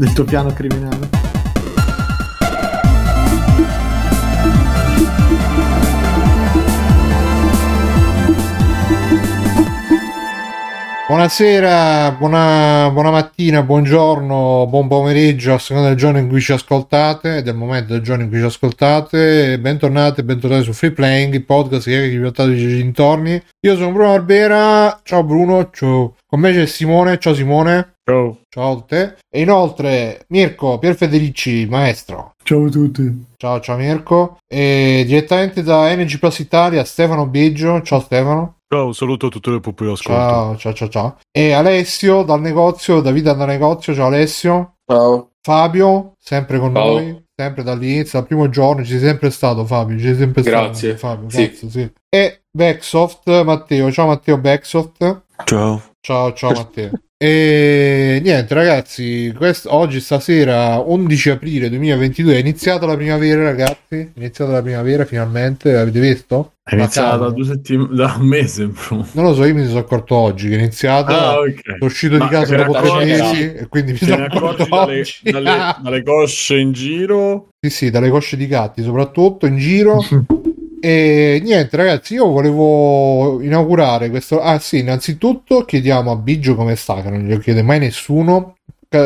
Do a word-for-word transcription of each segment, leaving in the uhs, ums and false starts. del tuo piano criminale. Buonasera, buona, buona mattina, buongiorno, buon pomeriggio a seconda del giorno in cui ci ascoltate, del momento del giorno in cui ci ascoltate. Bentornate, bentornati su Free Playing, il podcast che vi portate intorni. Io sono Bruno Barbera, ciao Bruno, ciao. Con me c'è Simone, ciao Simone. Ciao. Ciao a te. E inoltre Mirko Pierfederici, maestro. Ciao a tutti. Ciao, ciao Mirko. E direttamente da Energy Plus Italia, Stefano Biggio, ciao Stefano. Ciao, un saluto a tutte le popole ascolto. Ciao, ciao, ciao, ciao. E Alessio dal negozio, Davide dal negozio, ciao Alessio. Ciao. Fabio, sempre con ciao. Noi, sempre dall'inizio, dal primo giorno, ci sei sempre stato Fabio, ci sei sempre grazie. Stato. Grazie. Fabio, sì. Grazie, sì. E Backsoft, Matteo, ciao Matteo Backsoft. Ciao. Ciao, ciao Matteo. E niente ragazzi, questo, oggi stasera undici aprile duemilaventidue è iniziata la primavera ragazzi, è iniziata la primavera finalmente, avete visto? È iniziata da due settimane, da un mese bro. Non lo so, io mi sono accorto oggi che è iniziata, ah, okay. Sono uscito ma di casa dopo tre mesi e quindi mi te sono accorto dalle, oggi. Dalle, dalle cosce in giro? Sì sì, dalle cosce di gatti soprattutto in giro. E niente ragazzi, io volevo inaugurare questo. Ah sì, innanzitutto chiediamo a Biggio come sta, che non glielo chiede mai nessuno.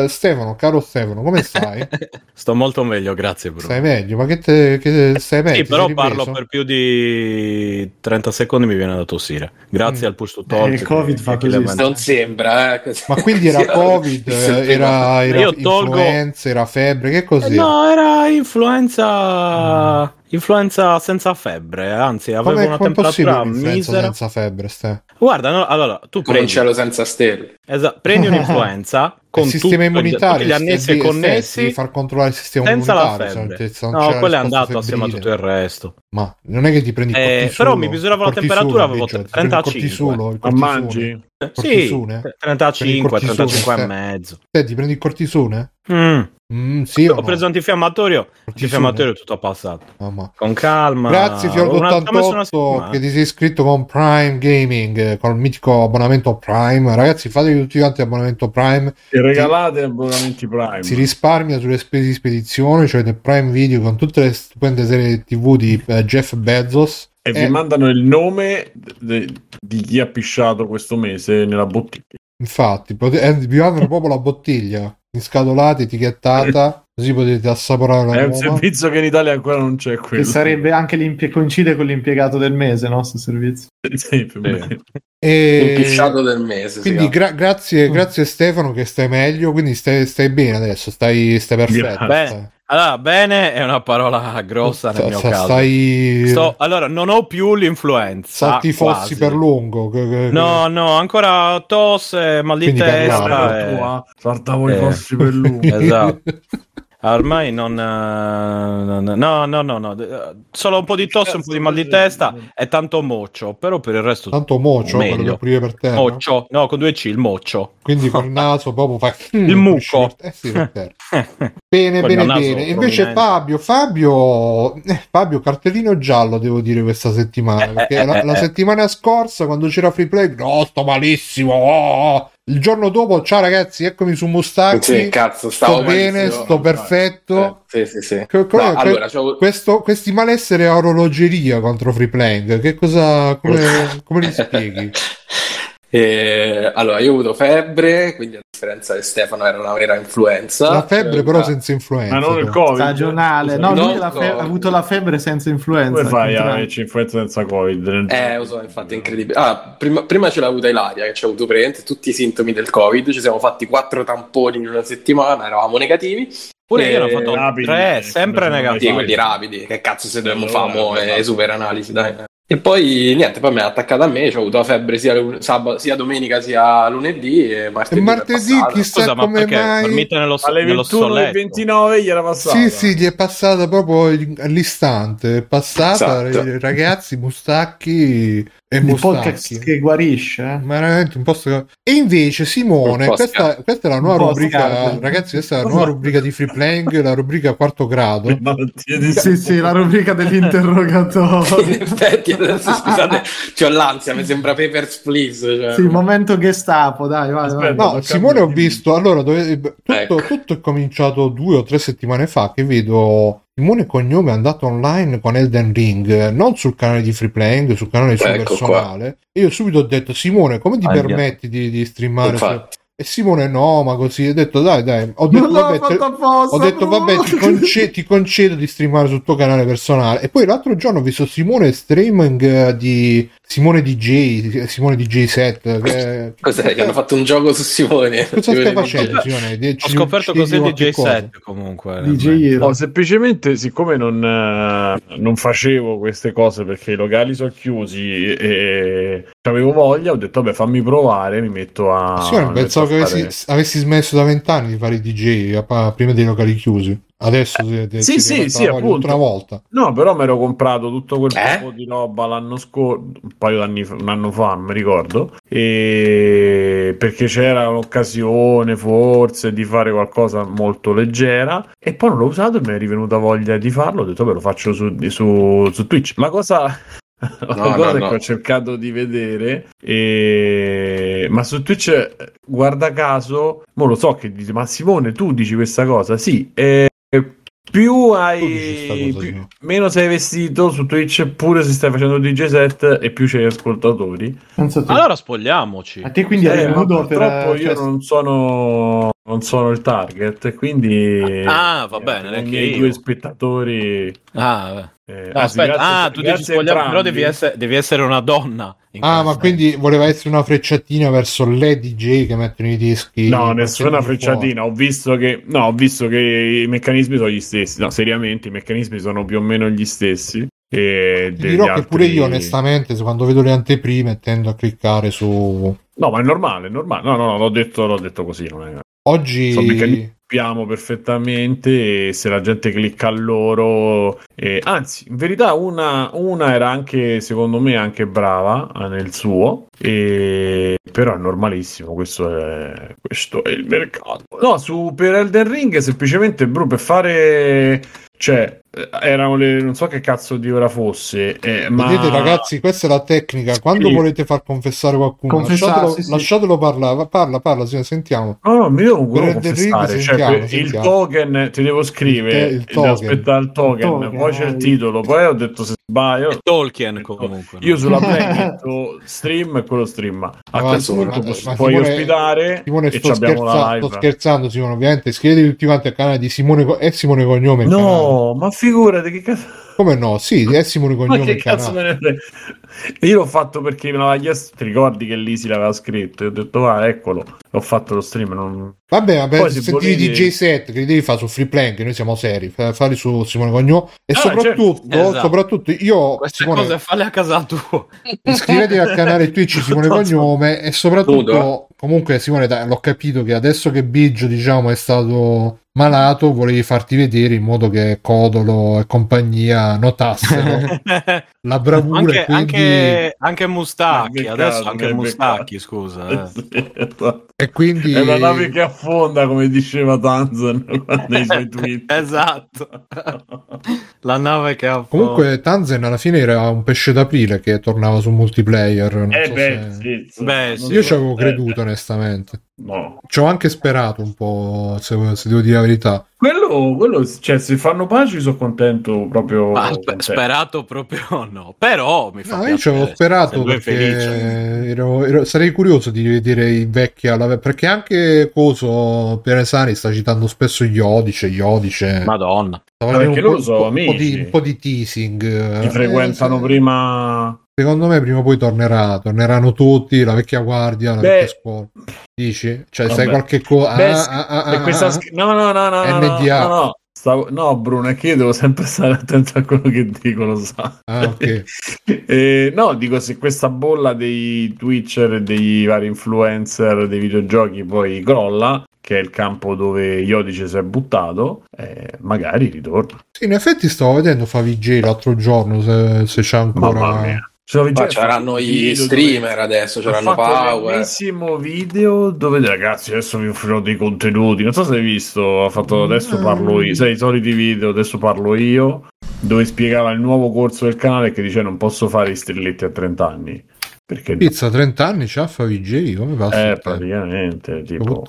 Stefano, caro Stefano, come stai? Sto molto meglio, grazie bro. Stai meglio? Ma che, te, che stai meglio? Sì, però parlo per più di trenta secondi, mi viene da tossire. Grazie mm. al push to talk. Eh, il Covid fa così. Non sembra, eh. Ma quindi era Covid, era, era io influenza, tolgo... era febbre, che cos'era? Eh, no, era influenza... Mm. Influenza senza febbre, anzi avevo come, una come temperatura misera. Senza febbre, ste. Guarda, no, allora tu prendi cielo senza stelle. Esatto, prendi un'influenza con il sistema tutto, immunitario, gli annessi e connessi, devi far controllare il sistema senza immunitario, la febbre. Senza, no, quello è andato febbrile. Assieme a tutto il resto. Ma non è che ti prendi il cortisolo, eh, però mi misurava la temperatura, avevo cioè, trentacinque. Ma mangi? Cortisone? Sì, trentacinque, trentacinque e mezzo. Te ti prendi il cortisone? Mm. Mm, sì, ho no? preso antinfiammatorio, antinfiammatorio è tutto a passato. Oh, ma... Con calma. Grazie Fiordo ottantotto che ti sei iscritto con Prime Gaming, con il mitico abbonamento Prime. Ragazzi, fatevi tutti quanti abbonamento Prime. E regalate si... abbonamenti Prime. Si risparmia sulle spese di spedizione, cioè del Prime Video con tutte le stupende serie tivù di eh, Jeff Bezos. E eh, vi mandano il nome de- di chi ha pisciato questo mese nella bottiglia. Infatti, pot- eh, vi mandano proprio la bottiglia in scatolata, etichettata, così potete assaporare la. È un nuova. Servizio che in Italia ancora non c'è quello. Che sarebbe anche l'impie- coincide con l'impiegato del mese, no? Questo servizio. Sì, più o meno. E... Impicciato del mese. Quindi gra- grazie, grazie mm. Stefano che stai meglio, quindi stai, stai bene adesso, stai, stai perfetto. Beh, allora, bene è una parola grossa nel sta, mio sta, caso. Stai... Sto, allora, non ho più l'influenza. Salti fossi per lungo. Che, che, no, no, ancora tosse, mal di testa. Saltavo i fossi per lungo. Esatto. Ormai non no no no no solo un po' di tosse, un po' di mal di testa e tanto moccio, però per il resto tanto moccio meglio. Quello per terra moccio, no, con due c il moccio, quindi col naso proprio fa il mucco per, eh, sì, per terra. Bene bene bene. Invece Fabio Fabio Fabio cartellino giallo devo dire questa settimana, perché la, la settimana scorsa quando c'era Free Play no sto malissimo, oh! Il giorno dopo, ciao ragazzi, eccomi su Mustacchi. Sì, cazzo, sto bene, sto perfetto. Eh, sì, sì, sì. Que- que- no, que- allora, cioè... questo, questi malessere a orologeria contro Free Playing, che cosa, come, come li spieghi? Eh, allora, io ho avuto febbre, quindi a differenza di Stefano era una vera influenza. La febbre, però, una... senza influenza. Ma non il Covid. Stagionale. No, lui la fe- ha avuto la febbre senza influenza. Come fai a averci influenza senza Covid? Eh, lo so, infatti è incredibile. Ah, prima, prima ce l'ha avuta Ilaria, che ci ha avuto praticamente tutti i sintomi del Covid. Ci siamo fatti quattro tamponi in una settimana, eravamo negativi. Pure io ne ho fatto rapidi, tre, sempre negativi. Sì, quelli rapidi. Che cazzo se dobbiamo fare mo' e super analisi, dai. E poi niente, poi mi ha attaccato a me, ho avuto la febbre sia, lun- sab- sia domenica sia lunedì e martedì. E martedì chissà scusa, come ma perché mai dormite nello, so- alle ventuno e ventinove gli era passata. Sì, sì, gli è passata proprio all'istante, è passata esatto. Ragazzi, Mustacchi e il podcast che guarisce, eh? Ma veramente un posto che... E invece Simone, questa, questa è la nuova rubrica, ragazzi, questa è la nuova rubrica di Free Playing, la rubrica quarto grado. Sì, sì, la rubrica dell'interrogatorio. In effetti adesso scusate, c'ho l'ansia, mi sembra Papers, Please. Cioè. Sì, momento Gestapo, dai, vai, aspetta, vai. No, Simone ho visto, allora, dove, tutto, ecco. tutto è cominciato due o tre settimane fa che vedo... Simone Cognome è andato online con Elden Ring, non sul canale di Free Playing, sul canale suo, ecco, personale, qua. E io subito ho detto: Simone, come ti Aia. permetti di, di streamare? Su... E Simone no, ma così, ho detto dai dai, ho detto, vabbè, te... posta, ho detto vabbè ti, conce... ti concedo di streamare sul tuo canale personale. E poi l'altro giorno ho visto Simone streaming di Simone D J, Simone D J Set. Che... Cos'è? Che hanno fatto un gioco su Simone. Cosa stai facendo, Simone? Ho scoperto cos'è D J Set comunque. D J no, semplicemente siccome non, non facevo queste cose perché i locali sono chiusi e avevo voglia, ho detto vabbè fammi provare, mi metto a... Simone, mi pensavo metto a che fare... avessi, avessi smesso da vent'anni di fare D J prima dei locali chiusi. Adesso eh, ti, sì, ti sì, sì, appunto. Una volta. No, però mi ero comprato tutto quel eh? po' di roba l'anno scorso, un paio d'anni fa, un anno fa, non mi ricordo, e perché c'era l'occasione forse di fare qualcosa molto leggera e poi non l'ho usato e mi è rivenuta voglia di farlo, ho detto beh, lo faccio su, su, su Twitch. La cosa... La no, cosa no, che no. ho cercato di vedere e... ma su Twitch guarda caso mo lo so che dici ma Simone tu dici questa cosa sì e... più hai cosa, più... No. meno sei vestito su Twitch pure se stai facendo D J set e più c'hai ascoltatori, allora spogliamoci a te quindi eh, purtroppo per... io non sono non sono il target quindi ah va bene eh, i io... due spettatori ah vabbè. Eh, no, aspetta, grazie, ah, tu dici spogliamo, però devi essere, devi essere una donna. Ah, ma quindi voleva essere una frecciatina verso le D J che mettono i dischi? No, nessuna frecciatina. Ho visto che, no, ho visto che i meccanismi sono gli stessi. No, seriamente, i meccanismi sono più o meno gli stessi. E ti dirò altri... che pure io, onestamente, quando vedo le anteprime, tendo a cliccare su. No, ma è normale, è normale. No, no, no, l'ho detto, l'ho detto così. Non è... Oggi. Sono meccanismi... Sappiamo perfettamente e se la gente clicca a loro eh, anzi in verità una, una era anche secondo me anche brava nel suo eh, però è normalissimo, questo è, questo è il mercato. No, su per Elden Ring semplicemente bro, per fare cioè erano le non so che cazzo di ora fosse eh, ma... Vedete ragazzi, questa è la tecnica quando sì. volete far confessare qualcuno lasciatelo, sì, sì. lasciatelo parlare, parla parla sì, sentiamo. No no, mi devo confessare, sentiamo, cioè, sentiamo. Il token ti devo scrivere, il te, il aspetta il token, il token poi vai. C'è il titolo, poi ho detto se sbaglio è Tolkien comunque no. Io sulla play metto stream e quello stream a questo punto puoi ospitare Simone, e sto, abbiamo la live. Sto scherzando Simone, ovviamente iscrivetevi tutti quanti al canale di Simone e Simone Cognome no ma figurati che cazzo come no sì è Simone Cognome che cazzo me ne... Io l'ho fatto perché me l'aveva chiesto, ti ricordi che lì si l'aveva scritto e ho detto ah eccolo l'ho fatto lo stream non... vabbè vabbè poi, se sentire volete... D J set che li devi fare su Free Plank, noi siamo seri, fare su Simone Cognome e ah, soprattutto certo. esatto. soprattutto io queste Simone, cose falle a casa tua, iscrivetevi al canale Twitch Simone Cognome e soprattutto Tudo. Comunque Simone dai, l'ho capito che adesso che Biggio diciamo è stato malato volevi farti vedere in modo che Codolo e compagnia notassero la bravura anche, quindi... anche, anche Mustacchi beccato, adesso anche Mustacchi beccato. Scusa eh. E quindi è una nave che affonda come diceva Tanzan nei suoi tweet esatto la nave che affonda. Comunque Tanzan alla fine era un pesce d'aprile che tornava su multiplayer non eh so beh, se... sì, beh, sì, io ci avevo creduto eh, onestamente no. Ci ho anche sperato un po' se, se devo dire la verità. Quello, quello cioè, se fanno pace sono contento proprio. Ma sp- contento. Sperato proprio no, però mi fa no, io ci avevo sperato perché ero, ero, sarei curioso di vedere i vecchi alla... perché anche Coso Pianesani sta citando spesso Iodice, Iodice. Madonna. Perché loro sono amici. Un po' di teasing. Ti frequentano eh, prima... Secondo me prima o poi tornerà, torneranno tutti, la vecchia guardia, la Beh, vecchia scuola. Dici? Cioè vabbè. Sai qualche cosa... Ah, ah, ah, ah, questa... No, no, no, no, N D A. no, no. Stavo... No, Bruno, è che io devo sempre stare attento a quello che dico, lo sa. Ah, okay. eh, no, dico, se questa bolla dei Twitcher, dei vari influencer, dei videogiochi poi crolla, che è il campo dove Iodice si è buttato, eh, magari ritorna. Sì, in effetti stavo vedendo Favij l'altro giorno, se, se c'è ancora... Mamma mia. Cioè, ma c'erano gli streamer dove... adesso c'erano Power. Un bellissimo video dove ragazzi adesso vi offrirò dei contenuti, non so se hai visto, ha fatto adesso parlo io, sai i soliti video adesso parlo io dove spiegava il nuovo corso del canale, che dice non posso fare i stelletti a trenta anni. Perché pizza, no? trenta anni c'ha Favij, come passa? Eh, praticamente, tipo...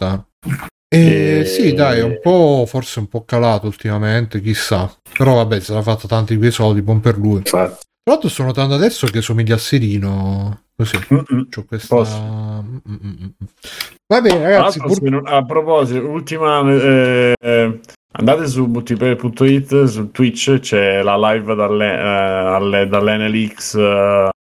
E, e sì, dai, un po', forse un po' calato ultimamente, chissà. Però vabbè, se l'ha fatta tanti di quei soldi, buon per lui. Infatti. Tra l'altro sto notando adesso che somiglia a Serino, così. Mm-mm. C'ho questa... Va bene, ragazzi. Pur... Non... A proposito, ultima... Eh, eh, andate su multiplayer punto it, su Twitch c'è la live dalle, eh, dall'Enelix, eh,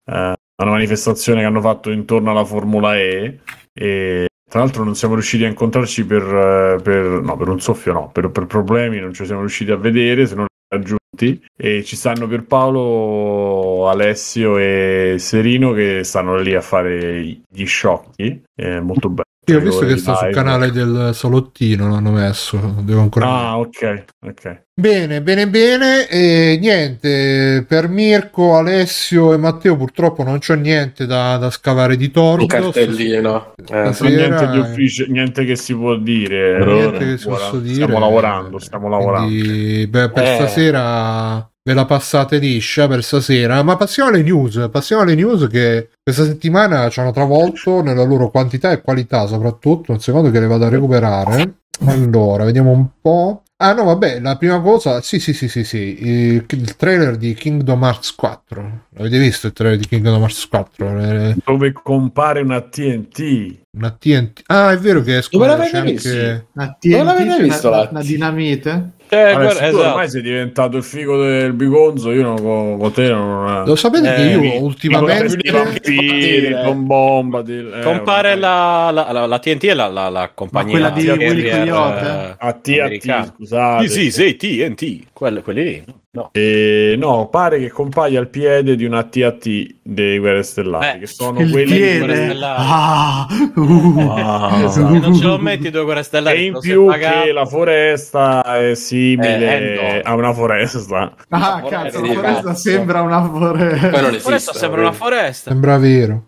una manifestazione che hanno fatto intorno alla Formula E, e tra l'altro non siamo riusciti a incontrarci per, per, no, per un soffio no, per, per problemi, non ci siamo riusciti a vedere, se non raggiunti, e ci stanno per Paolo, Alessio e Serino che stanno lì a fare gli sciocchi, è molto bello. Io ho visto che sta sul canale del Salottino, l'hanno messo, devo ancora... Ah, ok, ok. Bene, bene, bene, e niente, per Mirko, Alessio e Matteo purtroppo non c'ho niente da, da scavare di torto. Un cartellino. Eh, niente di ufficio, niente che si può dire. Niente che si posso dire. Stiamo lavorando, stiamo lavorando. Quindi, beh, per eh. stasera... ve la passate liscia per stasera, ma passiamo alle news, passiamo alle news che questa settimana ci hanno travolto nella loro quantità e qualità, soprattutto. Un secondo che le vado a recuperare, allora vediamo un po'. Ah no, vabbè, la prima cosa, sì sì sì sì sì, il, il trailer di Kingdom Hearts quattro, l'avete visto il trailer di Kingdom Hearts quattro? Dove compare una T N T. Una T N T, ah è vero che scusa, dove l'avete visto? Anche... Una T N T, dove l'avete visto? Una, una dinamite? Eh, allora, guarda, esatto. Ormai sei diventato il figo del bigonzo, io non con te non... Lo sapete eh, che io mi, ultimamente mi vampiri, eh. con bomba di, eh, compare la, la, la, la T N T e la, la, la compagnia, ma quella di Willy Coyote, a T N T, scusate, sì sì, T N T, quelli lì. No. Eh, no, pare che compaia al piede di una T A T dei Guerre Stellari, eh, che sono quelli di Guerre Stellari. Ah, uh, ah, esatto. Non ce lo metti due Guerre Stellari. E in più pagato. Che la foresta è simile eh, a una foresta. Ah, una cazzo, foresta, la foresta cazzo. Sembra una foresta. Poi non esiste, la foresta sembra una foresta. Sembra vero.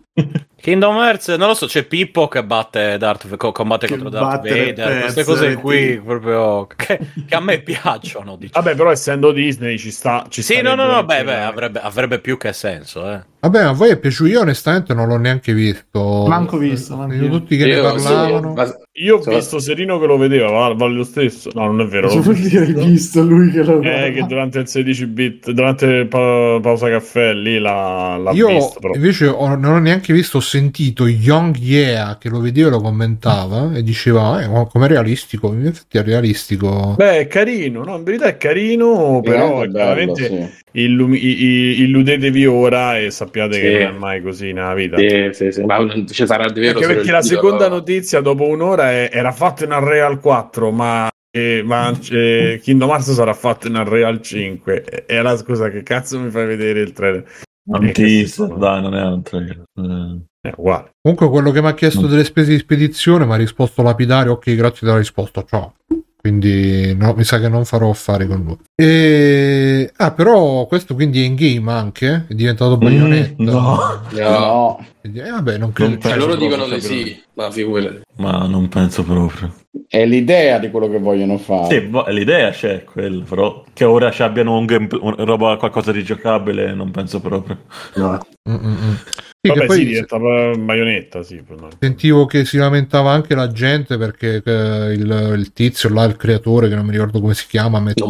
Kingdom Hearts, non lo so, c'è Pippo che batte Darth, combatte che contro Darth Vader, pezze, queste cose qui proprio che, che a me piacciono, diciamo. Vabbè, però essendo Disney ci sta, ci sì, no no no, beh, beh, avrebbe, avrebbe più che senso, eh. Vabbè, a voi è piaciuto? Io onestamente non l'ho neanche visto. Manco visto. Manco io. Tutti che io, ne parlavano. Sì, io ho so, visto Serino che lo vedeva, vale lo stesso. No, non è vero. Cosa vuol dire visto lui che lo vedeva? Eh, che durante il sedici bit, durante pa- pausa caffè lì l'ha, l'ha io visto. Io invece ho, non ho neanche visto, ho sentito Young Yeah che lo vedeva e lo commentava e diceva, eh, com'è realistico, in effetti è realistico. Beh, è carino, no? In verità è carino, è però è bello, veramente... Sì. Illumi- illudetevi ora e sappiate sì. che non è mai così nella vita, sì, sì, sì. Ma ci sarà di vero, perché, perché la seconda no. notizia dopo un'ora è, era fatto in Unreal quattro, ma, eh, ma eh, Kingdom Hearts sarà fatto in Unreal cinque. E la scusa, che cazzo mi fai vedere il trailer? Non ti sono... dai, non è un trailer, eh. Eh, uguale. Comunque quello che mi ha chiesto delle spese di spedizione mi ha risposto lapidario, ok grazie della risposta, ciao. Quindi no, mi sa che non farò affari con lui. E... Ah, però questo quindi è in game anche? È diventato Bayonetta? Mm, no, no. Eh, vabbè, non credo. Non loro dicono di sì, ma figurati. Ma non penso proprio. È l'idea di quello che vogliono fare. Sì, l'idea c'è, quello, però che ora ci abbiano un game, un, roba, qualcosa di giocabile, non penso proprio. No. Mm-mm. Sì, vabbè, che poi sì, diventa Bayonetta, sì, sentivo che si lamentava anche la gente perché eh, il, il tizio là, il creatore che non mi ricordo come si chiama, mette...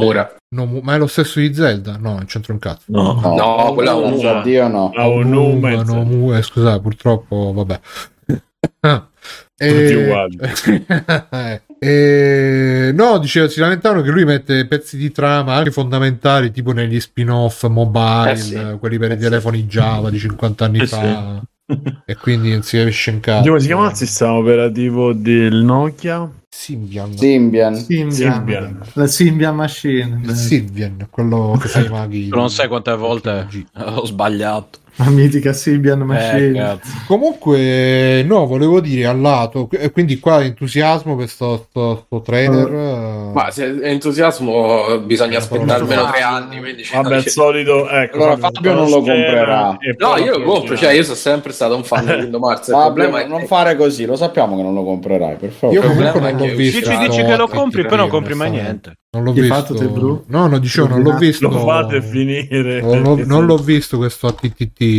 non, ma è lo stesso di Zelda? No, non c'entra un cazzo. No, no, no quella Onuma, Dio no. La Onuma, Onuma, Onuma, eh, scusate, purtroppo, vabbè. Ah. E... e... no, diceva, si lamentavano che lui mette pezzi di trama anche fondamentali, tipo negli spin-off mobile, eh sì, quelli per eh i telefoni sì. Java di cinquanta anni eh fa, sì. E quindi non si capisce in caso. Come si chiama il sistema operativo del Nokia? Symbian. Symbian. Symbian. Symbian. La Symbian Machine. Symbian, quello che fai maghi. Non sai quante volte ho sbagliato. La mitica Symbian Machine. Eh, Comunque, no, volevo dire al lato, quindi qua entusiasmo per sto, sto, sto trailer. Uh, ma se entusiasmo bisogna aspettare almeno tre anni. Quindi vabbè, il solito, ecco, allora Fabio non lo comprerà. No, io lo compro, cioè io sono sempre stato un fan di Kingdom Hearts. Il problema è non fare così, lo sappiamo che non lo comprerai, per favore. Io comunque non l'ho visto. Ci dici che lo compri, però non compri mai niente. Non l'ho visto. No, no, dicevo, non l'ho visto. Lo fate finire. Non l'ho visto questo A T T.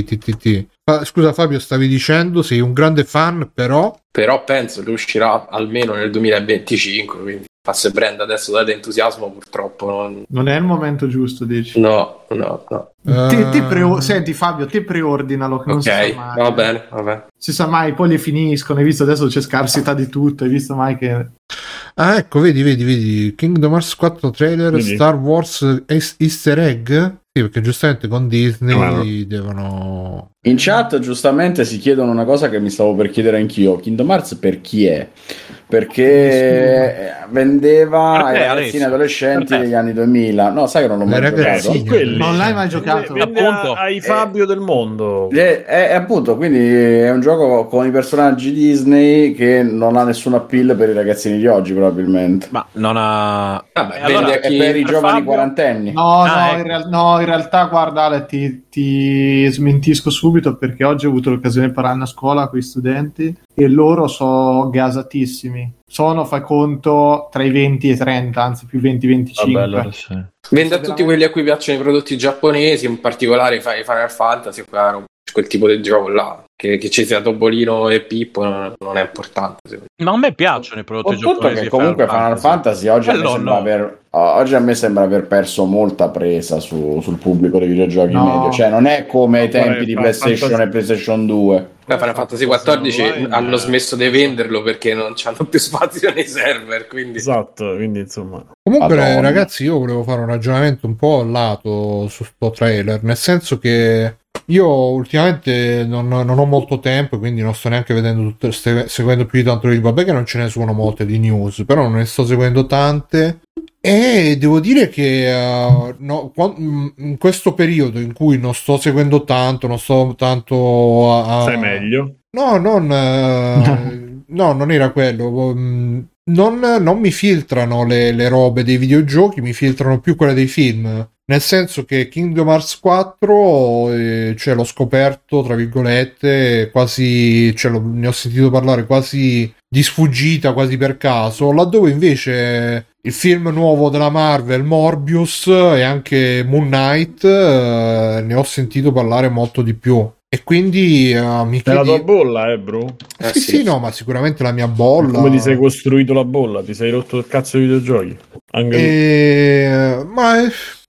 Scusa Fabio, stavi dicendo sei un grande fan, però però penso che uscirà almeno nel duemilaventicinque, quindi se prende adesso dall'entusiasmo purtroppo non... non è il momento giusto, dici? No, no, no. Uh... Ti, ti pre- Senti Fabio, ti preordinalo che non okay. si sa mai. Va bene, va bene. Si sa mai, poi le finiscono, hai visto adesso c'è scarsità di tutto, hai visto mai che... Ah ecco, vedi, vedi, vedi, Kingdom Hearts quattro trailer, vedi. Star Wars easter egg... Sì, perché giustamente con Disney no. devono... In chat giustamente si chiedono una cosa che mi stavo per chiedere anch'io. Kingdom Hearts per chi è? Perché vendeva ai ragazzini adolescenti degli anni duemila. No, sai che non l'ho mai giocato. Non l'hai mai giocato? Appunto, ai Fabio del mondo. È, è, è appunto, quindi è un gioco con i personaggi Disney che non ha nessun appeal per i ragazzini di oggi probabilmente. Ma non ha... Vabbè, allora, è per i giovani Fabio? quarantenni. No, ah, no, ecco. in real- no, in realtà guarda Ale, ti, ti smentisco subito perché oggi ho avuto l'occasione di parlare a scuola con i studenti e loro sono gasatissimi. Sono, fai conto, tra i venti e i trenta, anzi più venti venticinque. Vabbè, allora sì. Vende a tutti quelli a cui piacciono i prodotti giapponesi, in particolare i Final Fantasy, quel tipo di gioco là. Che, che ci sia Topolino e Pippo non, non è importante. Ma a me piacciono i prodotti giapponesi. Che comunque Final Fantasy, Fantasy oggi, a me sembra no. aver, oggi a me sembra aver perso molta presa su, sul pubblico dei videogiochi no. medio. Cioè non è come ai tempi fare, di PlayStation Fantasy... e PlayStation due. Poi Final Fantasy quattordici no, hanno smesso di venderlo perché non c'hanno più spazio nei server. Quindi... Esatto, quindi insomma... Comunque Madonna. Ragazzi, io volevo fare un ragionamento un po' al lato su sto trailer, nel senso che io ultimamente non, non ho molto tempo, quindi non sto neanche vedendo tutte, ste, seguendo più di tanto. Vabbè che non ce ne sono molte di news, però non ne sto seguendo tante. E devo dire che uh, no, in questo periodo in cui non sto seguendo tanto, non sto tanto a, a... Sai meglio? No, non, uh, no, non era quello. Um, non, non mi filtrano le, le robe dei videogiochi, mi filtrano più quelle dei film. Nel senso che Kingdom Hearts quattro eh, cioè, l'ho scoperto, tra virgolette, quasi, cioè, lo, ne ho sentito parlare quasi di sfuggita, quasi per caso, laddove invece il film nuovo della Marvel, Morbius e anche Moon Knight, eh, ne ho sentito parlare molto di più. E quindi uh, mi chiedi... la tua bolla, eh, bro? Eh, sì, sì, sì, no, ma sicuramente la mia bolla... Come ti sei costruito la bolla? Ti sei rotto il cazzo di videogiochi? E... Ma...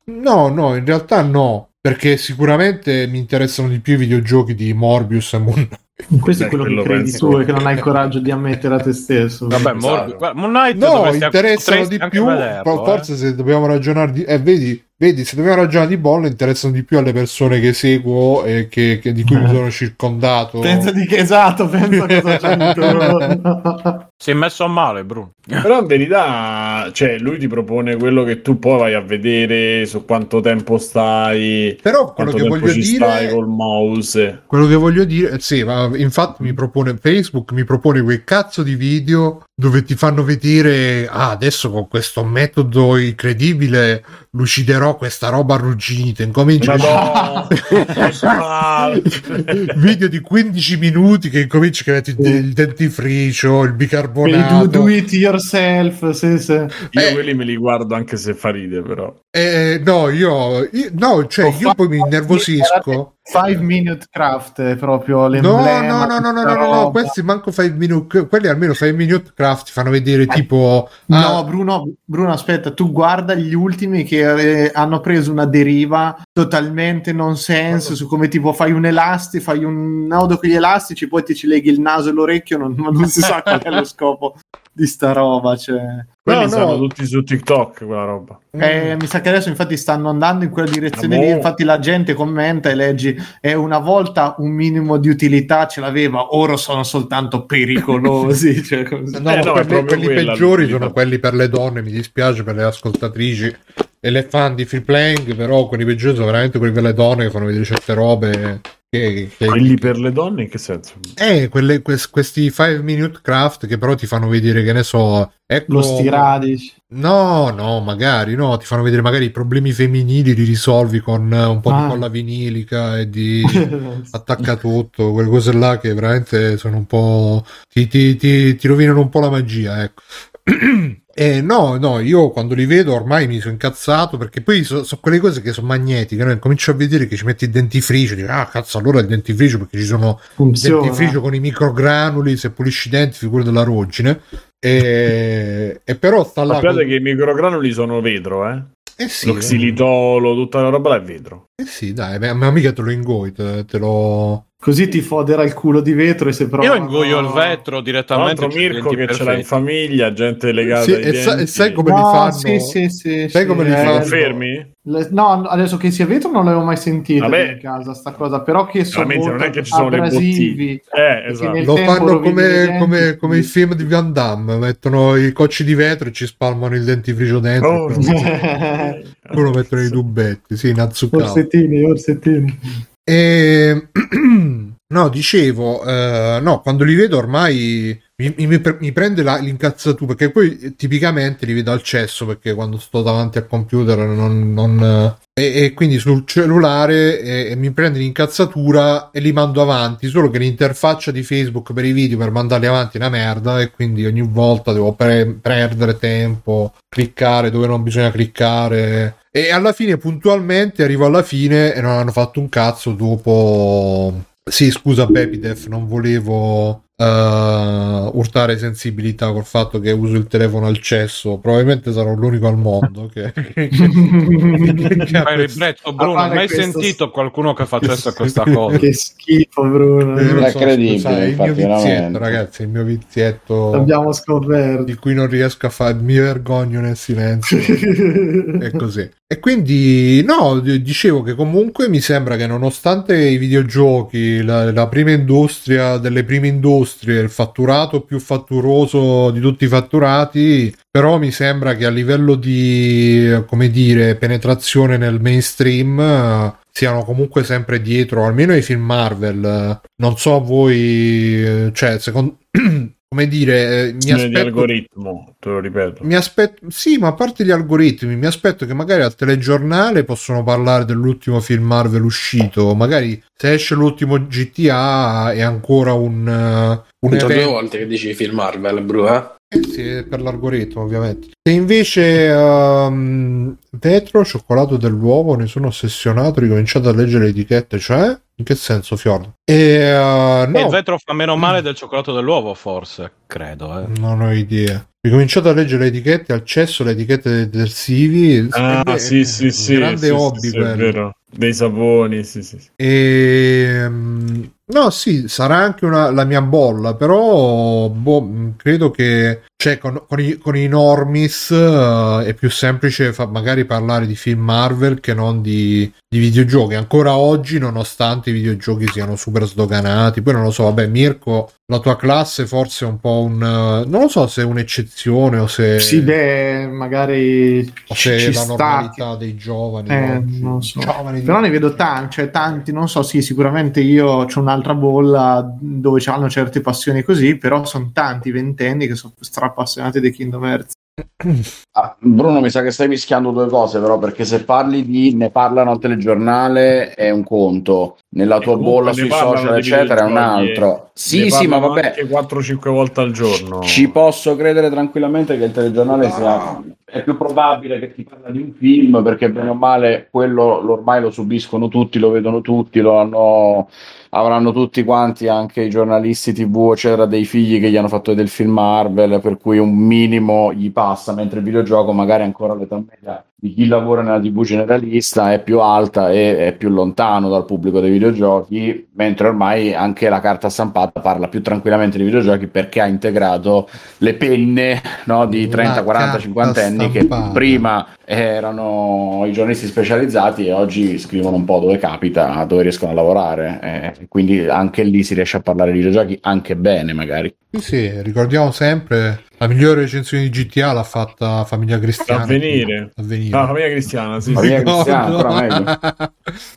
No, no, in realtà no, perché sicuramente mi interessano di più i videogiochi di Morbius e Moon Knight. Questo è quello che credi tu e che non hai il coraggio di ammettere a te stesso. Vabbè, Mor- guarda, Moon Knight no, interessano di più, vedere, però forse eh. se dobbiamo ragionare di... Eh, vedi, vedi, se dobbiamo ragionare di bolla interessano di più alle persone che seguo e che, che di cui eh. mi sono circondato. Pensa di che esatto, pensa cosa c'è intorno. Si è messo a male, Bruno. Però in verità, cioè, lui ti propone quello che tu poi vai a vedere su quanto tempo stai. Però quello che voglio dire, stai col mouse. Quello che voglio dire, sì, ma infatti mi propone Facebook, mi propone quel cazzo di video dove ti fanno vedere ah, adesso con questo metodo incredibile luciderò questa roba arrugginita. Incomincia a... video di quindici minuti che incomincia che metti il dentifricio, il bicarbonato. Do, do it yourself, sì, sì. Io eh, quelli me li guardo anche se fa ride, però. Eh, no, io, io no, cioè, oh, io poi mi innervosisco. five minute craft è proprio l'emblema. No, no, no, no, no, no, no, no, questi manco five minute, quelli almeno five minute craft fanno vedere tipo ah, no, Bruno, Bruno, aspetta, tu guarda gli ultimi che eh, hanno preso una deriva totalmente non senso su come tipo fai un elastico, fai un nodo con gli elastici, poi ti ci leghi il naso e l'orecchio, non, non si sa qual è lo scopo di sta roba, cioè. Quelli no, sono no. tutti su TikTok quella roba. Eh, mm. Mi sa che adesso infatti stanno andando in quella direzione lì, infatti la gente commenta e leggi è eh, una volta un minimo di utilità ce l'aveva, ora sono soltanto pericolosi. Cioè, come... no, eh, no, per me, quelli peggiori sono quelli per le donne, mi dispiace per le ascoltatrici e le fan di Free Playing, però quelli peggiori sono veramente quelli per le donne che fanno vedere certe robe Che, che, quelli per le donne in che senso? Eh, quelle, quest, questi five minute craft che però ti fanno vedere, che ne so, ecco, lo stiradici. No, no, magari no, ti fanno vedere magari i problemi femminili li risolvi con un po' ah. di colla vinilica e di attacca tutto, quelle cose là che veramente sono un po' ti, ti, ti, ti rovinano un po' la magia, ecco. Eh, no, no, io quando li vedo ormai mi sono incazzato, perché poi sono so quelle cose che sono magnetiche, no? Comincio a vedere che ci metti il dentifricio, dico, ah cazzo, allora il dentifricio, perché ci sono funziona. Il dentifricio con i microgranuli, se pulisci i denti figura della ruggine, e, e però sta là. Sappiate con... che i microgranuli sono vetro, eh? Eh sì, lo xilitolo, tutta la roba là è vetro. Eh sì, dai, ma mica te lo ingoi, te, te lo... Così ti fodera il culo di vetro, e se però io ingoio no, il vetro direttamente. Mirko che perfetti. Ce l'ha in famiglia, gente legata sì, ai denti. Sa, e sai come no, li fanno? Sì, sì, sì, sai sì, come eh, li fanno? Fermi? Le, no, adesso che sia vetro non l'avevo mai sentito in casa sta cosa, però che sono non è che ci sono abrasivi, eh, esatto. Lo fanno come, come, come il film di Van Damme, mettono i cocci di vetro e ci spalmano il dentifricio dentro. Oh, eh. Uno mettono i tubetti, sì, nazzuccato. Orsettini, orsettini. E... no, dicevo, eh, no, quando li vedo ormai mi, mi, mi prende la, l'incazzatura, perché poi tipicamente li vedo al cesso, perché quando sto davanti al computer non, non e, e quindi sul cellulare e, e mi prende l'incazzatura e li mando avanti, solo che l'interfaccia di Facebook per i video per mandarli avanti è una merda, e quindi ogni volta devo pre- perdere tempo, cliccare dove non bisogna cliccare. E alla fine, puntualmente, arrivo alla fine e non hanno fatto un cazzo dopo... Sì, scusa Bepidef, non volevo uh, urtare sensibilità col fatto che uso il telefono al cesso. Probabilmente sarò l'unico al mondo che... che, che, che, che ma ripeto, Bruno, hai mai questo... sentito qualcuno che facesse che questa cosa? Che schifo, Bruno. Eh, non è so, credibile, sai, infatti, il mio vizietto, veramente. Ragazzi, il mio vizietto... L'abbiamo scoperto. Di cui non riesco a fare... Mi vergogno nel silenzio. È così. E quindi no, dicevo che comunque mi sembra che nonostante i videogiochi, la, la prima industria delle prime industrie, il fatturato più fatturoso di tutti i fatturati, però mi sembra che a livello di, come dire, penetrazione nel mainstream siano comunque sempre dietro, almeno ai film Marvel. Non so voi, cioè secondo... come dire, eh, mi aspetto... algoritmo, te lo ripeto. Mi aspetto, sì, ma a parte gli algoritmi, mi aspetto che magari al telegiornale possono parlare dell'ultimo film Marvel uscito, magari se esce l'ultimo G T A è ancora un... Uh, un evento. Due volte che dici film Marvel, bro, eh? Eh sì, per l'algoritmo, ovviamente. Se invece um, vetro, cioccolato dell'uovo, ne sono ossessionato, ricominciato a leggere le etichette, cioè... In che senso, Fiordo? E, uh, no. E il vetro fa meno male del cioccolato dell'uovo, forse, credo. Eh. Non ho idea. Ricominciato a leggere le etichette, al cesso le etichette dei detersivi. Ah, è, sì, è, sì, sì. Grande sì, hobby, sì, sì, è vero. Dei saponi, sì, sì. E... no, sì, sarà anche una, la mia bolla, però boh, credo che cioè, con, con, i, con i normis uh, è più semplice fa, magari parlare di film Marvel che non di, di videogiochi, ancora oggi nonostante i videogiochi siano super sdoganati. Poi non lo so, vabbè Mirko, la tua classe forse è un po' un... Uh, non lo so se è un'eccezione o se... Sì, beh, magari o se ci è la normalità sta. Dei giovani. Eh, oggi. Non so. Giovani però ne vedo tanti, cioè tanti, non so, sì, sicuramente io c'ho un'altra bolla dove c'hanno certe passioni così, però sono tanti ventenni che sono strappassionati dei Kingdom Hearts. Ah, Bruno, mi sa che stai mischiando due cose però, perché se parli di ne parlano al telegiornale è un conto, nella tua bolla sui social eccetera è un altro. Sì, sì, ma vabbè, quattro cinque volte al giorno ci posso credere tranquillamente che il telegiornale sia, è più probabile che ti parla di un film, perché bene o male quello ormai lo subiscono tutti, lo vedono tutti, lo hanno avranno tutti quanti, anche i giornalisti tivù eccetera, dei figli che gli hanno fatto del film Marvel, per cui un minimo gli passa, mentre il videogioco magari ancora l'età media di chi lavora nella tivù generalista è più alta e è più lontano dal pubblico dei videogiochi, mentre ormai anche la carta stampata parla più tranquillamente di videogiochi, perché ha integrato le penne, no, di trenta, quaranta, cinquanta anni che prima erano i giornalisti specializzati e oggi scrivono un po' dove capita, dove riescono a lavorare, eh, quindi anche lì si riesce a parlare di videogiochi anche bene magari. Sì, ricordiamo sempre La migliore recensione di G T A l'ha fatta Famiglia Cristiana. Avvenire. Avvenire. No, Famiglia Cristiana, sì. Famiglia Cristiana, però meglio.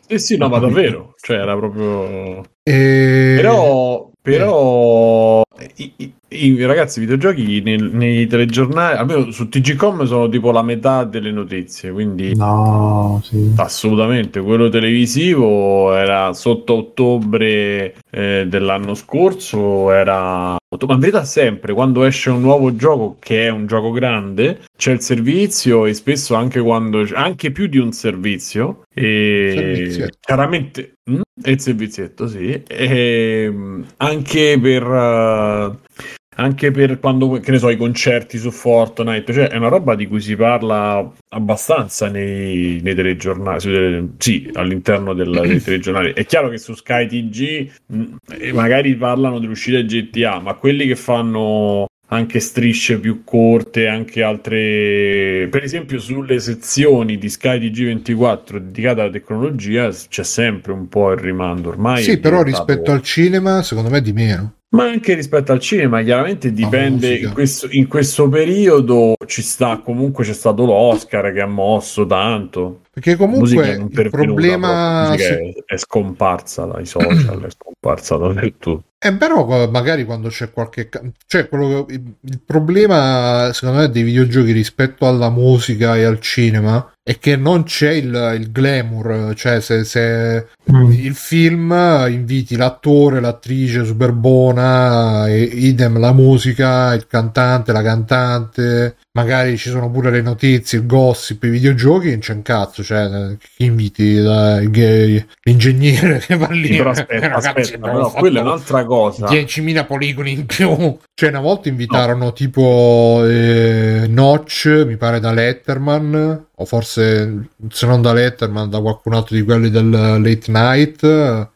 Sì, sì, no, ma davvero. Cioè, era proprio... E... Però... Però i, i, i ragazzi, i videogiochi nel, nei telegiornali, almeno su T G com, sono tipo la metà delle notizie, quindi no, sì. Assolutamente. Quello televisivo era sotto ottobre eh, dell'anno scorso, era... Ma in verità sempre, quando esce un nuovo gioco che è un gioco grande, c'è il servizio, e spesso anche quando anche più di un servizio, e chiaramente... E il servizietto, sì, e anche per uh, anche per quando, che ne so, i concerti su Fortnite, cioè è una roba di cui si parla abbastanza nei, nei telegiornali, su, sì, all'interno del, dei telegiornali. È chiaro che su Sky T G mh, magari parlano dell'uscita G T A, ma quelli che fanno anche strisce più corte, anche altre, per esempio sulle sezioni di Sky T G ventiquattro dedicate alla tecnologia c'è sempre un po' il rimando ormai. Sì, però diventato... rispetto al cinema secondo me di meno. Ma anche rispetto al cinema, chiaramente dipende. In questo, in questo periodo ci sta, comunque c'è stato l'Oscar che ha mosso tanto. Perché comunque il problema però, sì. è, è scomparsa dai social, è scomparsa da tutto. E eh, però magari quando c'è qualche, cioè quello che... il problema secondo me dei videogiochi rispetto alla musica e al cinema è che non c'è il, il glamour, cioè se, se mm. il film inviti l'attore, l'attrice super buona, e, idem la musica, il cantante, la cantante, magari ci sono pure le notizie, il gossip. I videogiochi non c'è un cazzo, cioè chi inviti dai, gay, l'ingegnere che va lì, però aspetta, ragazzi, aspetta, però quella è un'altra cosa, diecimila poligoni in più. Cioè una volta invitarono no. tipo eh, Notch, mi pare da Letterman, o forse se non da Letterman da qualcun altro di quelli del Late Night,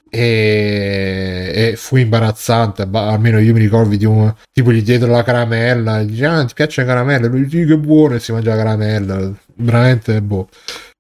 e, e fu imbarazzante. Almeno io mi ricordo di un tipo gli dietro la caramella, gli dice ah ti piace la caramella, lui dice che buono, e si mangia la caramella, veramente boh.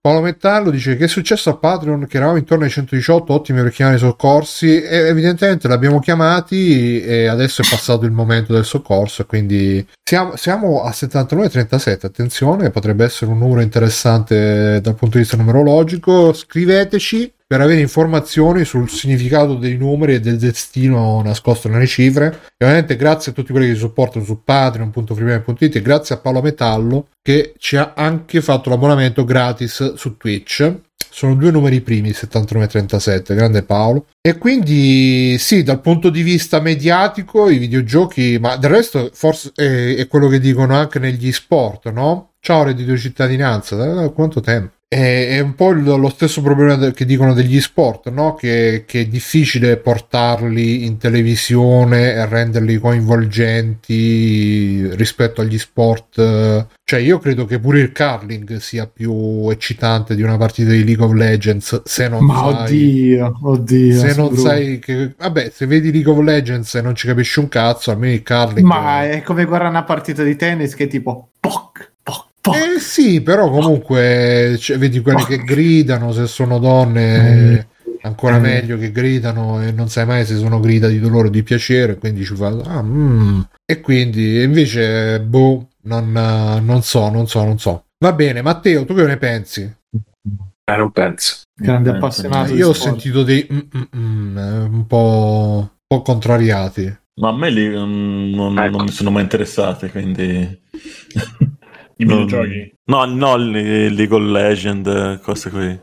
Paolo Metallo dice che è successo a Patreon, che eravamo intorno ai centodiciotto, ottimi per chiamare i soccorsi, e evidentemente l'abbiamo chiamati e adesso è passato il momento del soccorso, quindi siamo, siamo a settantanove trentasette, attenzione, potrebbe essere un numero interessante dal punto di vista numerologico. Scriveteci per avere informazioni sul significato dei numeri e del destino nascosto nelle cifre. E ovviamente grazie a tutti quelli che ci supportano su patreon punto freemium punto it, e grazie a Paolo Metallo che ci ha anche fatto l'abbonamento gratis su Twitch. Sono due numeri primi, settantanove trentasette, grande Paolo. E quindi sì, dal punto di vista mediatico i videogiochi, ma del resto forse è, è quello che dicono anche negli sport, no? Ciao reddito cittadinanza, da quanto tempo? È un po' lo stesso problema che dicono degli sport, no? Che, che è difficile portarli in televisione e renderli coinvolgenti rispetto agli sport. Cioè io credo che pure il curling sia più eccitante di una partita di League of Legends, se non ma sai, oddio, oddio, se non sai che, vabbè, se vedi League of Legends e non ci capisci un cazzo, almeno il curling ma è, è come guardare una partita di tennis che è tipo poc, poc. Eh sì, però comunque cioè, vedi quelli che gridano, se sono donne ancora mm. meglio, che gridano e non sai mai se sono grida di dolore o di piacere, quindi ci fa ah, mm. e quindi invece boh, non, non so, non so, non so. Va bene, Matteo, tu che ne pensi? Eh, non penso. Grande appassionato. Io ho sport. sentito dei mm, mm, mm, un po' un po' contrariati. Ma a me li, mm, non, ecco. non mi sono mai interessati, quindi i videogiochi? No, no, League of Legends, cose qui.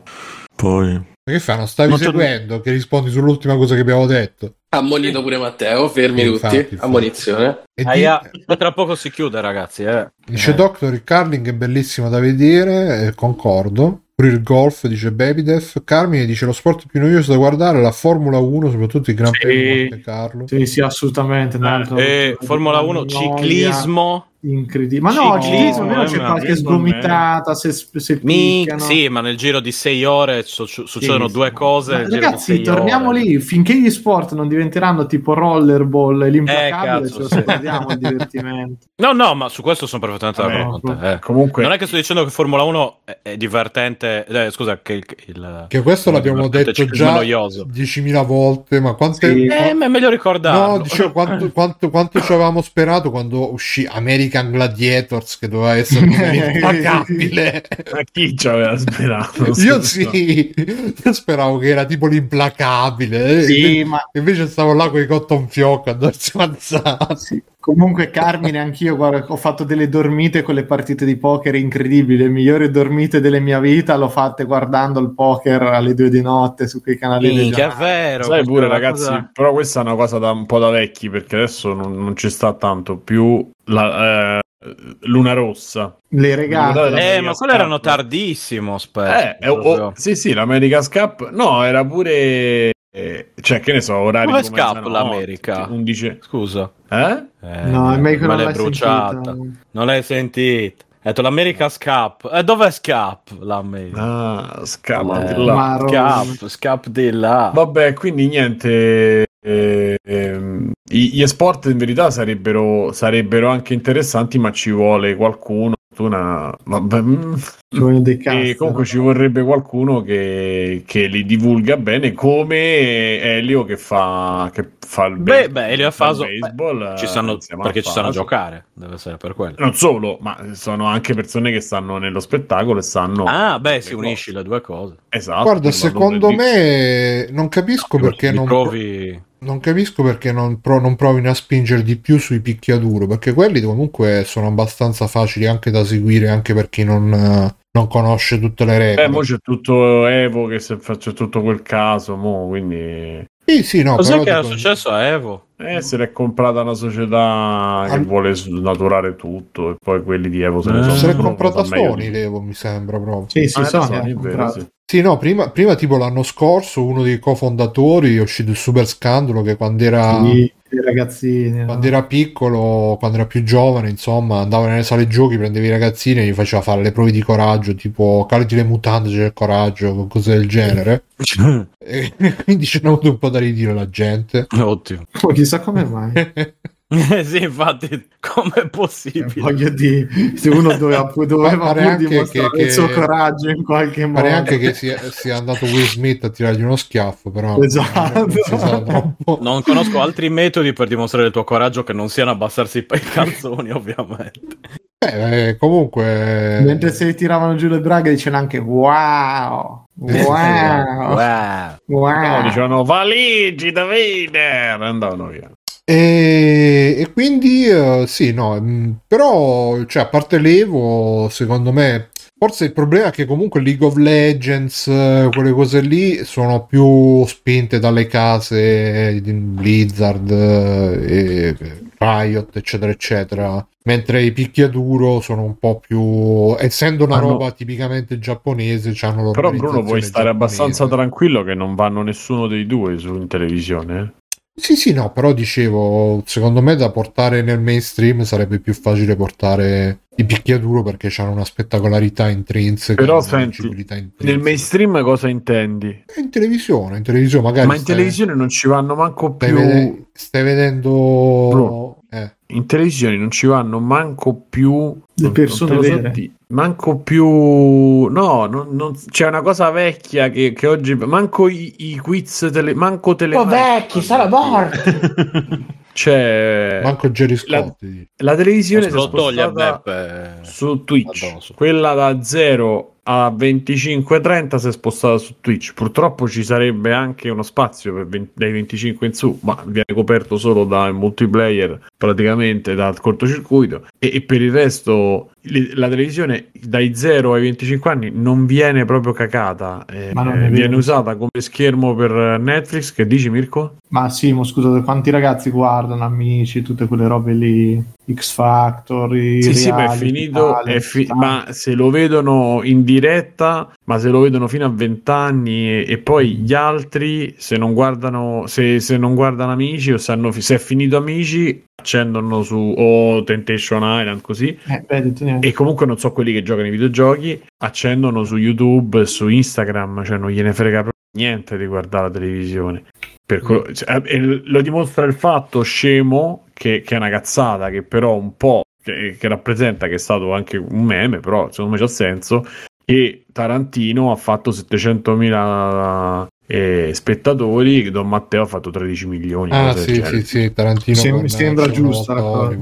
Poi... Ma che fanno? Stavi non seguendo c'è... che rispondi sull'ultima cosa che abbiamo detto. Ammonito pure Matteo, fermi infatti, tutti. Ammonizione. E Aia, di... tra poco si chiude, ragazzi. Eh. Dice eh. Doctor, il curling è bellissimo da vedere, eh, concordo. Pure il golf, dice Babydef. Carmine dice lo sport più noioso da guardare è la Formula uno, soprattutto il Gran sì. Premio Monte Carlo. Sì, sì, assolutamente. Eh, Formula uno, ciclismo. Incredibile. Ma no, ciclismo, no, c'è qualche sgomitata, se, se Mi... sì, ma nel giro di sei ore su- succedono sì, due cose. Ma ragazzi, torniamo ore. lì, finché gli sport non diventeranno tipo rollerball e l'implacabile, eh, cazzo, ce lo guardiamo sì. il divertimento. No, no, ma su questo sono perfettamente d'accordo con te. Comunque non è che sto dicendo che Formula uno è, è divertente. Eh, scusa, che, il, che questo il, l'abbiamo detto già noioso. diecimila volte, ma quante sì. eh, ma è meglio ricordarlo. No, dicevo, quanto, quanto, quanto ci avevamo sperato quando uscì America American Gladiators che doveva essere implacabile. Ma chi ci aveva sperato? Io sì, io speravo che era tipo l'implacabile, sì, e, ma... invece stavo là con i cotton fioc a darsi ammazzati. Sì. Comunque Carmine, anch'io guarda, ho fatto delle dormite con le partite di poker incredibili, le migliori dormite della mia vita l'ho fatte guardando il poker alle due di notte su quei canali. Sì, che è vero. Sai pure ragazzi, cosa... però questa è una cosa da un po' da vecchi, perché adesso non, non ci sta tanto più la... Eh... Luna Rossa, le regate, eh, ma quelle erano tardissimo. Spero, eh, oh, sì, sì, l'America's Cup, no, era pure, eh, cioè, che ne so, orari come Cup l'America, undici Scusa, eh? Eh, no, è meglio, non l'hai bruciata, sentita. Non l'hai sentita. Ho detto l'America Scap, eh, dove Scap? L'America, ah, Scap, eh, di là. Scap, Scap di là. Vabbè, quindi niente. Eh, ehm, gli esport in verità sarebbero sarebbero anche interessanti, ma ci vuole qualcuno, una, vabbè, e comunque ci vorrebbe qualcuno che, che li divulga bene, come Elio che fa che fa il beh, beh, Elio fa il baseball, ci sanno, perché ci sanno giocare, deve essere per quello. Non solo, ma sono anche persone che stanno nello spettacolo e sanno, ah beh, si unisci le due cose. Esatto. Guarda, secondo me di... non capisco no, perché non provi Non capisco perché non, pro- non provino a spingere di più sui picchiaduro, perché quelli comunque sono abbastanza facili anche da seguire, anche per chi non, eh, non conosce tutte le regole. Beh, mo c'è tutto Evo, che se faccio tutto quel caso, mo, quindi... Sì, sì, no, cos'è che tipo... era successo a Evo? Eh, se l'è comprata una società che Al... vuole snaturare tutto, e poi quelli di Evo se ne eh, sono... Se l'è comprata Sony, Evo, mi sembra, proprio. Sì, sì, ah, sì, sono sì. Sì, no, prima, prima tipo l'anno scorso uno dei cofondatori è uscito il super scandalo che quando era sì, ragazzini, quando no? era piccolo, quando era più giovane, insomma, andava nelle sale giochi, prendeva i ragazzini e gli faceva fare le prove di coraggio, tipo calati le mutande, c'è il coraggio, cose del genere. E quindi ce n'è avuto un po' da ridire la gente. Ottimo. Poi chissà come mai. Eh sì, infatti, com'è possibile? Eh, voglio dire, se uno doveva, doveva pure dimostrare che, il suo che... coraggio in qualche modo. Pare anche che sia, sia andato Will Smith a tirargli uno schiaffo, però esatto. non, non conosco altri metodi per dimostrare il tuo coraggio che non siano abbassarsi i calzoni, ovviamente. Beh, comunque... Mentre se tiravano giù le braghe dicevano anche wow, wow, wow, wow. No, dicevano valigi, Davide, andavano via. E, e quindi uh, sì, no, mh, però cioè, a parte l'Evo, secondo me forse il problema è che comunque League of Legends, eh, quelle cose lì sono più spinte dalle case di Blizzard, eh, e Riot eccetera eccetera, mentre i picchiaduro sono un po' più, essendo una ah, roba no. tipicamente giapponese, c'hanno l'organizzazione. Però Bruno, puoi stare giapponese. Abbastanza tranquillo che non vanno nessuno dei due su in televisione. Sì, sì, no, però dicevo, secondo me da portare nel mainstream sarebbe più facile portare i picchiaduro, perché c'hanno una spettacolarità intrinseca. Però senti, intrinseca. Nel mainstream cosa intendi? In televisione, in televisione magari. Ma in stai... televisione non ci vanno manco più. Stai vedendo... Stai vedendo... Bro, eh. In televisione non ci vanno manco più... Le persone vere. So, manco più... No, non, non... c'è una cosa vecchia che, che oggi... Manco i, i quiz... Tele... Manco telematico. Oh, vecchi, sarà morti! C'è... Manco Jerry Scott. La, la televisione si è spostata Beppe... su Twitch. Addosso. Quella da zero a venticinque trenta si è spostata su Twitch. Purtroppo ci sarebbe anche uno spazio per venti, dai venticinque in su, ma viene coperto solo dal multiplayer, praticamente dal cortocircuito, e, e per il resto le, la televisione dai zero ai venticinque anni non viene proprio cacata, eh, ma non viene usata come schermo per Netflix. Che dici, Mirko? Ma sì, ma scusate, quanti ragazzi guardano Amici, tutte quelle robe lì, X Factor, sì, sì, ma è finito, tale, è fi- ma se lo vedono in diretta, ma se lo vedono fino a vent'anni, e, e poi gli altri se non guardano, se, se non guardano Amici, o se, hanno, se è finito Amici accendono su o oh, Temptation Island così, eh, beh, e comunque non so, quelli che giocano i videogiochi accendono su YouTube, su Instagram, cioè non gliene frega proprio niente di guardare la televisione. Per quello, cioè, lo dimostra il fatto scemo che, che è una cazzata, che però un po' che, che rappresenta, che è stato anche un meme, però secondo me c'ha senso, che Tarantino ha fatto settecentomila eh, spettatori, Don Matteo ha fatto tredici milioni. Ah sì, sì, sì, Tarantino. Se mi sembra giusta la cosa.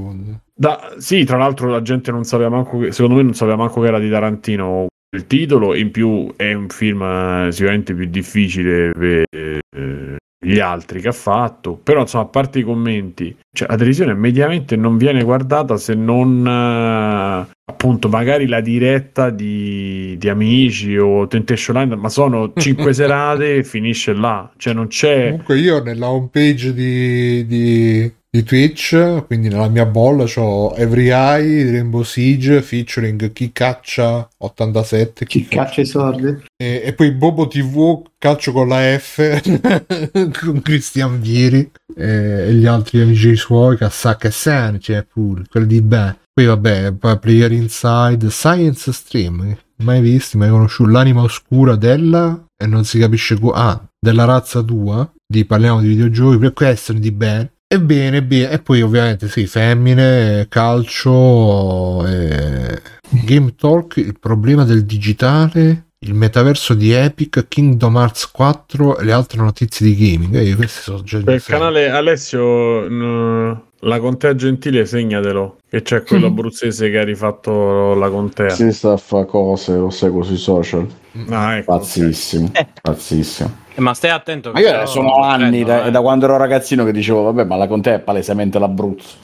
Da, sì, tra l'altro la gente non sapeva manco che, secondo me non sapeva manco che era di Tarantino il titolo, in più è un film sicuramente più difficile per eh, gli altri che ha fatto, però insomma, a parte i commenti, cioè, la televisione mediamente non viene guardata se non eh, appunto magari la diretta di, di Amici o Temptation Island, ma sono cinque serate e finisce là, cioè non c'è. Comunque io nella home page di... di... di Twitch, quindi nella mia bolla c'ho Every Eye, Rainbow Siege featuring Chi Caccia ottantasette, Chi, chi Caccia i Sordi, e, e poi Bobo tivù, Calcio con la F con Cristian Vieri e, e gli altri amici suoi, Cassacca e San, c'è pure quelli di Ben, poi vabbè Player Inside, Science Stream, mai visti, mai conosciuto, L'anima oscura della, e non si capisce qua, ah, della razza tua, di parliamo di videogiochi, per questo di Ben. Ebbene, bene, e poi ovviamente sì, femmine, calcio, eh, Game Talk, il problema del digitale, il metaverso di Epic, Kingdom Hearts quattro e le altre notizie di gaming. Eh, queste sono già per il canale Alessio, n- la Contea Gentile, segnatelo, che c'è quello abruzzese che ha rifatto la Contea. Si sta a fare cose, lo seguo sui social. Ah, ecco. Pazzissimo, eh. pazzissimo. Ma stai attento che ma io però... sono anni da, eh. da quando ero ragazzino che dicevo vabbè, ma la Contea è palesemente l'Abruzzo.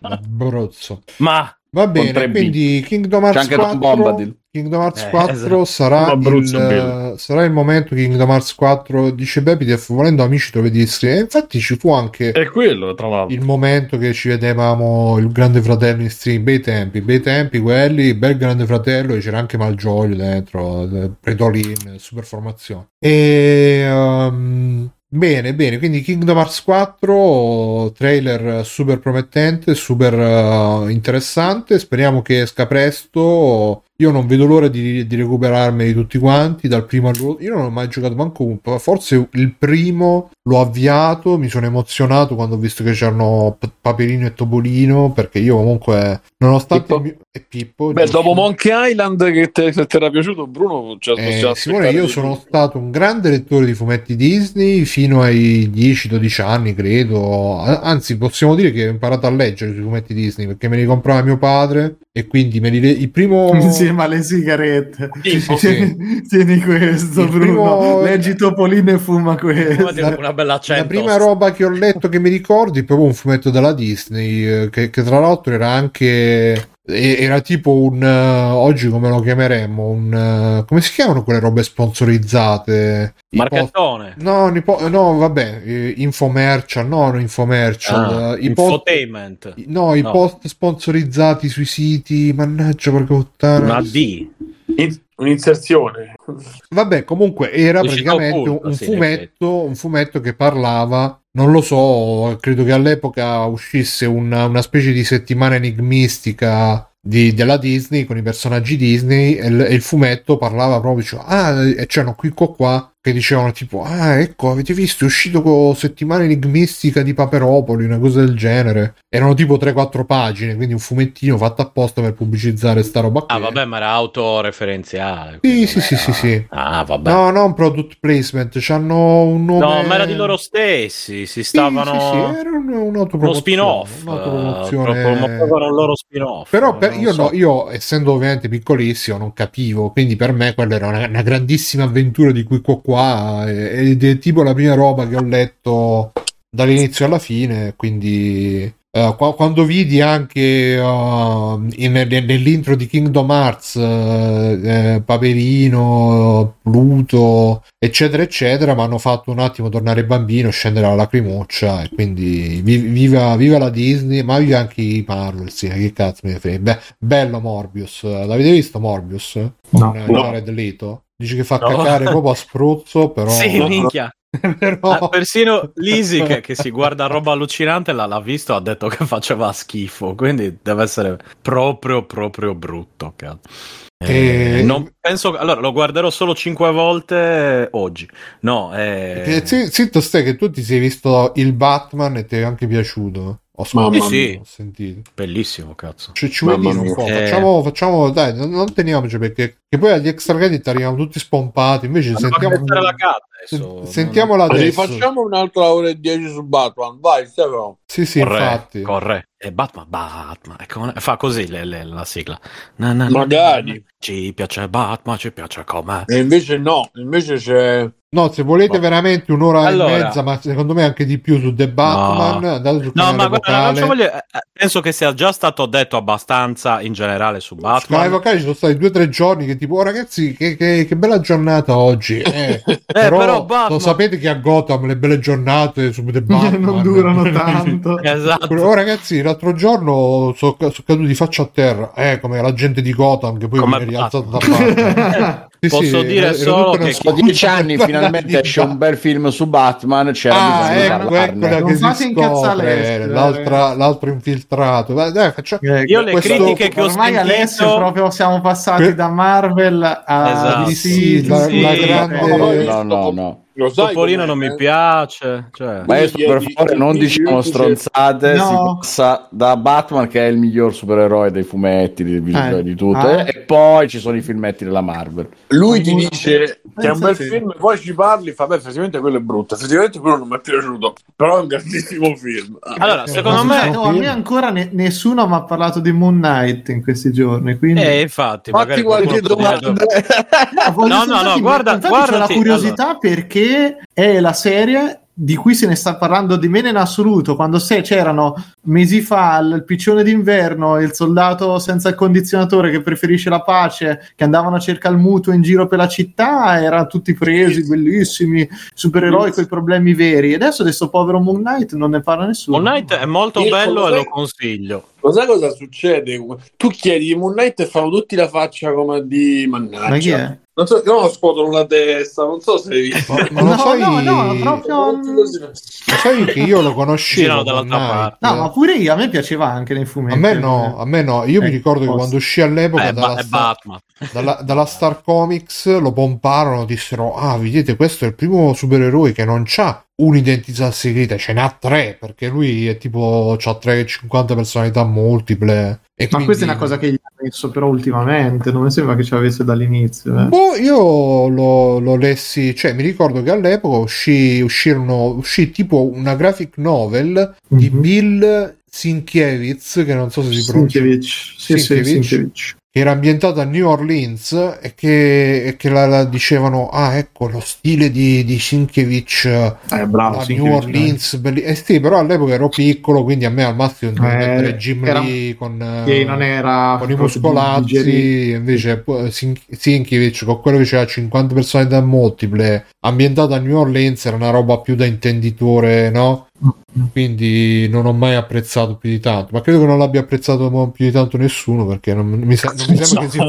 L'Abruzzo. Ma va bene, quindi Kingdom Hearts c'è anche quattro, Kingdom Hearts eh, quattro esatto. sarà, il, sarà il momento Kingdom Hearts quattro, dice Bepidef, volendo amici dove di stream, e infatti ci fu anche è quello, tra l'altro, il momento che ci vedevamo il Grande Fratello in stream, bei tempi, bei tempi quelli, bel Grande Fratello, e c'era anche Malgioglio dentro, Pretolin, super formazione e... Um... Bene, bene, quindi Kingdom Hearts quattro, trailer super promettente, super uh, interessante, speriamo che esca presto, io non vedo l'ora di, di recuperarmeli tutti quanti, dal primo all'ultimo, io non ho mai giocato manco un po', forse il primo l'ho avviato, mi sono emozionato quando ho visto che c'erano P- Paperino e Topolino, perché io comunque, nonostante... Pippo. Mio... E Pippo Beh, dopo sono... Monkey Island, che te, se ti era piaciuto, Bruno... Eh, Simone, io sono tutto. stato un grande lettore di fumetti Disney, fino ai dieci dodici anni credo, anzi possiamo dire che ho imparato a leggere sui fumetti Disney perché me li comprava mio padre e quindi me li le... il primo insieme alle sigarette sì, sì, sì. tieni questo il Bruno primo... leggi Topolino e fuma questo, la, una bella la prima roba che ho letto che mi ricordi è proprio un fumetto della Disney che, che tra l'altro era anche era tipo un uh, oggi come lo chiameremmo un uh, come si chiamano quelle robe sponsorizzate, marchettone Ipo- no, nipo- no vabbè eh, infomercial no, no infomercial ah, uh, i infotainment post, no, no i post sponsorizzati sui siti, mannaggia perché ottana una D In- un'inserzione vabbè comunque era Lo praticamente un, un sì, fumetto un fumetto che parlava, non lo so, credo che all'epoca uscisse una, una specie di settimana enigmistica di, della Disney con i personaggi Disney e, l, e il fumetto parlava proprio cioè, ah e c'erano qui qua qua che dicevano tipo ah ecco avete visto è uscito con settimana enigmistica di Paperopoli, una cosa del genere, erano tipo tre quattro pagine, quindi un fumettino fatto apposta per pubblicizzare sta roba qui. Ah vabbè, ma era autoreferenziale sì sì, era... sì sì sì ah vabbè no non product placement, c'hanno un nome no ma era di loro stessi, si stavano sì, sì, sì. era un, un'autopromozione uno spin off un'autopromozione... uh, promuovevano il loro spin off, però per, io, so. no, io essendo ovviamente piccolissimo non capivo, quindi per me quella era una, una grandissima avventura di cui qua ed è tipo la prima roba che ho letto dall'inizio alla fine, quindi uh, qua, quando vidi anche uh, in, nell'intro di Kingdom Hearts uh, eh, Paperino, Pluto eccetera eccetera, mi hanno fatto un attimo tornare bambino, scendere alla lacrimoccia, e quindi vi, viva, viva la Disney, ma viva anche i Marvel, sì, che cazzo mi frega. Beh, bello Morbius, l'avete visto Morbius? No, con no. Jared Leto? Dice che fa no. cacare proprio a spruzzo, però... Sì, minchia. Però... Ah, persino Lisi che, che si guarda roba allucinante l'ha, l'ha visto, ha detto che faceva schifo, quindi deve essere proprio proprio brutto, cazzo. Eh, e... non penso, allora lo guarderò solo cinque volte oggi. No, eh... Zitto stai che tu ti sei visto il Batman e ti è anche piaciuto. Ho sentito, sì, mia, sì. Ho sentito. Bellissimo, cazzo. Cioè, ci vedi un po'. Eh. Facciamo, facciamo, dai, non teniamoci, perché che poi agli extra credit arriviamo tutti spompati. Invece ma sentiamo la adesso, sentiamola non... adesso. Rifacciamo un'altra ora e dieci su Batman. Vai, Stefano. Sì, sì, corre, infatti. Corre. E Batman, Batman. Ecco, fa così le, le, la sigla. Na, na, magari. Na, ci piace Batman, ci piace com'è. E invece no, invece c'è... No, se volete veramente un'ora allora, e mezza, ma secondo me anche di più su The Batman, no, andate su no, ma guarda, non ci voglio... penso che sia già stato detto abbastanza in generale su Batman. Su canale vocale ci sono stati due o tre giorni che tipo, oh, ragazzi, che, che, che bella giornata oggi. Eh, eh, però, però Batman... lo sapete che a Gotham le belle giornate su The Batman non durano tanto. Esatto. Oh, ragazzi, l'altro giorno sono so caduto di faccia a terra, eh, come la gente di Gotham che poi come viene rialzata da Batman. Sì, posso sì, dire solo che dopo dieci anni finalmente esce un bel film su Batman, c'era ah, ecco, ecco che non si scopre, l'altra, l'altro infiltrato. Dai, facciamo io le questo... critiche che ho ormai sentito... Alessio proprio siamo passati per... da Marvel a esatto, D C, sì, la, sì, la grande... no no no lo sai, Topolino non mi piace, cioè. Maestro, per favore non diciamo stronzate, no. Si passa da Batman, che è il miglior supereroe dei fumetti di, eh. di tutto, ah. e poi ci sono i filmetti della Marvel. Lui ti dice che è un bel film, poi ci parli, fa beh, effettivamente quello è brutto, effettivamente quello non mi è piaciuto, però è un grandissimo film. Allora, secondo me no, a me ancora ne- nessuno mi ha parlato di Moon Knight in questi giorni, quindi eh, infatti, magari qualche domanda. No, no, no, guarda, guarda la curiosità allora. Perché è la serie di cui se ne sta parlando di meno in assoluto, quando se c'erano mesi fa il piccione d'inverno, il soldato senza il condizionatore che preferisce la pace, che andavano a cercare il mutuo in giro per la città, erano tutti presi, bellissimi supereroi con i problemi veri, e adesso adesso povero Moon Knight non ne parla nessuno. Moon Knight è molto e bello lo e lo consiglio. Lo sai cosa succede? Tu chiedi di Moon Knight e fanno tutti la faccia come di mannaggia. Ma chi è? Non so, io non scuotono la testa, non so se hai visto. Ma no, sai... no, no, proprio... Lo sai che io lo conoscevo. Dall'altra parte. No, ma pure io, a me piaceva anche nei fumetti. A me no, a me no. Io eh, mi ricordo forse. Che quando uscì all'epoca eh, dalla, ba- Star... Dalla, dalla Star Comics lo pomparono, dissero, ah, vedete, questo è il primo supereroe che non c'ha un'identità segreta, ce n'ha tre, perché lui è tipo c'ha tre cinquanta personalità multiple. E ma quindi... questa è una cosa che gli ha messo però ultimamente, non mi sembra che ce l'avesse dall'inizio. Eh. Boh, io lo, lo lessi, cioè mi ricordo che all'epoca uscì, uscirono, uscì tipo una graphic novel mm-hmm. di Bill Sienkiewicz, che non so se si pronuncia. Sienkiewicz, sì, Sienkiewicz. Sienkiewicz. Era ambientata a New Orleans e che, e che la, la dicevano ah ecco lo stile di, di Sienkiewicz eh, bravo, a Sienkiewicz, New Orleans no. belli- eh sì però all'epoca ero piccolo quindi a me al massimo eh, mettere Jim era, Lee con, sì, non era con i muscolazzi invece Sienkiewicz con quello che c'era cinquanta personalità multiple ambientata a New Orleans era una roba più da intenditore no? Quindi non ho mai apprezzato più di tanto, ma credo che non l'abbia apprezzato più di tanto nessuno, perché non mi, sa- non mi, sembra, che sia,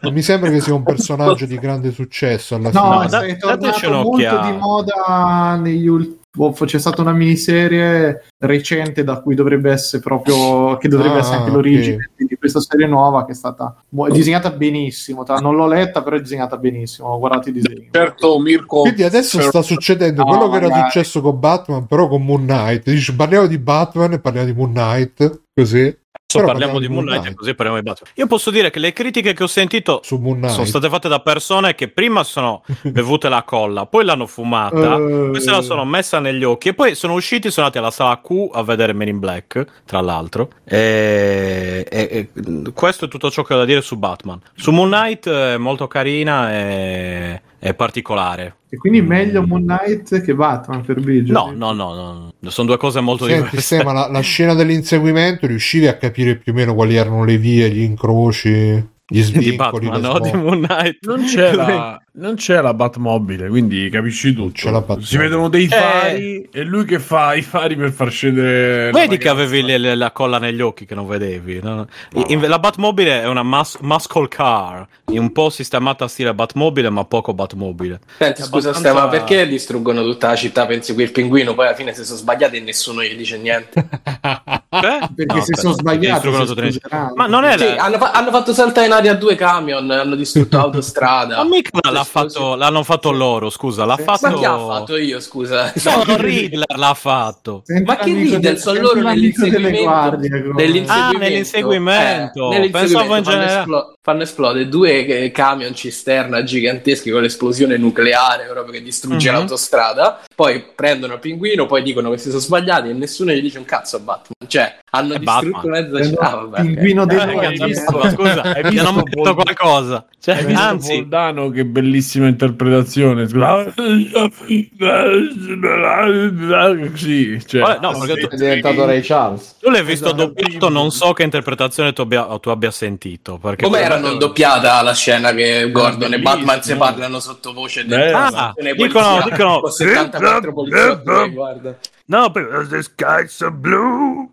non mi sembra che sia un personaggio di grande successo alla fine. No, da- è tornato molto di moda negli ultimi. C'è stata una miniserie recente da cui dovrebbe essere proprio che dovrebbe ah, essere anche l'origine okay. di questa serie nuova che è stata è disegnata benissimo, non l'ho letta però è disegnata benissimo, ho guardato i disegni certo Mirko, quindi adesso certo. Sta succedendo no, quello magari. Che era successo con Batman però con Moon Knight, dici parliamo di Batman e parliamo di Moon Knight così. So, parliamo, parliamo di Moon Knight, Moon Knight. Così parliamo di Batman. Io posso dire che le critiche che ho sentito sono state fatte da persone che prima sono bevute la colla, poi l'hanno fumata, uh... poi se la sono messa negli occhi e poi sono usciti, sono andati alla sala Q a vedere Men in Black, tra l'altro. E... E... E... Questo è tutto ciò che ho da dire su Batman. Su Moon Knight è molto carina e... è particolare. E quindi meglio Moon Knight che Batman per Biggio? No, no, no, no, no, sono due cose molto Senti, diverse. Sema, la, la scena dell'inseguimento, riuscivi a capire più o meno quali erano le vie, gli incroci, gli svincoli? Ma no, di Moon Knight non c'era, non c'è la Batmobile, quindi capisci tu. Si vedono dei fari eh. e lui che fa i fari per far scendere. Vedi che avevi le, le, la colla negli occhi che non vedevi. No? No. In, la Batmobile è una mus- muscle car, un po' sistemata a stile Batmobile, ma poco Batmobile. Senti, scusa, abbastanza... Stefano, ma perché distruggono tutta la città per inseguire il pinguino? Poi alla fine si sono sbagliati e nessuno gli dice niente. Perché no, si per... sono sbagliati. Ma non è sì, la... hanno, fa- hanno fatto saltare in aria a due camion, hanno distrutto l'autostrada. Ma mica l'ha fatto, l'hanno fatto loro, scusa, l'ha fatto... Ma chi l'ha fatto io, scusa? No, Riddler l'ha fatto. Senta, ma che Riddler? Sono loro nell'inseguimento, guardie, nell'inseguimento. Ah, nell'inseguimento. Eh, nell'inseguimento fanno, genere... espl- fanno esplodere due camion cisterna giganteschi con l'esplosione nucleare proprio che distrugge mm-hmm. l'autostrada. Poi prendono il Pinguino, poi dicono che si sono sbagliati e nessuno gli dice un cazzo a Batman. Cioè, hanno è distrutto mezza città. Ah, vabbè, Pinguino okay. dentro. Eh, hai visto, visto, scusa, hai visto, non ho detto Bold... qualcosa. Cioè, hai anzi, Boldano, che bellissima interpretazione. Scusa. Sì, cioè, vabbè, no, sì, tu... è diventato Ray Charles. Tu l'hai visto esatto. doppiato, non so che interpretazione tu abbia, tu abbia sentito. Come era non doppiata la scena che Gordon e Batman si parlano sottovoce dentro ah, dicono, dicono settantaquattro poliziotti, guarda. No, perché the skies are blue.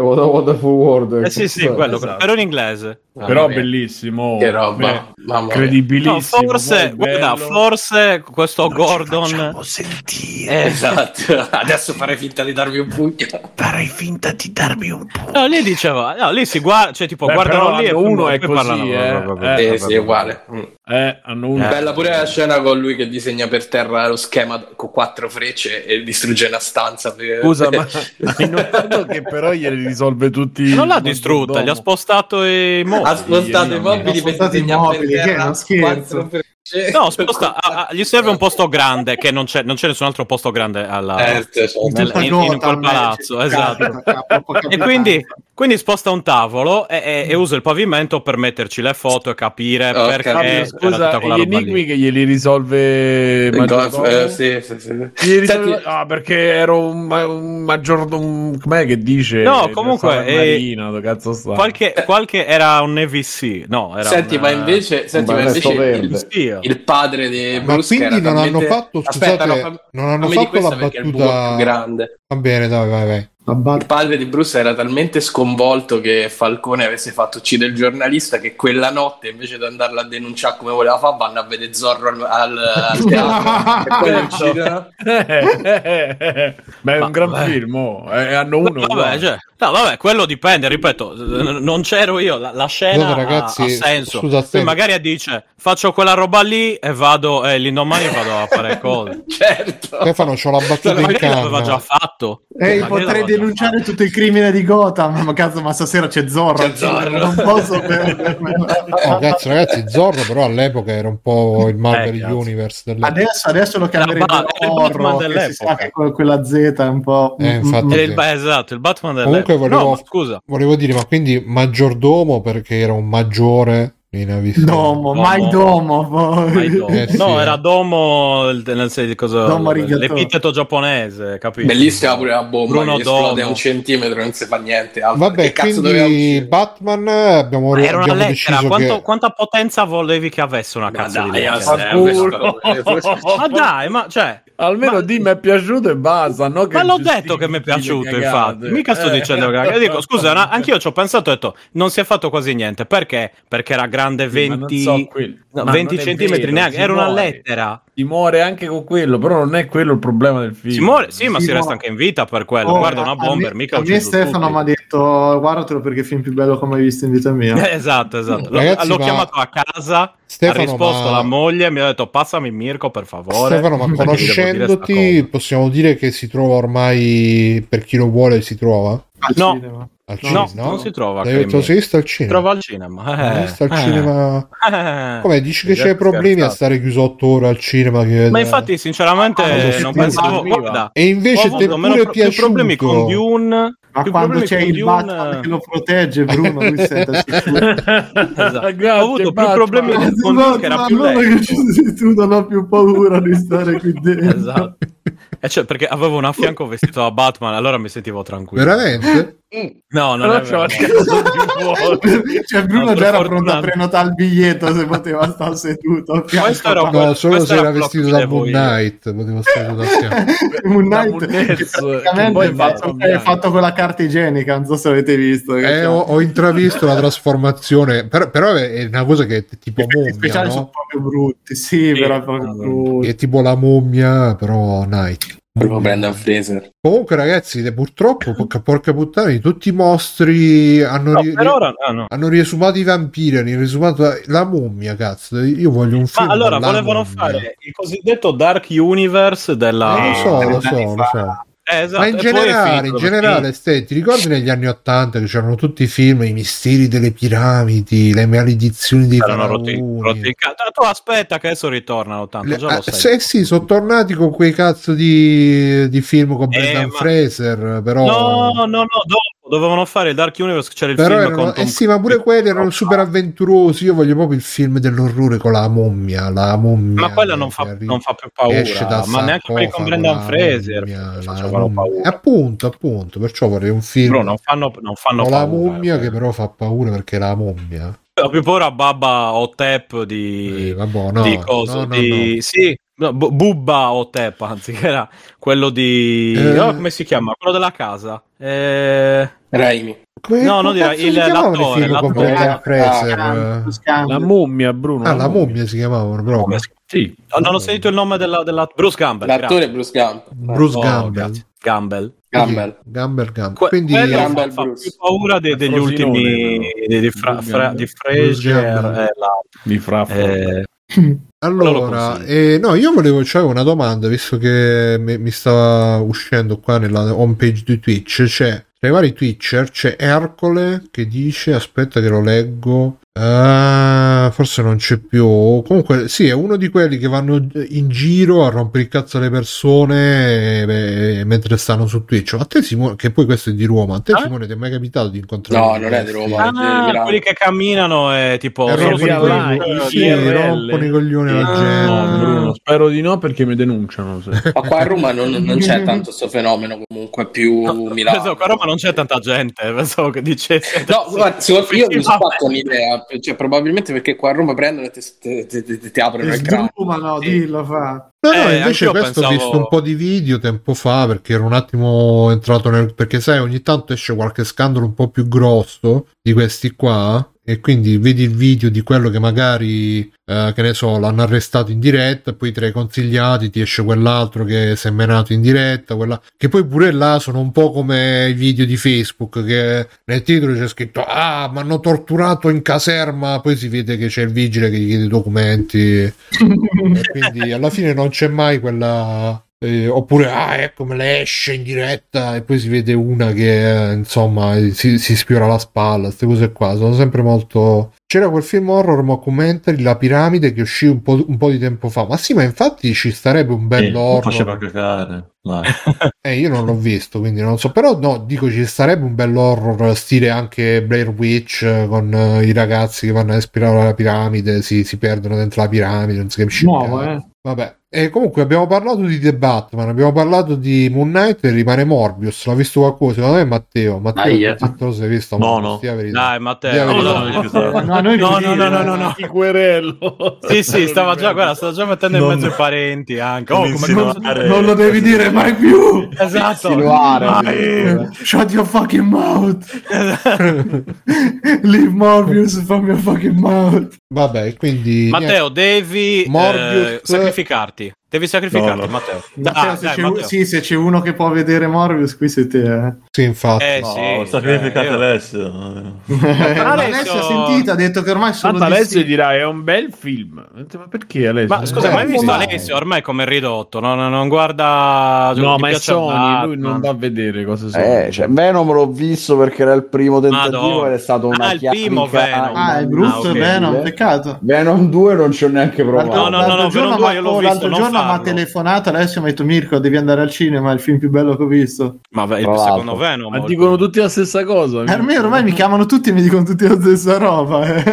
Wonderful World. Eh sì, sì, quello, esatto. Però in inglese. Ah, però mia. Bellissimo. Che roba. Credibilissimo. No, forse, guarda, forse questo non Gordon sentire. Esatto. Adesso farei finta di darmi un pugno. Farei finta di darmi un pugno. No, lei diceva, no, lei si guarda, cioè tipo beh, guardano lì e uno è così, eh, sì, è uguale. Eh, hanno uno. Bella pure la scena con lui che disegna per terra lo schema con quattro frecce e distrugge una stanza per... scusa ma notando che però glieli risolve tutti, non l'ha distrutta, gli ha spostato i mobili, ha spostato i mobili per disegnare per... no sposta a, a, gli serve un posto grande che non c'è, non c'è nessun altro posto grande alla, certo, nel, in, in, in quel palazzo, esatto, e quindi quindi sposta un tavolo e, e, e usa il pavimento per metterci le foto e capire oh, perché capito. Scusa, e gli enigmi lì. Che glieli risolve Maggiordomo eh, sì, sì, sì. Risolve... ah perché ero un, ma- un maggiordomo, com'è che dice no comunque eh, marino, cazzo sta. Qualche, qualche era un E V C no era senti una... ma invece, senti, ma invece il, il padre di Bruce ma quindi non talmente... hanno fatto scusate aspetta, no, fam... non hanno fatto la battuta più grande va bene dai vai vai il padre di Bruce era talmente sconvolto che Falcone avesse fatto uccidere il giornalista che quella notte invece di andarla a denunciare come voleva fare vanno a vedere Zorro al, al, al teatro e poi uccidono beh è un gran vabbè. Film oh. eh, hanno uno no, vabbè, cioè, no, vabbè quello dipende ripeto n- non c'ero io la, la scena no, ragazzi, ha, ha senso scusate. Poi magari dice faccio quella roba lì e vado eh, l'indomani vado a fare cose certo Stefano c'ho la battuta in canna l'aveva già fatto e potrei denunciare tutto il crimine di Gotham ma cazzo ma stasera c'è Zorro, c'è Zorro. Non posso per... no, cazzo ragazzi Zorro però all'epoca era un po' il Marvel eh, Universe adesso, adesso lo chiamerebbero Zorro con quella Z un po' eh, infatti, il, esatto il Batman dell'epoca comunque volevo, no, scusa. volevo dire ma quindi maggiordomo perché era un maggiore domo, domo, mai domo, mai domo. Eh, sì. No era domo nel senso cosa domo l'epiteto giapponese capito bellissima pure la bomba Bruno esplode un centimetro non si fa niente altro. Vabbè che cazzo quindi Batman abbiamo, re- era una abbiamo lettera quanto, che... quanta potenza volevi che avesse una cazzo ma dai, di lettera ma dai ma cioè almeno ma... di mi è piaciuto e basta no che ma l'ho detto che mi è piaciuto infatti mica sto eh. dicendo che dico scusa no, anch'io ci ho pensato e ho detto non si è fatto quasi niente perché perché era grande grande venti, sì, so, no, venti centimetri vero, neanche era muore. Una lettera si muore anche con quello però non è quello il problema del film si muore sì si ma si muore. Resta anche in vita per quello oh, guarda una bomber me, mica a me Stefano mi ha detto guardatelo perché è il film più bello che ho mai visto in vita mia esatto esatto mm, ragazzi, l'ho ma... chiamato a casa Stefano, ha risposto ma... la moglie mi ha detto passami Mirko per favore Stefano ma conoscendoti dire possiamo dire che si trova ormai per chi lo vuole si trova? Al no cinema. Al cinema, no, no, non si trova. L'hai detto, sei visto al cinema? Trova al cinema. Eh, eh, sta al eh, cinema. Eh, Come dici che c'è problemi scherzato. A stare chiuso otto ore al cinema? Che... Ma infatti, sinceramente, ah, non pensavo. Guarda, e invece te pure pro- piaciuto. problemi con Dune. Ma quando c'è il Batman che lo protegge, Bruno, lui senta sicuro. Esatto. Ho avuto più problemi con Dune che era più lento. Tu non ho più paura di stare qui dentro. Esatto. Eh cioè, perché avevo un affianco vestito da Batman, allora mi sentivo tranquillo. Veramente? No, non però è vero. Cioè, Bruno già era pronto a prenotare il biglietto se poteva stare seduto. Questo era no, solo se era, era vestito da Moon Knight. Poteva stare da Moon Knight è fatto con la carta igienica. Non so se avete visto. Eh, cioè... ho, ho intravisto la trasformazione, però, però è una cosa che è tipo mommia. I speciali no? sono proprio brutti. Sì, sì però proprio brutti. È tipo la mommia, però Knight. Proprio Brendan Fraser. Comunque, ragazzi, purtroppo, porca puttana, tutti i mostri hanno, no, ri- ora, no, no. hanno riesumato i vampiri, hanno riesumato la mummia, cazzo. Io voglio un film. Ma allora, volevano mummia. fare il cosiddetto Dark Universe della... Eh, lo so, lo so, lo so. Eh, esatto. Ma in generale, in generale Ste, ti ricordi negli anni ottanta che c'erano tutti i film, i misteri delle piramidi, le maledizioni dei faraoni? Tu aspetta che adesso ritornano tanto, le, già lo sai. Se sì, sono tornati con quei cazzo di, di film con Brendan eh, ma... Fraser, però no no no dopo dovevano fare il Dark Universe, c'era il però film erano, con Tom eh sì ma pure quelli erano super avventurosi. Io voglio proprio il film dell'orrore con la mummia, la mummia ma quella non fa, non fa più paura, ma neanche quelli con Brendan Fraser mummia, paura. Appunto, appunto, perciò vorrei un film. Però non fanno, non fanno paura, la mummia, che però fa paura perché la mummia. Ho più paura Baba Hotep di eh, vabbò, no, di cosa no, no, di no. Sì, no, B- Bubba Hotep, anzi che era quello di eh... no, come si chiama? Quello della casa. Eh... Raimi. Que- no, non dirà il l'attore, l'attore la, la, la, la mummia, Bruno. Ah, la mummia si chiamava proprio. Sì, non ho sentito il nome della, della... Bruce Campbell. L'attore Bruce Campbell. Bruce Campbell. Campbell. Campbell. Campbell. Campbell. Quindi Campbell fa, fa più paura de, degli Frosinone, ultimi di, di, fra, fra, di Fraser. Di fra, fra. Eh, allora, eh, no, io volevo cioè una domanda, visto che mi, mi sta uscendo qua nella home page di Twitch, c'è tra i vari Twitcher c'è Ercole che dice, aspetta che lo leggo, uh, forse non c'è più, comunque sì, è uno di quelli che vanno in giro a rompere il cazzo alle persone e, e, mentre stanno su Twitch. A te Simone, che poi questo è di Roma, a te eh? Simone ti è mai capitato di incontrare? No, non è di Roma, ah, è quelli che camminano è tipo e rompono, i coglioni, sì, rompono i coglioni ah, la gente. No, Bruno, spero di no perché mi denunciano se. Ma qua a Roma non, non c'è tanto sto fenomeno, comunque più no, Milano penso, qua a Roma non c'è tanta gente, pensavo che dicesse. No, guarda, io mi sono fatto un'idea, cioè probabilmente perché qua a Roma prendono e ti, ti, ti, ti aprono il cranio. No, dillo, fa. No, no, eh, invece questo pensavo... ho visto un po' di video tempo fa, perché ero un attimo entrato nel... perché sai, ogni tanto esce qualche scandalo un po' più grosso di questi qua, e quindi vedi il video di quello che magari... Uh, che ne so, l'hanno arrestato in diretta, poi tra i consigliati ti esce quell'altro che si è menato in diretta, quella... che poi pure là sono un po' come i video di Facebook che nel titolo c'è scritto ah, mi hanno torturato in caserma, poi si vede che c'è il vigile che gli chiede i documenti quindi alla fine non c'è mai quella eh, oppure ah ecco me le esce in diretta e poi si vede una che eh, insomma si, si sfiora la spalla. Queste cose qua sono sempre molto... C'era quel film horror mockumentary La Piramide che uscì un po', un po' di tempo fa. Ma sì, ma infatti ci starebbe un bello eh, horror. Faceva cacare. Eh, io non l'ho visto, quindi non so. Però no, dico, ci starebbe un bello horror stile anche Blair Witch con uh, i ragazzi che vanno a esplorare la piramide, si, si perdono dentro la piramide, non si capisce. Nuovo, eh. Vabbè. E comunque abbiamo parlato di The Batman, abbiamo parlato di Moon Knight e rimane Morbius. L'ha visto qualcusa? Secondo me è Matteo. Matteo, dai, eh. te lo sei visto? No, no. Dai, Matteo. No, no, no, no, no, no, no. Il querello. Sì, sì, stava già, guarda, stava già mettendo in mezzo i parenti anche. Oh, come non, non lo devi dire mai più. Esatto. Mai. Shut your fucking mouth. Leave Morbius from your fucking mouth. Vabbè, quindi... Matteo, devi eh, sacrificarti. Devi sacrificarti, no, no. Matteo. Matteo, ah, se dai, c'è Matteo. Un, sì, se c'è uno che può vedere Morbius, qui sei te. Eh. Sì, infatti. Eh, no, sì, sacrificate eh, Alessio. Eh, Alessio ha sentito, ha detto che ormai sono... Tanto Alessio sì. Dirà, è un bel film. Ma perché Alessio? Ma scusa, eh, ma hai visto sì. Alessio? Ormai come ridotto, no, no, non guarda... No, ma è Sony, lui non va a vedere cosa sono. Eh, cioè, Venom l'ho visto perché era il primo tentativo Madonna. Ed è stato una ah, chiacchiera. Ah, il primo Venom. Ah, è brutto ah, okay. Venom, peccato. Venom due non ci ho neanche provato. No, no, no, no Venom due io l'ho visto, non farlo. Mi ha telefonato adesso, mi ha detto Mirko devi andare al cinema, è il film più bello che ho visto. Ma beh, secondo me no, ma dicono tutti la stessa cosa. Per me ormai mi chiamano tutti e mi dicono tutti la stessa roba eh.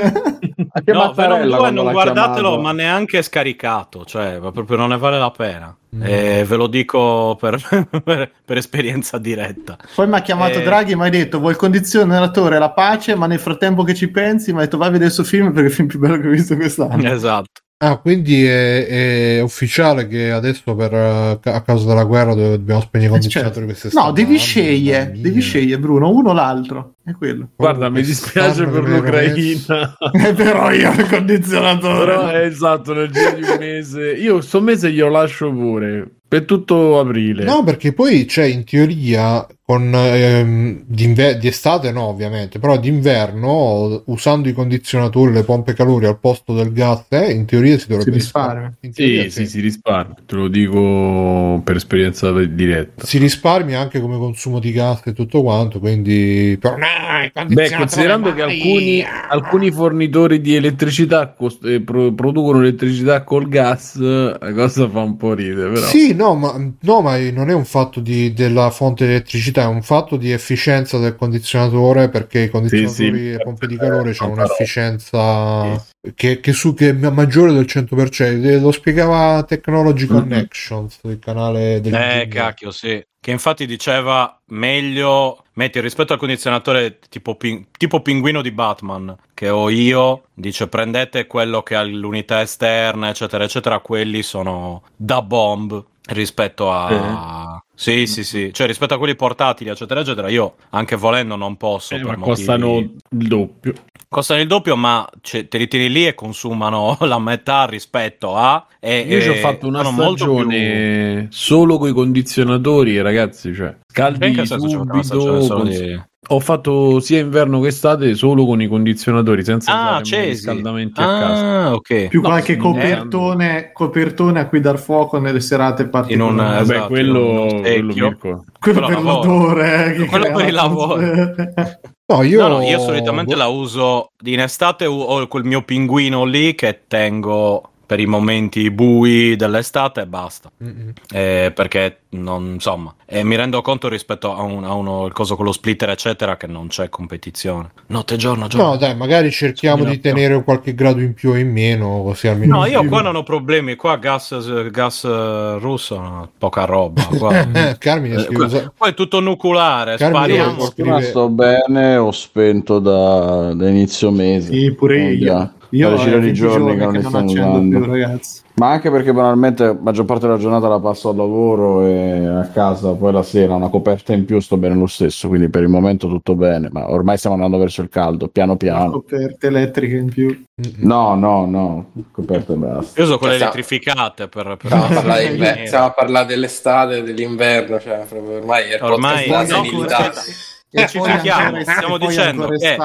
No, però non guardatelo, ma neanche scaricato, cioè proprio non ne vale la pena. Mm. Eh, ve lo dico per, per, per esperienza diretta. Poi mi ha chiamato eh, Draghi e mi ha detto vuoi il condizionatore, la pace, ma nel frattempo che ci pensi mi ha detto vai a vedere il suo film perché è il film più bello che ho visto quest'anno. Esatto. Ah, quindi è, è ufficiale che adesso per a causa della guerra dobbiamo spegnere i condizionatori queste no, devi scegliere, devi scegliere Bruno, uno o l'altro, è quello. Guarda, oh, mi dispiace per l'Ucraina. Però io il condizionatore. Però, esatto, nel giro di un mese. Io sto mese glielo lascio pure. per tutto aprile. No, perché poi c'è, cioè, in teoria con ehm, di estate no, ovviamente, però d'inverno usando i condizionatori, le pompe calore al posto del gas, eh, in teoria si dovrebbe risparmiare. Sì, sì, si risparmia, te lo dico per esperienza diretta. Si risparmia anche come consumo di gas e tutto quanto, quindi per... Beh, considerando che alcuni, alcuni fornitori di elettricità cost- eh, pro- producono elettricità col gas, la cosa fa un po' ridere, però. Sì, no, ma, no, ma non è un fatto di, della fonte di elettricità, è un fatto di efficienza del condizionatore, perché i condizionatori, sì, sì, e pompe di calore hanno un'efficienza sì. che, che, su, che è maggiore del cento per cento. Lo spiegava Technology Connections, mm-hmm. il canale del eh, cacchio, sì. Che infatti diceva meglio metti rispetto al condizionatore tipo, pin- tipo pinguino di Batman che ho io, dice prendete quello che ha l'unità esterna eccetera eccetera, quelli sono da bomb rispetto a... Eh. Sì, sì, sì, cioè rispetto a quelli portatili eccetera eccetera, io anche volendo non posso, eh, per ma motivi... costano il doppio. Costano il doppio, ma cioè, te li tiri lì e consumano la metà rispetto a... E, Io e, ci ho fatto una stagione più... solo coi condizionatori, ragazzi, cioè caldi subito, con... di... ho fatto sia inverno che estate solo con i condizionatori, senza ah, usare riscaldamenti ah, a casa. Okay. Più no, qualche copertone, è... copertone a cui dar fuoco nelle serate particolari. In un, Vabbè, esatto, quello, in quello, quello, quello per l'odore. Eh, quello per il lavoro. No, io... No, no, io solitamente la uso in estate, ho quel mio pinguino lì che tengo per i momenti bui dell'estate e basta, eh, perché non, insomma, eh, mi rendo conto rispetto a, un, a uno il coso con lo splitter eccetera che non c'è competizione notte giorno giorno. No dai, magari cerchiamo sì, di tenere no. qualche grado in più o in meno, così almeno. No, io qua non ho problemi, qua gas, gas russo no, poca roba qua. Carmine, eh, qua, qua è tutto nucleare, spariamo. Scrive... sto bene, ho spento da, da inizio mese. Sì, pure io. Io ho di giorni, giorni che non, che non accendo più, ragazzi. Ma anche perché banalmente la maggior parte della giornata la passo al lavoro e a casa, poi la sera una coperta in più sto bene lo stesso, quindi per il momento tutto bene, ma ormai stiamo andando verso il caldo, piano piano. Coperte elettriche in più. No, no, no, coperte basta. Io uso quelle cioè, elettrificate per, per stiamo, parlare stiamo a parlare dell'estate, dell'inverno, cioè ormai è ormai E ci chiamo, stiamo dicendo che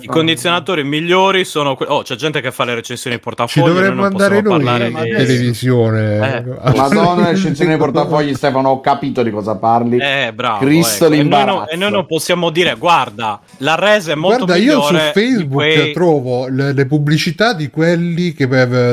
i condizionatori migliori sono que- oh, c'è gente che fa le recensioni di portafogli, ci dovremmo non andare noi parlare in di... televisione, eh. Madonna, recensioni di portafogli. Stefano, ho capito di cosa parli, eh, bravo, Cristo, ecco. E, noi non, e noi non possiamo dire guarda la resa è molto guarda, migliore. Guarda, io su Facebook quei... trovo le, le pubblicità di quelli che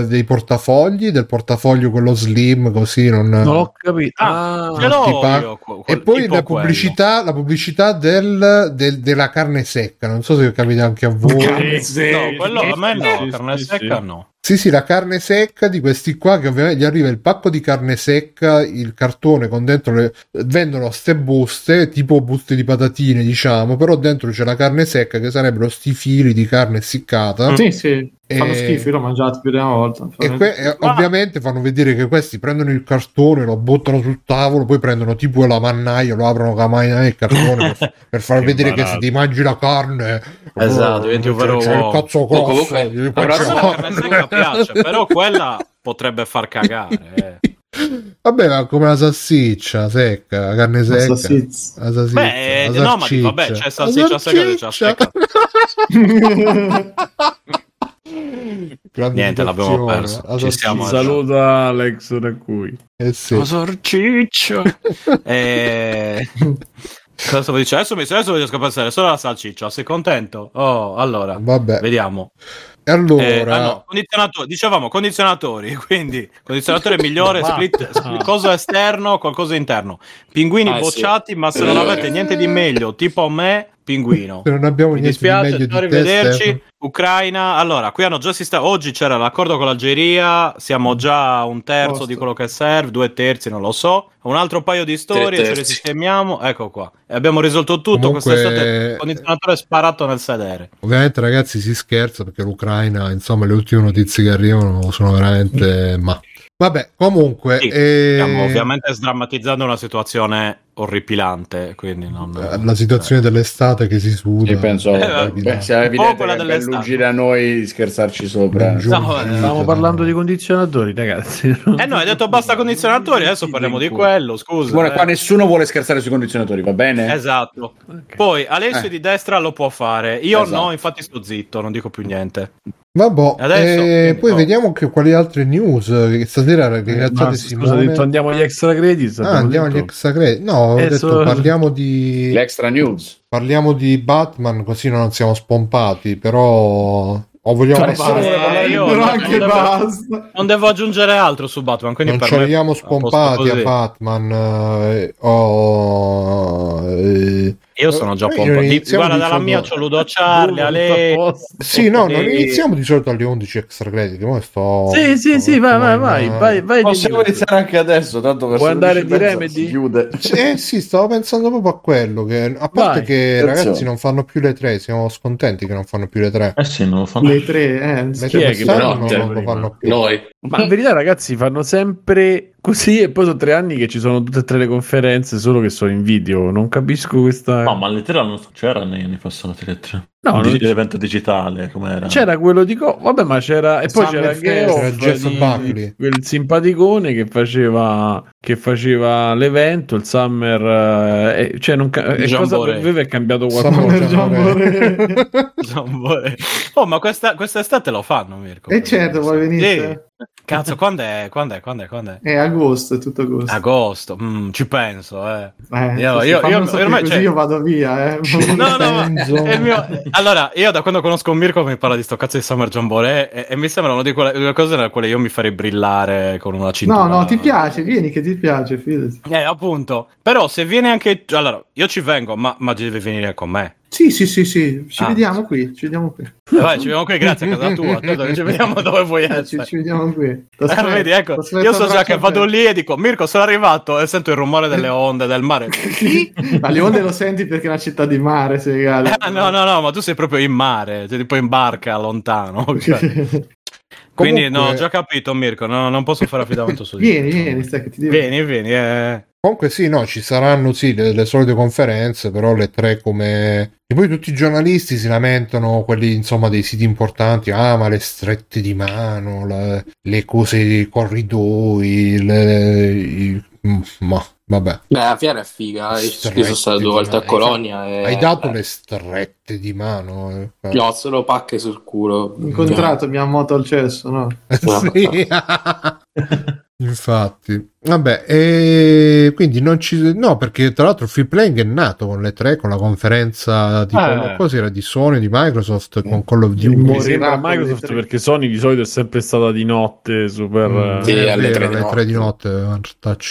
dei portafogli, del portafoglio quello slim così, non, non ho capito, ah, ce l'ho io, quel, e poi la pubblicità quello. La pubblicità del Del, del, della carne secca, non so se capite anche a voi. No, quello a me no, carne secca no. Sì, sì, la carne secca di questi qua che ovviamente gli arriva il pacco di carne secca, il cartone con dentro le... vendono ste buste, tipo buste di patatine, diciamo, però dentro c'è la carne secca che sarebbero sti fili di carne essiccata. Sì, sì, e... fanno schifo, l'ho mangiato più di una volta. E que- ah. Ovviamente fanno vedere che questi prendono il cartone, lo buttano sul tavolo, poi prendono tipo la mannaia, lo aprono con la mannaia il cartone per, per far che vedere imbarato. Che se ti mangi la carne... Esatto, diventi un vero uomo. C'è il cazzo grosso. No, comunque... piace, però quella potrebbe far cagare, eh. Vabbè, ma come la salsiccia secca, la carne secca, la salsiccia, la salsiccia, beh, la no, ma dico, vabbè, c'è salsiccia, salsiccia secca, niente, l'abbiamo perso. Ci siamo, saluta Alex da cui eh sì. La salsiccia eh... Adesso mi adesso riesco a pensare solo alla salsiccia, sei contento? Oh, allora, vabbè, vediamo. E allora eh, ah no, condizionatori, dicevamo condizionatori, quindi condizionatore migliore, split, split cosa esterno, qualcosa interno. Pinguini ah, bocciati, sì. Ma se non avete niente di meglio, tipo a me, pinguino. Se non abbiamo mi niente dispiace, di meglio arrivederci. Di te, Ucraina. Allora, qui hanno già si sta oggi c'era l'accordo con l'Algeria, siamo già a un terzo Posto. Di quello che serve, due terzi, non lo so. Un altro paio di storie, ce le sistemiamo, ecco qua. E abbiamo risolto tutto. Comunque, quest'estate il condizionatore è sparato nel sedere. Ovviamente, ragazzi, si scherza perché l'Ucraina, insomma, le ultime notizie che arrivano sono veramente ma. Vabbè, comunque sì, e... stiamo ovviamente sdrammatizzando una situazione orripilante, quindi non, la situazione eh. dell'estate che si suda. Io penso eh, beh, se è evidente che è lungi da noi scherzarci sopra. No, no, stiamo parlando di condizionatori, ragazzi. Eh no, hai detto basta condizionatori, adesso parliamo di quello, scusa. Buona, eh. Qua nessuno vuole scherzare sui condizionatori, va bene? Esatto. Okay. Poi Alessio eh. di destra lo può fare. Io esatto. no, infatti sto zitto, non dico più niente. Vabbè, adesso, eh, poi no. vediamo che, quali altre news che stasera ragazzi, scusa, detto, andiamo agli extra credits. Ah, andiamo detto. agli extra credits. No, ho eh, detto, so... parliamo di l'extra news. Parliamo di Batman, così non siamo spompati, però o vogliamo passare, eh, io però non, anche non, basta. Devo, non devo aggiungere altro su Batman, quindi non ci arriviamo spompati a Batman. Eh, oh, eh. Io sono già pompato. Guarda, dalla mia c'ho Ludo Charlie, Ale. Sì, no, non iniziamo di solito alle undici extra crediti. Mo sto Sì, sì, sì, vai, vai, vai, vai, vai. Possiamo iniziare anche adesso, tanto per andare di Remedy. Chiude. Eh sì, stavo pensando proprio a quello, che a parte che ragazzi non fanno più le tre, siamo scontenti che non fanno più le tre. Eh sì, non lo fanno. Le tre, eh. Le tre non lo fanno più. Noi. Ma in verità ragazzi fanno sempre così, e poi sono tre anni che ci sono tutte e tre le conferenze, solo che sono in video. Non capisco questa. No, ma le tre non c'era nei anni passati, le tre. No, un evento digitale com'era? C'era quello di co- vabbè, ma c'era e poi San c'era Geoff, di... quel simpaticone che faceva che faceva l'evento, il Summer, eh, cioè non ca- e cosa beveva, è cambiato qualcosa. Oh, ma questa quest'estate lo fanno, Mirko. E certo, vuoi venire? Sì. Cazzo, quando è? Quando è? Quando è? Quando è? È agosto, è tutto agosto. Agosto, mm, ci penso, eh. eh io, io, io, ormai, così cioè... io vado via, eh. No, no, è il mio... Allora, io da quando conosco Mirko mi parla di sto cazzo di Summer Jamboree e, e mi sembra una di quelle cose nelle quali io mi farei brillare con una cintura. No, no, ti piace, vieni che ti piace, fidati. Eh, appunto. Però se viene anche... Allora, io ci vengo, ma, ma devi venire con me. Sì, sì, sì, sì, ci ah. vediamo qui, ci vediamo qui. Vai, ci vediamo qui, grazie, a casa tua, ci vediamo dove vuoi essere. Ci, ci vediamo qui. Eh, vedi, ecco, io so già che vado lì e dico, Mirko, sono arrivato, e sento il rumore delle onde, del mare. Ma le onde lo senti perché è una città di mare, sei gale. Eh, no, no, no, ma tu sei proprio in mare, cioè tipo in barca, lontano. Cioè. Quindi, comunque... no, già capito, Mirko, no, non posso fare affidamento su di te. Vieni, vieni, stai che ti devo. Vieni, vieni, eh. Comunque sì, no, ci saranno sì le, le solite conferenze, però le tre come... E poi tutti i giornalisti si lamentano, quelli insomma dei siti importanti, ah ma le strette di mano, le, le cose, i corridoi, le... I... ma... Vabbè. Beh, la fiera è figa, io sono stato due volte a Colonia. E... Hai dato eh. le strette di mano. Eh. Io ho solo pacche sul culo. Incontrato mia moto al cesso, no? Sì. Infatti. Vabbè, e quindi non ci... No, perché tra l'altro il Free Playing è nato con le tre, con la conferenza di eh. cosa era, di Sony, di Microsoft, con Call of Duty. Mi sembra Microsoft perché Sony di solito è sempre stata di notte, super... Mm, sì, eh, alle, tre alle tre di notte.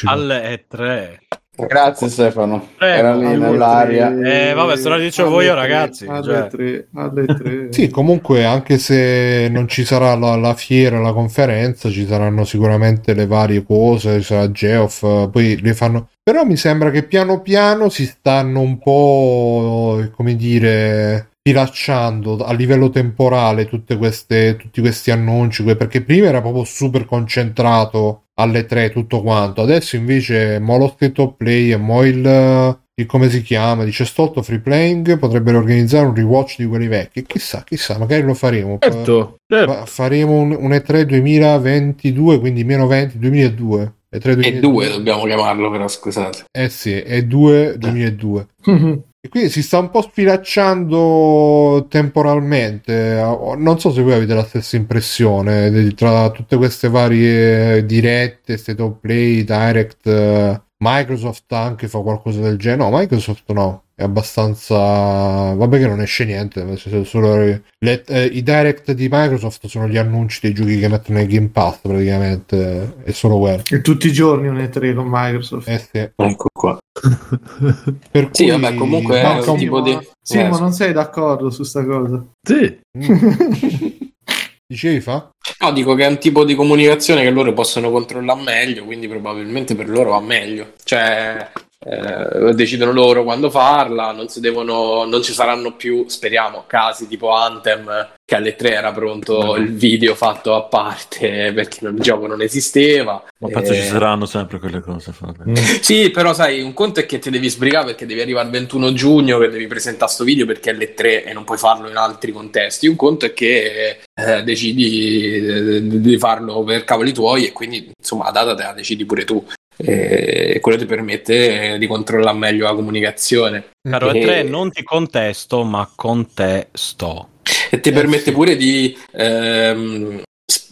Alle tre. Grazie Stefano. Prego, era lì nell'aria. Eh, vabbè, se lo dicevo io, ragazzi. Alle tre, alle tre. Sì, comunque, anche se non ci sarà la, la fiera, la conferenza, ci saranno sicuramente le varie cose. Ci sarà Geoff, poi le fanno. Però mi sembra che piano piano si stanno un po', come dire, pilacciando a livello temporale tutte queste, tutti questi annunci, perché prima era proprio super concentrato alle tre tutto quanto, adesso invece mo lo State of Play e mo il, il come si chiama, dice Stolto Free Playing, potrebbero organizzare un rewatch di quelli vecchi, chissà, chissà, magari lo faremo. Certo, certo. Faremo un, un E tre duemilaventidue, quindi meno venti, duemiladue. E tre, duemiladue. E due dobbiamo chiamarlo, però scusate. Eh sì, E due duemiladue. Mm-hmm. E quindi si sta un po' sfilacciando temporalmente, non so se voi avete la stessa impressione, tra tutte queste varie dirette, State of Play, Direct, Microsoft anche fa qualcosa del genere, no, Microsoft no, è abbastanza, vabbè che non esce niente, solo le, eh, i Direct di Microsoft sono gli annunci dei giochi che mettono nel Game Pass praticamente, è solo quello. E tutti i giorni un E tre con Microsoft. Eh sì. Ecco qua. Per sì, cui vabbè, comunque è un tipo di... Sì, eh, ma non sei d'accordo su sta cosa? Sì. Dicevi fa? No, dico che è un tipo di comunicazione che loro possono controllare meglio, quindi probabilmente per loro va meglio. Cioè... eh, decidono loro quando farla, non si devono, non ci saranno più, speriamo, casi tipo Anthem, che alle tre era pronto il video fatto a parte perché il gioco non esisteva. Ma penso e... ci saranno sempre quelle cose fatte. Mm. Sì, però sai, un conto è che ti devi sbrigare perché devi arrivare al ventuno giugno, che devi presentare sto video perché è alle tre e non puoi farlo in altri contesti. Un conto è che eh, decidi di farlo per cavoli tuoi e quindi insomma la data te la decidi pure tu. E quello ti permette di controllare meglio la comunicazione. Caro e... E tre, non ti contesto, ma con te sto. E ti permette pure di ehm,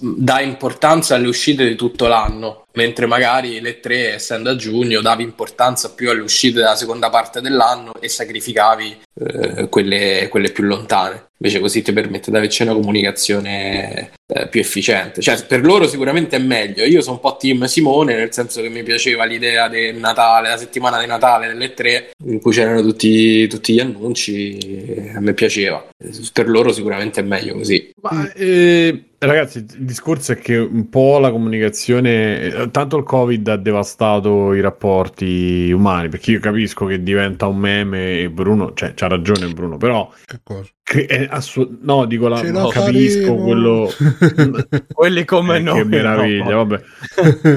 dare importanza alle uscite di tutto l'anno, mentre magari le tre, essendo a giugno, davi importanza più alle uscite della seconda parte dell'anno e sacrificavi eh, quelle, quelle più lontane. Invece così ti permette di averci una comunicazione eh, più efficiente. Cioè, per loro sicuramente è meglio. Io sono un po' team Simone, nel senso che mi piaceva l'idea del Natale, la settimana di Natale delle tre, in cui c'erano tutti, tutti gli annunci. A me piaceva. Per loro sicuramente è meglio così. Ma, eh, ragazzi, il discorso è che un po' la comunicazione, tanto il Covid ha devastato i rapporti umani, perché io capisco che diventa un meme e Bruno, cioè c'ha ragione Bruno, però... Che cosa? Assu- no, dico la, no, capisco quello quelli come noi, che meraviglia, no, vabbè.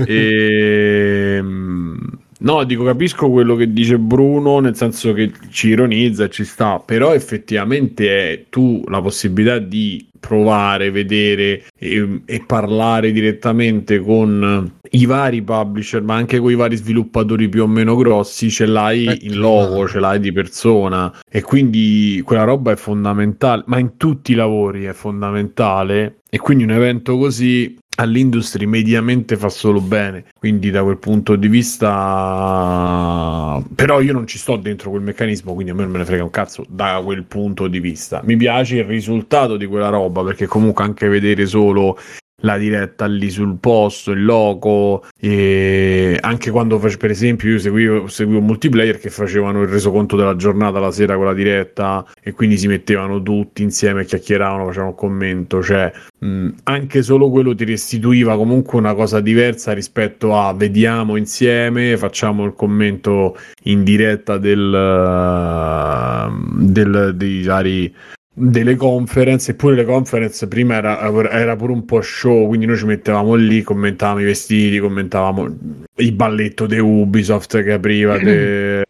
E... no, dico capisco quello che dice Bruno, nel senso che ci ironizza, ci sta, però effettivamente è tu la possibilità di provare, vedere e, e parlare direttamente con i vari publisher, ma anche con i vari sviluppatori più o meno grossi, ce l'hai in loco, ce l'hai di persona, e quindi quella roba è fondamentale, ma in tutti i lavori è fondamentale, e quindi un evento così all'industria mediamente fa solo bene, quindi da quel punto di vista. Però io non ci sto dentro quel meccanismo, quindi a me non me ne frega un cazzo da quel punto di vista. Mi piace il risultato di quella roba, perché comunque anche vedere solo la diretta lì sul posto, il loco, e anche quando face, per esempio io seguivo, seguivo multiplayer che facevano il resoconto della giornata la sera con la diretta, e quindi si mettevano tutti insieme, chiacchieravano, facevano un commento, cioè mh, anche solo quello ti restituiva comunque una cosa diversa rispetto a vediamo insieme, facciamo il commento in diretta del, del dei vari delle conference. Eppure le conference prima era, era pure un po' show, quindi noi ci mettevamo lì, commentavamo i vestiti, commentavamo il balletto di Ubisoft che apriva de...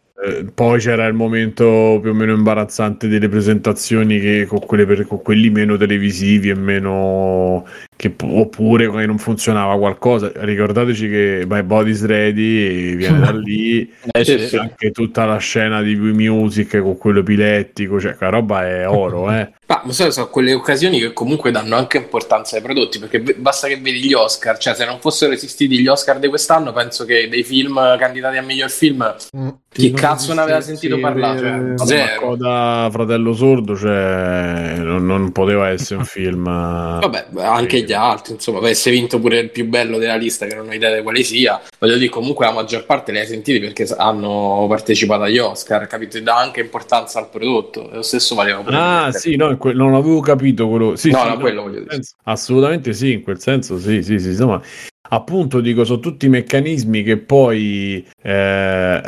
poi c'era il momento più o meno imbarazzante delle presentazioni che con, quelle per, con quelli meno televisivi e meno che, oppure che non funzionava qualcosa. Ricordateci che My Body's Ready viene da lì, eh, c'è sì. Anche tutta la scena di Wii Music con quello epilettico, cioè la roba è oro, eh. Ah, ma sono quelle occasioni che comunque danno anche importanza ai prodotti, perché basta che vedi gli Oscar, cioè se non fossero esistiti gli Oscar di quest'anno penso che dei film candidati a miglior film mm, chi cazzo ne aveva sentito parlare, cioè, zero. Da Fratello Sordo, cioè non, non poteva essere un film vabbè, anche gli altri insomma, avesse vinto pure il più bello della lista che non ho idea di quale sia, voglio dire comunque la maggior parte li hai sentiti perché hanno partecipato agli Oscar, capito? E dà anche importanza al prodotto, e lo stesso valeva pure ah sì no Que- non avevo capito quello, sì, no, sì, no, quello voglio dire. Assolutamente sì, in quel senso sì, sì, sì, insomma, appunto dico, sono tutti meccanismi che poi eh,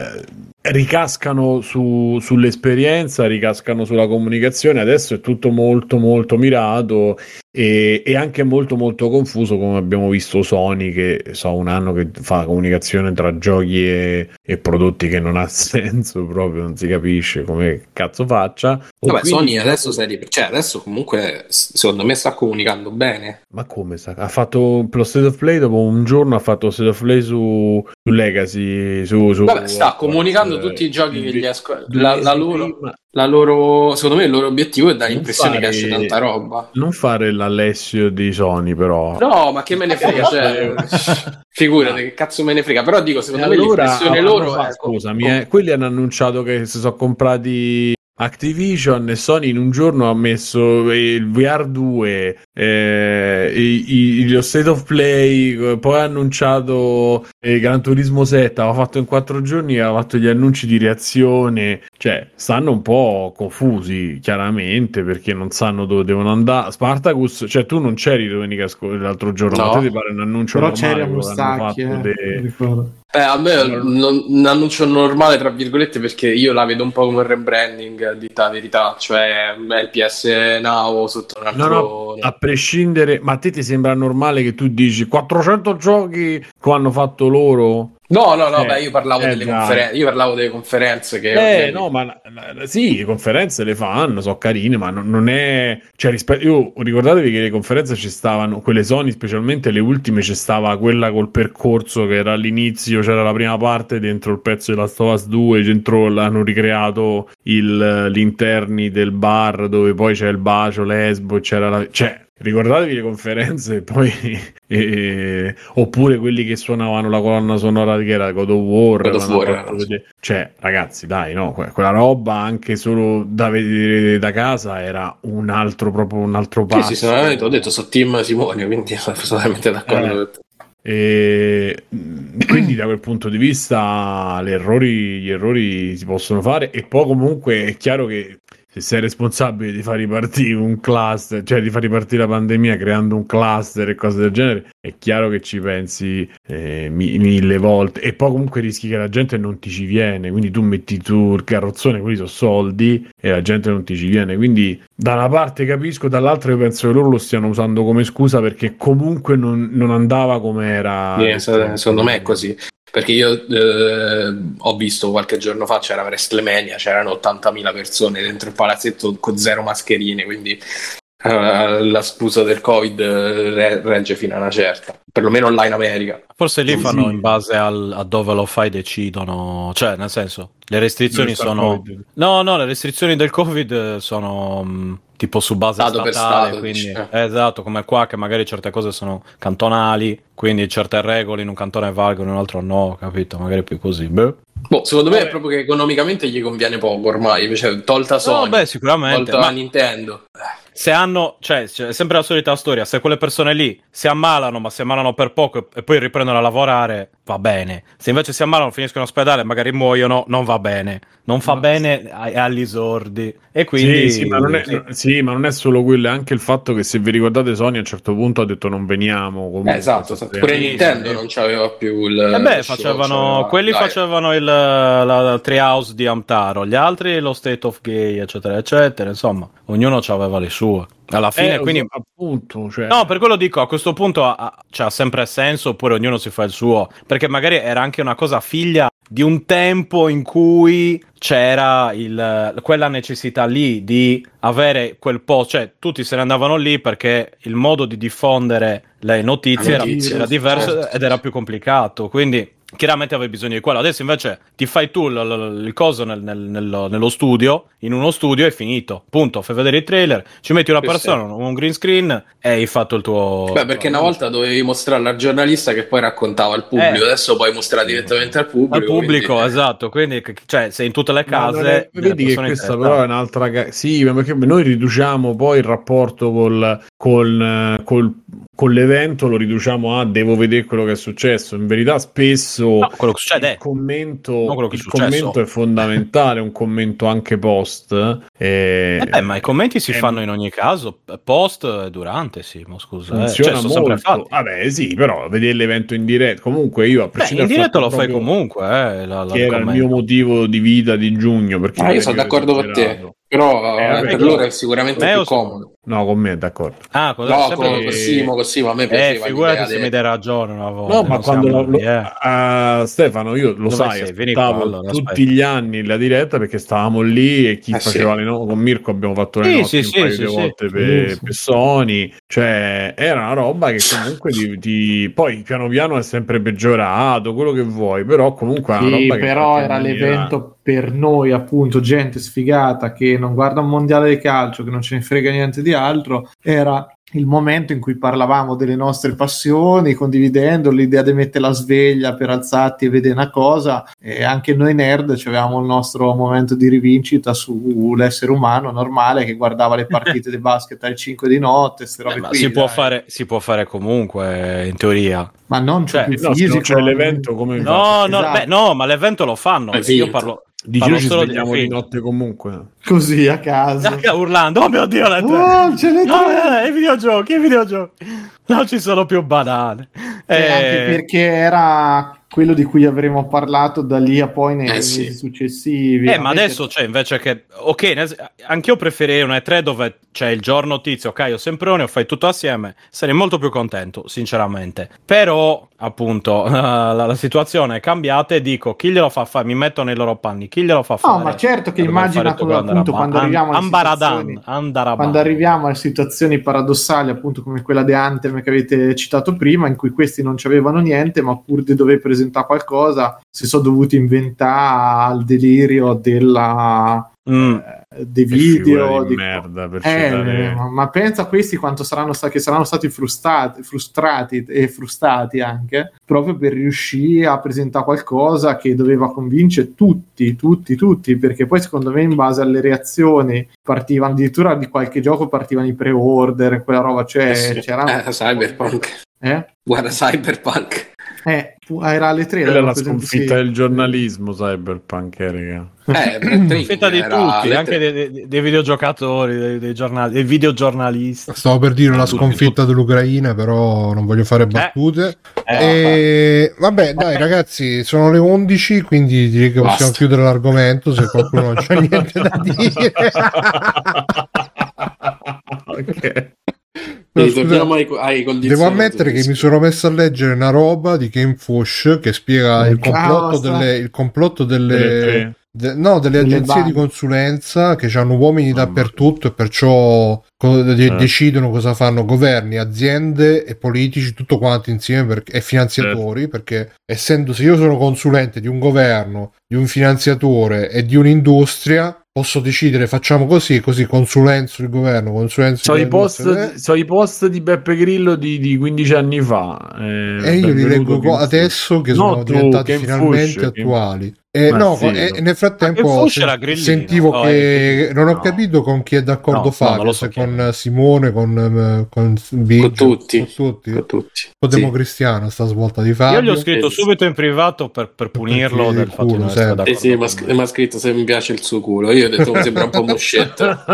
ricascano su, sull'esperienza, ricascano sulla comunicazione. Adesso è tutto molto molto mirato e, e anche molto molto confuso, come abbiamo visto Sony, che so un anno che fa comunicazione tra giochi e, e prodotti che non ha senso proprio, non si capisce come cazzo faccia. Vabbè, quindi... Sony adesso sei... cioè adesso comunque secondo me sta comunicando bene. Ma come sa? Ha fatto lo State of Play, dopo un giorno ha fatto State of Play su, su Legacy, su, su... Vabbè, sta comunicando eh, tutti i giochi che gli escono, la, la loro... La loro, secondo me il loro obiettivo è dare l'impressione che esce tanta roba. Non fare l'Alessio di Sony, però. No, ma che me ne frega, cioè, figurati, che cazzo me ne frega. Però dico, secondo me allora, l'impressione loro fa, è... Scusami, con... eh, quelli hanno annunciato che si sono comprati Activision, e Sony in un giorno ha messo il V R due, eh, i, i, lo State of Play, poi ha annunciato eh, Gran Turismo sette, aveva fatto in quattro giorni, aveva fatto gli annunci di reazione, cioè stanno un po' confusi chiaramente perché non sanno dove devono andare. Spartacus, cioè tu non c'eri domenica scorsa, l'altro giorno, no. Te ti pare un annuncio, però normale, c'eri a Mustacchi, eh, de... Beh, a me non, un annuncio normale, tra virgolette, perché io la vedo un po' come un rebranding, di ta verità, cioè il P S Now sotto un altro... No, no, a prescindere, ma a te ti sembra normale che tu dici quattrocento giochi che hanno fatto loro? No, no, no, eh, beh, io parlavo eh, delle conferenze, io parlavo delle conferenze che... Eh, ovviamente... no, ma sì, le conferenze le fanno, sono carine, ma non, non è... Cioè, rispetto... Io, ricordatevi che le conferenze ci stavano, quelle Sony specialmente, le ultime ci stava quella col percorso che era all'inizio, c'era la prima parte dentro il pezzo di Last of Us due, dentro l'hanno ricreato il, gli interni del bar dove poi c'è il bacio, l'esbo, c'era la... Cioè, ricordatevi le conferenze poi e... oppure quelli che suonavano la colonna sonora che era God of War, God of War cosa... cioè ragazzi dai, no, quella roba anche solo da vedere da casa era un altro, proprio un altro passo. Sì, sì, sicuramente, ho detto so team Simone, quindi sono assolutamente d'accordo eh. E quindi da quel punto di vista gli errori, gli errori si possono fare, e poi comunque è chiaro che se sei responsabile di far ripartire un cluster, cioè di far ripartire la pandemia creando un cluster e cose del genere, è chiaro che ci pensi eh, mille volte, e poi comunque rischi che la gente non ti ci viene, quindi tu metti tu il carrozzone, quelli sono soldi e la gente non ti ci viene, quindi da una parte capisco, dall'altra io penso che loro lo stiano usando come scusa perché comunque non, non andava come era. Yeah, secondo me è così, perché io eh, ho visto qualche giorno fa c'era WrestleMania, c'erano ottantamila persone dentro il palazzetto con zero mascherine, quindi la scusa del Covid regge fino a una certa, perlomeno là in America. Forse lì fanno in base al, a dove lo fai, decidono, cioè nel senso le restrizioni sono COVID. no no le restrizioni del Covid sono mh, tipo su base stato statale, per stato, quindi eh, esatto, come qua che magari certe cose sono cantonali, quindi certe regole in un cantone valgono, in un altro no, capito, magari più così. Beh, boh, secondo me eh. è proprio che economicamente gli conviene poco ormai, cioè, tolta Sony, no, beh, sicuramente, tolta ma... Nintendo. Se hanno, cioè, è sempre la solita storia, se quelle persone lì si ammalano, ma si ammalano per poco e poi riprendono a lavorare, va bene. Se invece si ammalano, finiscono in ospedale, magari muoiono, non va bene. Non fa ma... bene agli esordi. E quindi... Sì, sì, ma non è, sì, ma non è solo quello, è anche il fatto che, se vi ricordate, Sony a un certo punto ha detto non veniamo. Comunque, eh, esatto, esatto. Pure Nintendo non c'aveva più il... Eh beh, facevano, show, quelli dai. facevano il, la, la Treehouse di Amtaro, gli altri lo State of Gay, eccetera, eccetera, insomma. Ognuno c'aveva le sue alla fine, eh, quindi appunto, cioè... no, per quello dico, a questo punto ha, ha, cioè, ha sempre senso, oppure ognuno si fa il suo, perché magari era anche una cosa figlia di un tempo in cui c'era il, quella necessità lì di avere quel po', cioè tutti se ne andavano lì perché il modo di diffondere le notizie, le notizie era, era diverso, certo, ed era più complicato, quindi chiaramente avevi bisogno di quello. Adesso invece ti fai tu l- l- il coso nel, nel, nel, nello studio, in uno studio, è finito, punto, fai vedere il trailer, ci metti una persona, un green screen e hai fatto il tuo... Beh, perché una volta dovevi mostrarla al giornalista che poi raccontava al pubblico, eh. adesso poi mostrare direttamente al pubblico. Al pubblico, quindi... esatto, quindi cioè, sei in tutte le case... No, vedi che questa interna. Però è un'altra... Ca- sì, ma perché noi riduciamo poi il rapporto col... col, col... con l'evento lo riduciamo a devo vedere quello che è successo. In verità spesso no, quello che succede, il commento, no, quello che è il commento è fondamentale, un commento anche post eh, eh beh, ma i commenti si è... fanno in ogni caso post e durante, sì, ma scusa, funziona eh. cioè, molto sono vabbè sì, però vedere l'evento in diretta comunque io a prescindere, beh, in diretta lo fai comunque eh, la, la che era commento. Il mio motivo di vita di giugno, perché ah, io sono d'accordo con te, però eh, per loro è sicuramente più comodo. No, con me è d'accordo. Ah, con no, con che... Simo, così, ma a me piaceva. Eh, figurati se mi dai ragione una volta. No, ma quando lo, lì, eh. uh, Stefano, io lo Dove sai, aspettavo qua, allora, tutti aspetta. gli anni la diretta perché stavamo lì e chi eh, faceva sì. le no- con Mirko abbiamo fatto le sì, notti sì, un sì, paio sì, di sì. volte per, sì. per Sony, cioè era una roba che comunque ti, ti... poi piano piano è sempre peggiorato, quello che vuoi, però comunque sì, è una roba però che era l'evento era... per noi, appunto, gente sfigata che non guarda un mondiale di calcio, che non ce ne frega niente di altro, era il momento in cui parlavamo delle nostre passioni, condividendo l'idea di mettere la sveglia per alzarti e vedere una cosa, e anche noi nerd avevamo il nostro momento di rivincita sull'essere umano normale che guardava le partite di basket alle cinque di notte, ste robe eh, qui, si, può fare, si può fare comunque in teoria, ma non c'è, cioè, no, fisico, non c'è l'evento come no, no, esatto. Beh, no, ma l'evento lo fanno, eh, sì, io parlo di giù, ci svegliamo di notte comunque così a casa urlando oh mio dio, la oh, ce le no, no, i videogiochi i videogiochi non ci sono più banane, eh, anche perché era quello di cui avremo parlato da lì a poi nei eh sì. mesi successivi. Eh, ma adesso c'è, cioè, invece che... Ok, anch'io preferirei una E tre dove c'è il giorno tizio, Caio Semproni, o fai tutto assieme, sarei molto più contento, sinceramente. Però, appunto, uh, la, la situazione è cambiata e dico, chi glielo fa fare? Mi metto nei loro panni, chi glielo fa fare? No, ma certo che immagino, appunto, quando arriviamo an- alle an- quando arriviamo a situazioni paradossali, appunto, come quella di Anthem che avete citato prima, in cui questi non c'avevano niente, ma pur di dover presentare qualcosa, si sono dovuti inventare al delirio della, mm. eh, dei video di, di merda per eh, ma, ma pensa a questi quanto saranno sta- che saranno stati frustrati, frustrati e frustati anche proprio per riuscire a presentare qualcosa che doveva convincere tutti, tutti, tutti, perché poi secondo me in base alle reazioni partivano addirittura di qualche gioco, partivano i pre-order, quella roba, cioè eh sì. c'era eh, Cyberpunk eh? guarda Cyberpunk Eh, era alle tre. Era la sconfitta sì. del giornalismo, Cyberpunk, raga. Eh, sconfitta di tutti, anche dei, dei videogiocatori, dei, dei giornali, dei videogiornalisti. Stavo per dire la sconfitta tutti. dell'Ucraina, però non voglio fare battute. Eh, e... vabbè, vabbè, dai, ragazzi, sono le undici, quindi direi che possiamo Basta. chiudere l'argomento se qualcuno non c'ha niente da dire. Ok. No, scusa, ai, ai devo ammettere che mi sono messo a leggere una roba di Ken Foch che spiega il complotto, delle, il complotto delle, delle, de, no, delle, delle agenzie band. di consulenza che hanno uomini oh, dappertutto e perciò co- eh. decidono cosa fanno governi, aziende e politici, tutto quanto insieme, per, e finanziatori, eh. perché essendo, se io sono consulente di un governo, di un finanziatore e di un'industria, posso decidere, facciamo così, così consulenzo il governo, consulenzo so i post, so i post di Beppe Grillo di, di quindici anni fa eh, e io li leggo Ken adesso che sono no, diventati tu, finalmente Ken... attuali eh, no, sì, eh, nel frattempo sen- sentivo no, che non ho no. capito con chi è d'accordo no, Fabio, no, so se con Simone, con con, Biggio, con tutti con tutti, con tutti. Con Democristiano sì. sta svolta di Fabio. Io gli ho scritto eh, subito in privato per, per punirlo del fatto culo, che non eh sì, ma ha scritto se mi piace il suo culo, io ho detto mi sembra un po' moscetta.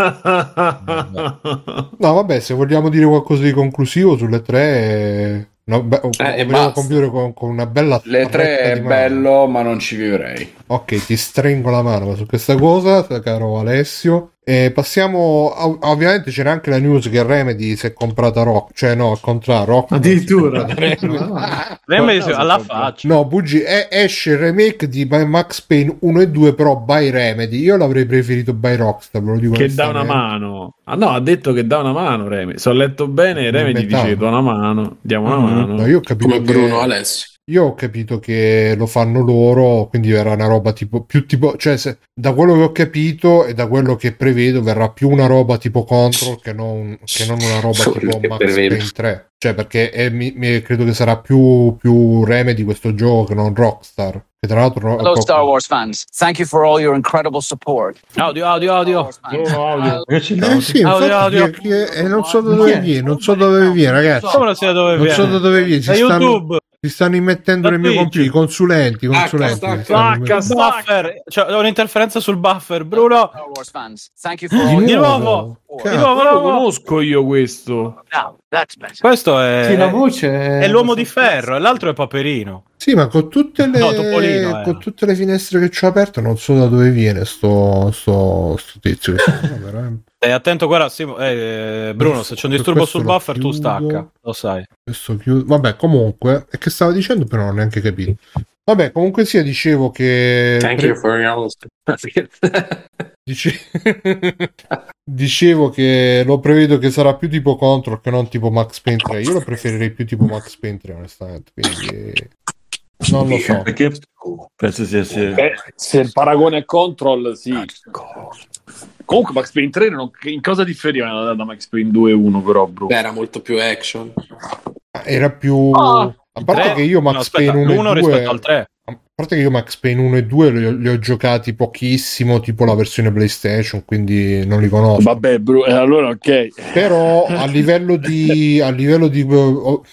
No, vabbè, se vogliamo dire qualcosa di conclusivo sulle tre, no, beh, eh, vogliamo compiere con, con una bella le tre è bello, ma non ci vivrei. Ok, ti stringo la mano su questa cosa, caro Alessio. E passiamo a, ovviamente c'era anche la news che Remedy si è comprata Rock, cioè no, al contrario, Rock addirittura Remedy alla faccia. No, Bugi, esce il remake di Max Payne uno e due però by Remedy. Io l'avrei preferito by Rockstar, ve lo dico, che dà una mano. Ah no, ha detto che dà una mano Remedy. Se ho letto bene, Remedy dice che dà una mano, diamo una mm-hmm. mano. No, io ho capito come che... Bruno Alessio. Io ho capito che lo fanno loro, quindi verrà una roba tipo più tipo, cioè se, da quello che ho capito e da quello che prevedo verrà più una roba tipo Control che non, che non una roba so, tipo Max Payne tre, cioè perché è, mi, mi, credo che sarà più, più Remedy questo gioco che non Rockstar. Che tra l'altro Hello Star Wars fans, thank you for all your incredible support. Audio, audio, audio. Oh, audio. Eh sì, infatti, audio, audio. Che, eh, non so da dove viene, non so da dove viene, ragazzi. Non so da dove viene. Non so da dove viene. Da YouTube. Si stanno immettendo nel mio computer i consulenti, consulenti. C'è un'interferenza sul buffer, Bruno. Di nuovo, di nuovo lo conosco io questo. Questo è sì, la voce è l'uomo di ferro e l'altro è Paperino. Sì, ma con tutte le no, Topolino, eh. con tutte le finestre che ci ho aperto non so da dove viene sto sto, sto tizio. Stai attento, guarda, sì, eh, Bruno, questo, se c'è un disturbo sul buffer chiudo, tu stacca, lo sai. Questo chiudo. Vabbè, comunque, è che stavo dicendo però non ho neanche capito. Vabbè, comunque sia, dicevo che Thank you for your Dice... dicevo che lo prevedo che sarà più tipo Control che non tipo Max Payne tre. Io lo preferirei più tipo Max Payne tre, onestamente, quindi non lo so. Perché penso sia, sia... Eh, se il paragone è Control, sì. Comunque Max Payne tre non... in cosa differiva da Max Payne due e uno però, bro? Beh, era molto più action. Era più ah, a parte tre? Che io Max no, aspetta, Payne uno e due rispetto al tre. A parte che io Max Payne uno e due li ho, li ho giocati pochissimo, tipo la versione PlayStation, quindi non li conosco. Vabbè, bro, allora ok. Però a livello di a livello di oh,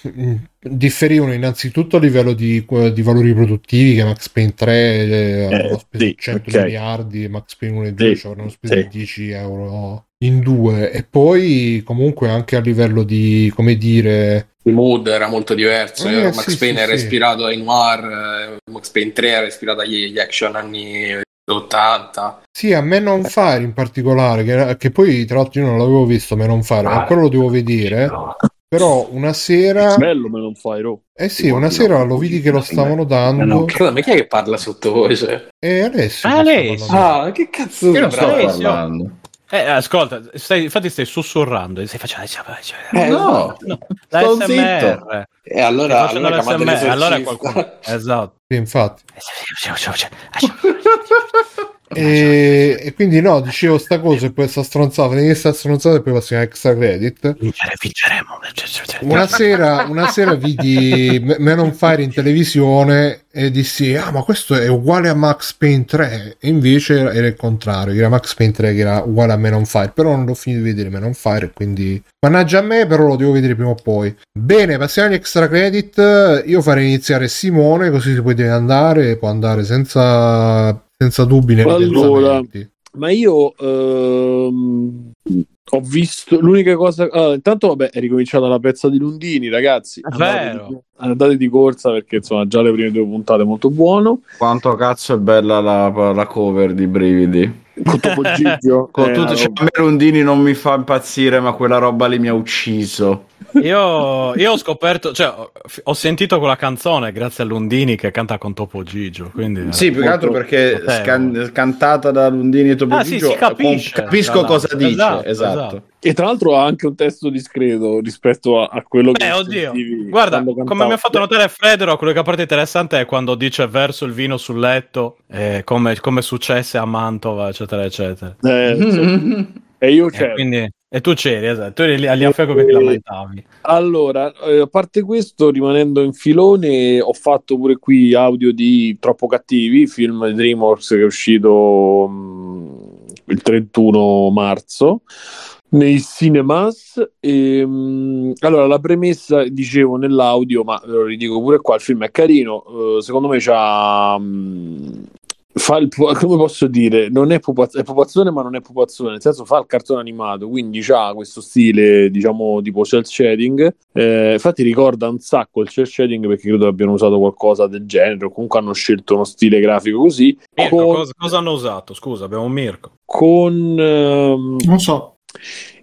differivano innanzitutto a livello di, di valori produttivi, che Max Payne tre eh, eh, speso sì, cento okay. miliardi, Max Payne uno e due sì, avevano speso sì. dieci euro in due, e poi comunque anche a livello di, come dire, il mood era molto diverso, eh, Max sì, Payne sì, era sì. ispirato ai noir, eh, Max Payne tre era ispirato agli, agli action anni ottanta. Sì, a Man on Fire in particolare, che, che poi tra l'altro io non l'avevo visto Man on Fire, ma quello lo devo vedere. No. Però una sera... bello Man on Fire, oh. Eh sì, una sera lo vidi che lo stavano dando... No, no, che... ma chi è che parla sottovoce? Eh, Alessio. Ah, Alessio. Ah, che cazzo che sto parlando? Eh, ascolta, stai, infatti stai sussurrando, stai facendo... Eh, no, no, la sto zitto. E allora, allora, allora qualcuno... Esatto. Sì, infatti. E, e quindi no, dicevo sta cosa e poi sta stronzata, finì sta stronzata e poi passiamo a extra credit. Vinceremo. Una sera, una sera vidi Man on Fire in televisione e dissi ah ma questo è uguale a Max Payne tre, e invece era il contrario, era Max Payne tre che era uguale a Man on Fire, però non l'ho finito di vedere Man on Fire, quindi mannaggia a me, però lo devo vedere prima o poi. Bene, passiamo agli extra credit, io farei iniziare Simone così si può andare, può andare senza... senza dubbi nei allora, ma io ehm, ho visto l'unica cosa, allora, intanto vabbè è ricominciata la pezza di Lundini, ragazzi, andate di, andate di corsa perché insomma già le prime due puntate molto buono, quanto cazzo è bella la, la cover di Brividi con tutto Gigio, con eh, tutto, cioè, a me Lundini non mi fa impazzire, ma quella roba lì mi ha ucciso. Io, io ho scoperto, cioè, ho sentito quella canzone grazie a Lundini che canta con Topo Gigio. Quindi, sì, più che altro perché scan- cantata da Lundini e Topo ah, Gigio, sì, capisce, capisco cosa dice. Esatto, esatto. esatto. E tra l'altro ha anche un testo discreto rispetto a, a quello Beh, che oddio. Guarda, come mi ha fatto notare Fredero, quello che a parte interessante è quando dice verso il vino sul letto, eh, come, come successe a Mantova, eccetera, eccetera. Eh, mm-hmm. E io c'ero. E quindi... e tu c'eri, esatto, tu eri lì a fianco che ti lamentavi. Allora, eh, a parte questo, rimanendo in filone, ho fatto pure qui audio di Troppo Cattivi, film DreamWorks che è uscito mh, il trentuno marzo nei cinemas. E, mh, allora, la premessa, dicevo nell'audio, ma lo ridico pure qua, il film è carino, uh, secondo me c'ha... Mh, fa il, come posso dire, non è pupazzone, è pupazzone ma non è pupazzone, nel senso fa il cartone animato, quindi c'ha questo stile diciamo tipo cel shading, eh, infatti ricorda un sacco il cel shading perché credo abbiano usato qualcosa del genere o comunque hanno scelto uno stile grafico così. Mirko, con... cosa, cosa hanno usato? Scusa, abbiamo Mirko con um, non so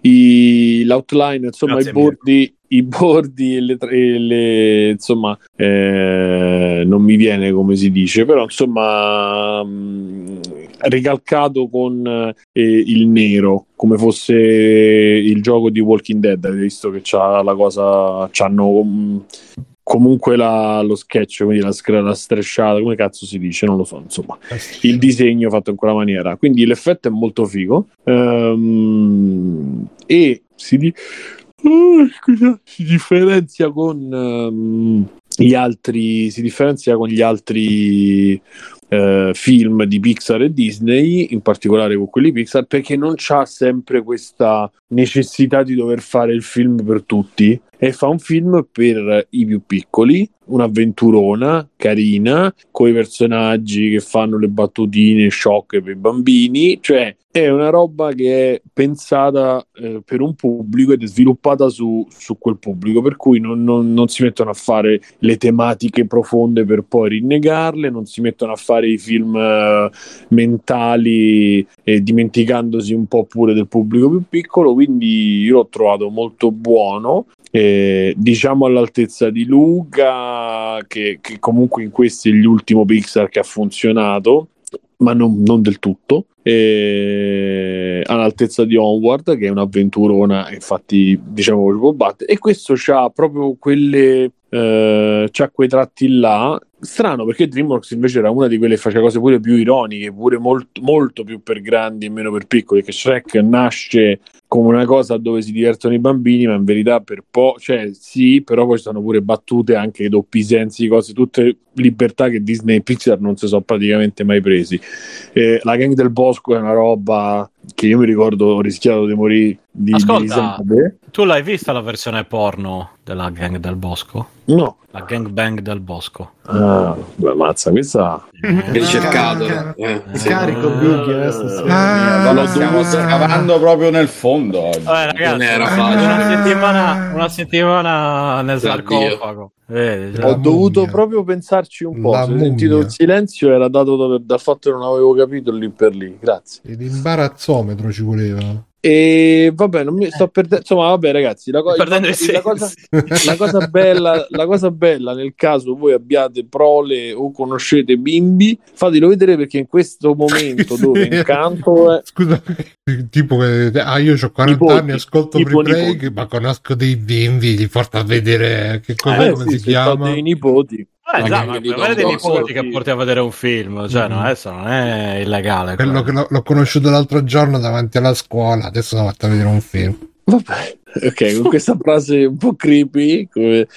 i, l'outline, insomma. Grazie, i bordi Mirko. I bordi e le, e le insomma eh, non mi viene come si dice, però insomma mh, ricalcato con eh, il nero come fosse il gioco di Walking Dead, avete visto che c'ha la cosa, c'hanno mh, comunque la, lo sketch, quindi la, la strisciata, come cazzo si dice, non lo so, insomma il disegno fatto in quella maniera, quindi l'effetto è molto figo. Ehm, e si dice Uh, scusa, si differenzia con um, gli altri si differenzia con gli altri uh, film di Pixar e Disney, in particolare con quelli Pixar, perché non c'ha sempre questa necessità di dover fare il film per tutti e fa un film per i più piccoli, un'avventurona carina con i personaggi che fanno le battutine sciocche per i bambini, cioè è una roba che è pensata eh, per un pubblico ed è sviluppata su, su quel pubblico, per cui non, non, non si mettono a fare le tematiche profonde per poi rinnegarle, non si mettono a fare i film eh, mentali eh, dimenticandosi un po' pure del pubblico più piccolo, quindi io l'ho trovato molto buono. Eh, diciamo all'altezza di Luca, che, che comunque in questi è l'ultimo Pixar che ha funzionato, ma non, non del tutto, eh, all'altezza di Onward che è un'avventurona, infatti diciamo che può battere, e questo c'ha proprio quelle eh, c'ha quei tratti là. Strano, perché DreamWorks invece era una di quelle che faceva cose pure più ironiche, pure molto, molto più per grandi e meno per piccoli, che Shrek nasce come una cosa dove si divertono i bambini, ma in verità per po', cioè sì, però poi ci sono pure battute, anche i doppi sensi, cose, tutte libertà che Disney e Pixar non si sono praticamente mai presi. Eh, la Gang del Bosco è una roba che io mi ricordo, ho rischiato di morire di Ascolta, di tu l'hai vista la versione porno della Gang del Bosco? No. La Gang Bang del Bosco. Ah, beh, mazza, questa è cercato. Carico, Buggy, adesso sto scavando proprio nel fondo. mondo oggi. Vabbè, ragazzi, non era facile. Una settimana, una settimana nel sarcofago. Vedi, ho dovuto mia. proprio pensarci un po'. Ho sentito il silenzio, era dato dal, dal fatto che non avevo capito lì per lì. Grazie. E l'imbarazzometro ci voleva. E vabbè, non mi sto perdendo. Insomma, vabbè, ragazzi, la, co- la, la, cosa, la cosa bella, la cosa bella nel caso voi abbiate prole o conoscete bimbi, fatelo vedere, perché in questo momento dove incanto è... Scusa, tipo eh, ah, io ho quaranta nipoti, anni, ascolto Pre-Break, ma conosco dei bimbi, li porto a vedere che cos'è, eh, come sì, si chiama, dei nipoti. Eh, esatto, ma guarda dei nipoti che porti a vedere un film, cioè, mm. no, adesso non è illegale. Quello che l'ho, l'ho conosciuto l'altro giorno davanti alla scuola, adesso devo andare a vedere un film. Vabbè, ok, con questa frase un po' creepy, come,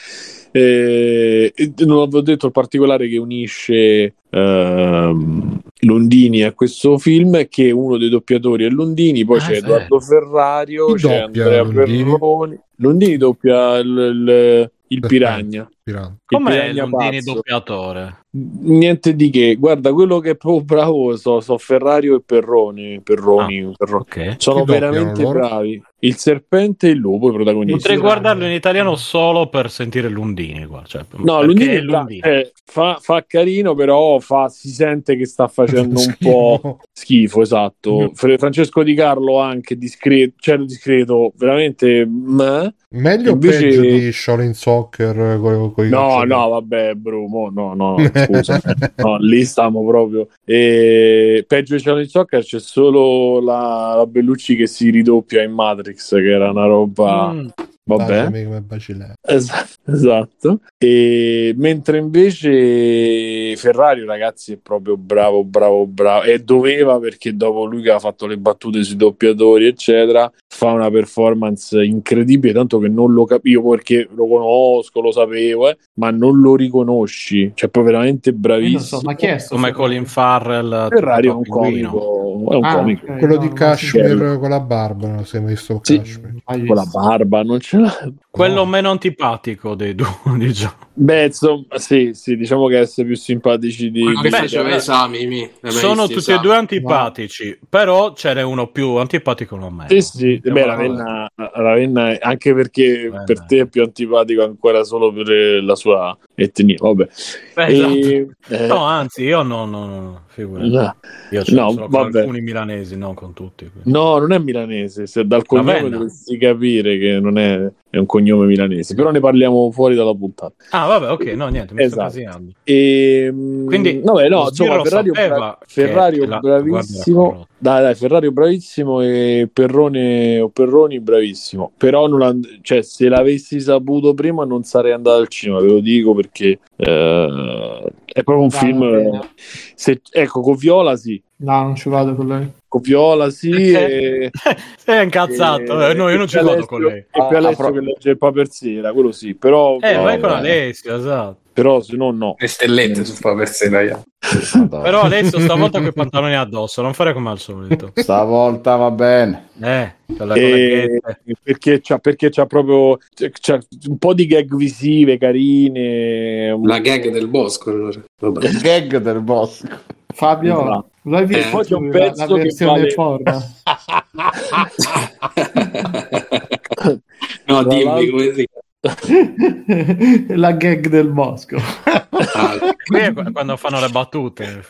eh, non avevo detto il particolare che unisce uh, Londini a questo film, che uno dei doppiatori è Londini, poi ah, c'è Edoardo Ferrario, chi c'è Andrea Perroni. Londini doppia il... il Il Piranha. Piranha. Come è Londini doppiatore? Niente di che. Guarda, quello che è proprio bravo so, so Ferrario e Perroni. Perroni, ah, Perroni. Okay. Sono che veramente bravi. Il serpente e il lupo, i protagonisti. Potrei guardarlo in italiano solo per sentire Londini. Guarda, cioè, no, Londini, è Londini. Eh, fa, fa carino, però fa, si sente che sta facendo un po' schifo, esatto. Francesco Di Carlo anche discreto, cioè discreto, veramente... Mh. Meglio invece... peggio di Shaolin Soccer co- co- no no vabbè Bruno no no scusa no, lì stiamo proprio e... peggio di Shaolin Soccer c'è solo la... la Bellucci che si ridoppia in Matrix, che era una roba mm. vabbè, esatto, esatto. E mentre invece Ferrario, ragazzi, è proprio bravo bravo bravo e doveva, perché dopo lui che ha fatto le battute sui doppiatori eccetera, fa una performance incredibile, tanto che non lo capivo, perché lo conosco, lo sapevo, eh, ma non lo riconosci, cioè poi veramente bravissimo. So, ma chi è sto come Colin Farrell? Ferrario è un comico, è un ah, comico. Okay, quello no, di Kashmir con la barba, non sei mai visto sì, con la barba, non c'è. Quello no. Meno antipatico dei due, diciamo. Beh, insomma, sì, sì, diciamo che essere più simpatici di... Beh, faceva esami, mi. Beh, sono tutti esami. E due antipatici, no. Però c'era uno più antipatico, non meno. Sì, sì. Beh, Ravenna, Ravenna, anche perché Ravenna. Per te è più antipatico ancora solo per la sua etnia, vabbè. Beh, e... esatto. eh... No, anzi, io no, no, no, figurati. No. Io ce no, sono vabbè. Con alcuni milanesi, non con tutti. Quindi. No, non è milanese, se dal cognome dovresti capire che non è... è un cognome milanese, però ne parliamo fuori dalla puntata. Ah vabbè, ok, no niente, mi esatto. sto casinando. E quindi no, beh, no, insomma, Ferrario, bra- Ferrario la... bravissimo. Dai, dai, Ferrario bravissimo e Perrone o Perroni bravissimo. Però non and- cioè se l'avessi saputo prima non sarei andato al cinema, ve lo dico, perché eh, è proprio un dai, film se, ecco, con Viola sì. No, non ci vado con lei. Con Viola sì e... sei incazzato e... eh, no io non ci vado con lei, e più Alessio ah, che legge il Papersera, quello sì, però eh no, vai con Alessio, esatto, però se no no le stellette su Papersera io. Però Alessio stavolta con i pantaloni addosso, non fare come al solito, stavolta va bene eh E perché c'ha, perché c'ha proprio c'ha un po' di gag visive carine, un... la gag del bosco, allora. Vabbè. La gag del bosco, Fabio no. L'hai visto eh, un pezzo la, la versione che vale... no, dimmi come si la gag del bosco. Ah, quando fanno le battute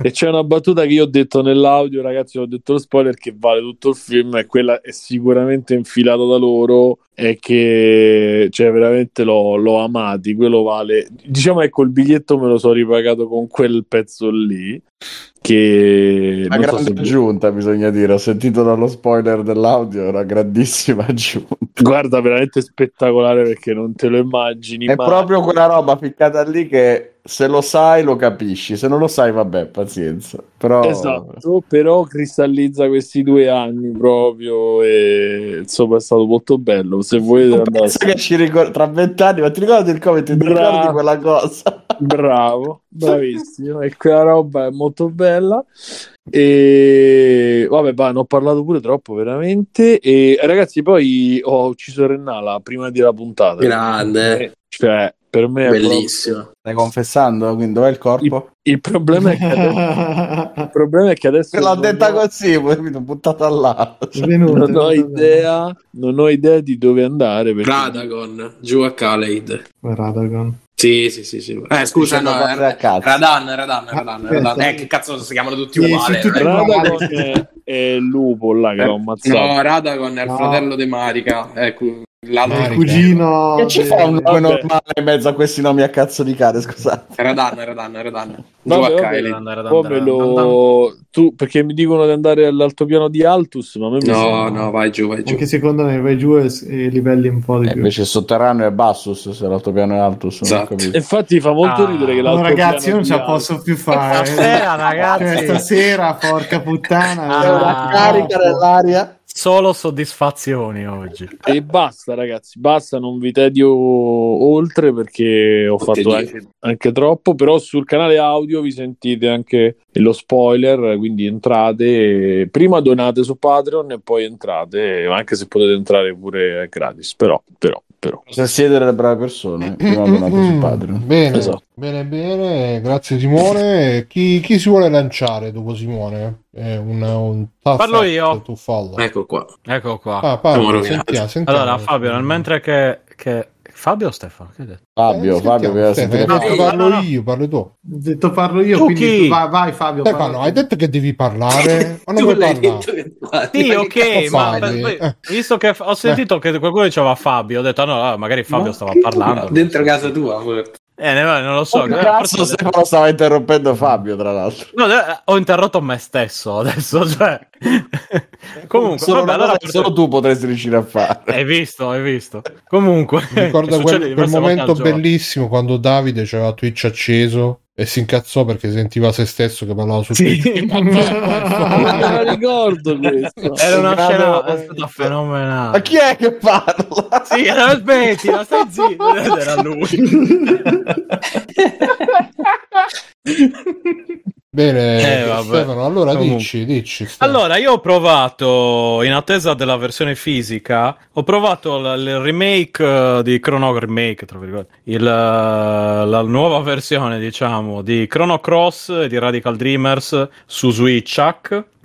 e c'è una battuta che io ho detto nell'audio, ragazzi, ho detto lo spoiler che vale tutto il film, e quella è sicuramente infilata da loro, è che cioè veramente l'ho, l'ho amati, quello vale, diciamo, ecco, il biglietto me lo sono ripagato con quel pezzo lì, che una grande so aggiunta, bisogna dire, ho sentito dallo spoiler dell'audio, era una grandissima aggiunta, guarda, veramente spettacolare, perché non te lo immagini, è ma... proprio quella roba ficcata lì che se lo sai lo capisci, se non lo sai vabbè, pazienza, però esatto, però cristallizza questi due anni proprio, e insomma è stato molto bello. Se volete che ci ricor- tra vent'anni, ma ti ricordi il Covid, ti Bra- ricordi quella cosa? Bravo, bravissimo, e quella roba è molto bella. E vabbè, bah, ne ho parlato pure troppo, veramente. E ragazzi, poi ho ucciso Rennala prima della puntata, grande, cioè Per me è bellissimo. Proprio... Stai confessando? Quindi dov'è il corpo? Il, il, problema, è che adesso... il problema è che adesso. Te l'ho detta ho... così, poi mi sono buttata là. Venuto, non ho idea, bene. non ho idea di dove andare. Perché... Radagon, giù a Caleid. Radagon. Sì, sì, sì, sì. Eh, scusa, no, eh, Radan, Radan, Radan, Radan, Radan. Eh, che cazzo, si chiamano tutti uguali. Sì, Radagon è, è il lupo là che eh, l'ho ammazzato. No, Radagon è il no. fratello di Marika. Ecco. La il cugino che ci fa un nome normale in mezzo a questi nomi a cazzo di cane, scusate. Radan, Radan, Radan. Come lo tu perché mi dicono di andare all'altopiano di Altus, ma a me mi No, sembra... no, vai giù, vai giù. Anche secondo me vai giù e, e livelli un po' di eh, più. Invece sotterraneo è Bassus, se l'altopiano è Altus, esatto. non Infatti fa molto ah, ridere che l'altopiano. No, ragazzi, io non ce la posso più fare. Stasera, ragazzi. Stasera, porca puttana, ah, è una carica no. dell'aria. Solo soddisfazioni oggi. E basta, ragazzi, basta, non vi tedio oltre perché ho Tutti fatto anche, anche troppo, però sul canale audio vi sentite anche lo spoiler, quindi entrate, prima donate su Patreon e poi entrate, anche se potete entrare pure gratis, però, però, però. Se siete le brave persone, prima donate su Patreon. Bene, esatto. bene, bene, grazie Simone. Chi, chi si vuole lanciare dopo Simone? È un, un parlo io, ecco qua, ecco qua. Ah, Fabio, sentiamo, sentiamo. Allora Fabio, mentre che, che... Fabio o Stefano? Che hai detto? Fabio, eh, Fabio, Fabio Stefano, Fabio. Detto, parlo no, no. io, parlo tu. Ho detto parlo io, tu quindi tu vai, vai Fabio. Stefano, parlo. hai detto che devi parlare? O non vuoi parlare? Sì, ok, ma per, visto che ho sentito eh. che qualcuno diceva Fabio, ho detto no, magari Fabio ma stava parlando. Dentro casa tua, forse. Eh, non lo so. Oh, cazzo, Stefano stava interrompendo Fabio, tra l'altro. No, ho interrotto me stesso adesso, cioè. Comunque, solo, vabbè, allora per... solo tu potresti riuscire a fare. Hai visto, hai visto. Comunque, mi ricordo quel, quel momento bellissimo quando Davide c'aveva Twitch acceso e si incazzò perché sentiva se stesso che parlava su sì. Twitch. Non me lo ricordo questo. Era una scena è stata fenomenale. Ma chi è che parla? Sì, era il Betty, la stai zitto. Era lui. Bene, eh, Stefano, allora Comunque. dici, dici Stefano. Allora, io ho provato, in attesa della versione fisica, ho provato l- il remake uh, di Chrono Remake, tra virgolette, il, uh, la nuova versione, diciamo, di Chrono Cross e di Radical Dreamers su Switch.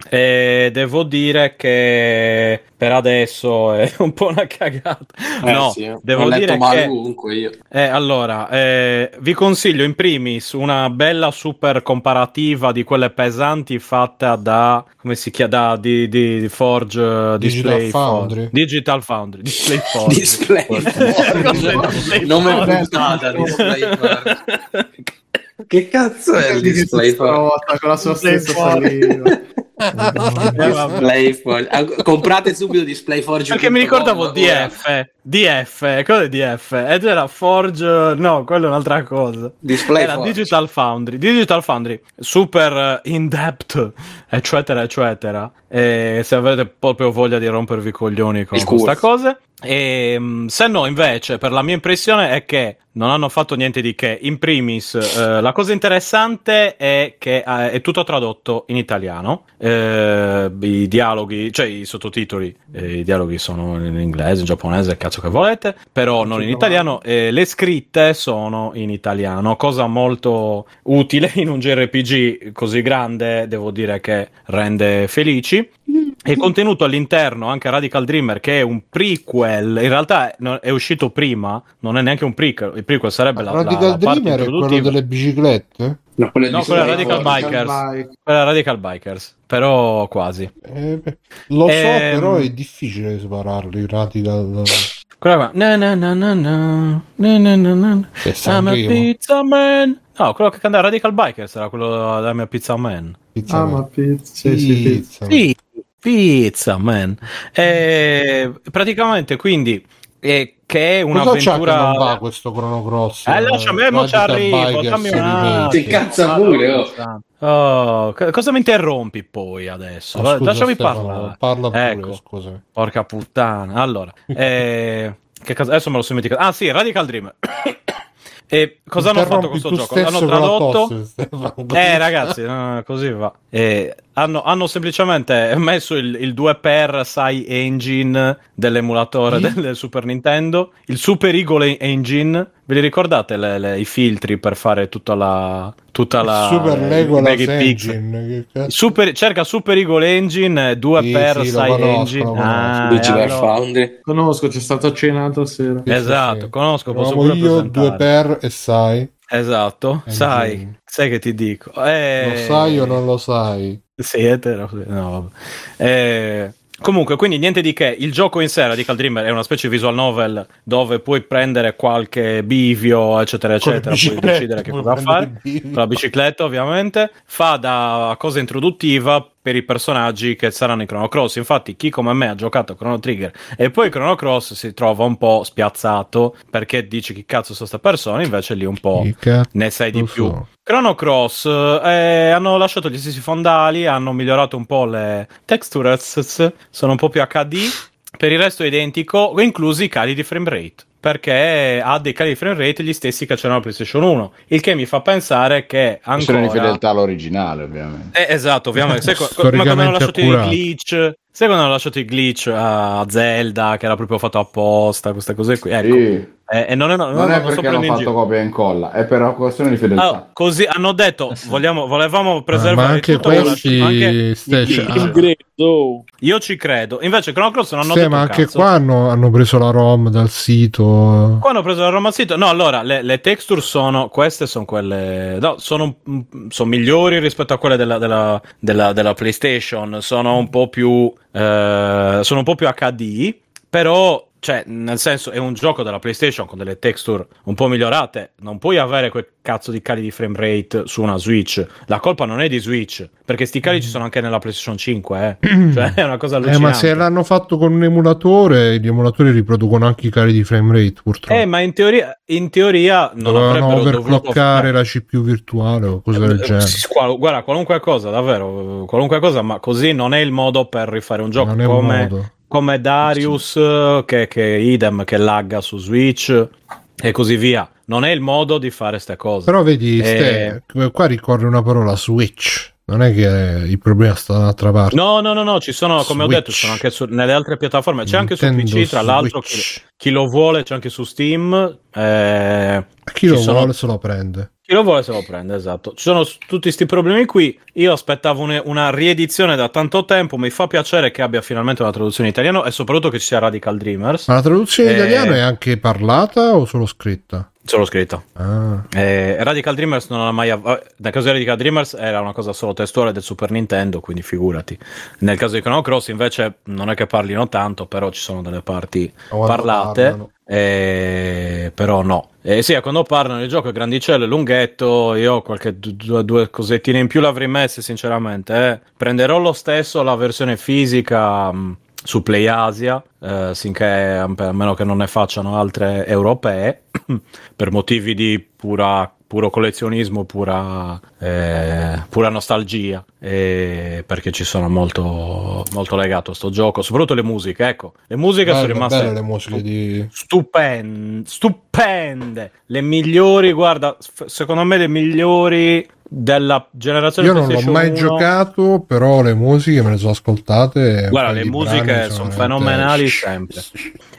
E devo dire che per adesso è un po' una cagata. Eh, no, sì, devo dire che comunque io. Eh, allora, eh, vi consiglio in primis una bella super comparativa di quelle pesanti fatta da come si chiama da, di, di, di Forge uh, Digital Display Foundry. For... Digital Foundry, Display Forge. Display Forge. Non me puntata Display Forge. Che cazzo è il Display Forge? Con la sua stessa saliva. Display comprate subito Displayforge perché mi ricordavo D F D F, cosa è D F? Ed era Forge, no, quello è un'altra cosa. Display era Forge. Digital Foundry, Digital Foundry, super in depth, eccetera, eccetera. E se avete proprio voglia di rompervi i coglioni con questa cosa. E se no, invece, per la mia impressione è che non hanno fatto niente di che. In primis, eh, la cosa interessante è che eh, è tutto tradotto in italiano. Eh, i dialoghi, cioè i sottotitoli, eh, i dialoghi sono in inglese, in giapponese, cazzo che volete, però non in italiano. Eh, le scritte sono in italiano, cosa molto utile in un J R P G così grande, devo dire che rende felici. E contenuto all'interno anche Radical Dreamer, che è un prequel, in realtà è uscito prima, non è neanche un prequel, il prequel sarebbe la, Radical la, la parte Dreamer produttiva. È quello delle biciclette? No, quello no, è Radical Bikers, Bike. Quella Radical Bikers, però quasi. Eh, lo so, ehm... però è difficile separarli, Radical... Quella na na na na na na na na I'm a pizza man. No, quello che cantava Radical Bikers era quello della mia pizza man. Pizza ah, man. Ma pizza, pizza, pizza. Sì, pizza man. E praticamente quindi è che è un'avventura. Cosa c'è che non va questo Chrono Cross? Eh, lascia me, mo ci arrivo, dammi una. Che cazzo pure, oh. Oh, cosa mi interrompi poi adesso? Oh, scusa, Lasciami Stefano, parlare. Parla pure, ecco. Scusa. Porca puttana. Allora, eh, che cosa... adesso me lo sono dimenticato. Ah sì, Radical Dreamer. E cosa hanno fatto questo gioco? Hanno tradotto eh ragazzi no, così va eh, hanno, hanno semplicemente messo il, il due per Sai Engine dell'emulatore mm. del Super Nintendo, il Super Eagle Engine Ve li ricordate le, le, i filtri per fare tutta la tutta la Super Legolas Engine? Super, cerca Super Eagle Engine due sì, per sì, Side Engine. Conosco, ah, allora... Foundry. Conosco, c'è stato a cena l'altra sera. Esatto, sì, conosco. Posso pure io due per e sai. Esatto, Engine. sai, sai che ti dico. Eh... Lo sai o non lo sai? Siete? No, vabbè. Eh... Comunque, quindi niente di che, il gioco in sé, Radical Dreamer, è una specie di visual novel dove puoi prendere qualche bivio, eccetera, eccetera, puoi decidere che cosa fare, la bicicletta ovviamente, fa da cosa introduttiva per i personaggi che saranno in Chrono Cross. Infatti chi come me ha giocato a Chrono Trigger e poi Chrono Cross si trova un po' spiazzato perché dici chi cazzo sono sta persona, invece lì un po' ne sai di più. Chrono Cross eh, hanno lasciato gli stessi fondali, hanno migliorato un po' le textures, sono un po' più acca di, per il resto è identico, inclusi i cali di frame rate, perché ha dei cali di frame rate gli stessi che c'erano a PlayStation uno, il che mi fa pensare che ancora... Sono in fedeltà all'originale, ovviamente. Eh, esatto, ovviamente. Se, ma come hanno lasciato i glitch... Secondo me hanno lasciato i glitch a Zelda, che era proprio fatto apposta, queste cose qui. Ecco. Sì. Eh, eh, non è, non non è perché hanno fatto copia e incolla, è per una questione di fedeltà. Allora, così hanno detto, eh sì. vogliamo, volevamo preservare ah, ma anche tutto questi anche... Station... Ah. Io ci credo. Invece Chrono Cross non hanno sì, detto ma anche cazzo. Qua hanno, hanno preso la ROM dal sito. Qua hanno preso la ROM dal sito. No, allora, le, le texture sono queste, sono quelle no, sono, sono migliori rispetto a quelle della, della, della, della PlayStation, sono un po' più Uh, sono un po' più acca di, però cioè nel senso è un gioco della PlayStation con delle texture un po' migliorate, non puoi avere quel cazzo di cali di frame rate su una Switch. La colpa non è di Switch, perché sti cali mm. ci sono anche nella PlayStation cinque, eh. Cioè è una cosa allucinante. Eh, ma se l'hanno fatto con un emulatore, gli emulatori riproducono anche i cali di frame rate, purtroppo. Eh, ma in teoria in teoria non dovevano avrebbero dovuto fare... la C P U virtuale o cose eh, del genere. Qual- guarda, qualunque cosa, davvero, qualunque cosa, ma così non è il modo per rifare un gioco, non come è un modo. Come Darius, che, che idem, che lagga su Switch e così via. Non è il modo di fare ste cose. Però vedi, e... ste, qua ricorre una parola Switch. Non è che il problema sta dall'altra parte. No, no, no, no, ci sono, come Switch. Ho detto, ci sono anche su, nelle altre piattaforme. C'è Nintendo anche su P C, tra Switch. L'altro, chi, chi lo vuole c'è anche su Steam. Eh, chi lo sono... vuole se lo prende. Chi lo vuole se lo prende, esatto. Ci sono tutti questi problemi qui. Io aspettavo un, una riedizione da tanto tempo. Mi fa piacere che abbia finalmente una traduzione italiana e soprattutto che ci sia Radical Dreamers. Ma la traduzione e... italiana è anche parlata o solo scritta? Solo scritta. Ah. Eh, Radical Dreamers non ha mai... Av- nel caso di Radical Dreamers era una cosa solo testuale del Super Nintendo, quindi figurati. Nel caso di Chrono Cross invece non è che parlino tanto, però ci sono delle parti oh, parlate. Eh, però no eh, sì, quando parlano il gioco è grandicello e lunghetto, io qualche du- du- due cosettine in più l'avrei messe sinceramente eh. Prenderò lo stesso la versione fisica mh, su PlayAsia eh, sinché a meno che non ne facciano altre europee per motivi di pura puro collezionismo, pura eh, pura nostalgia eh, perché ci sono molto molto legato a sto gioco, soprattutto le musiche, ecco, le musiche belle, sono rimaste le musiche stu- di... stupende, stupende, le migliori, guarda, f- secondo me le migliori della generazione. Io non l'ho mai uno. Giocato, però le musiche me le sono ascoltate, guarda, le musiche sono fenomenali sempre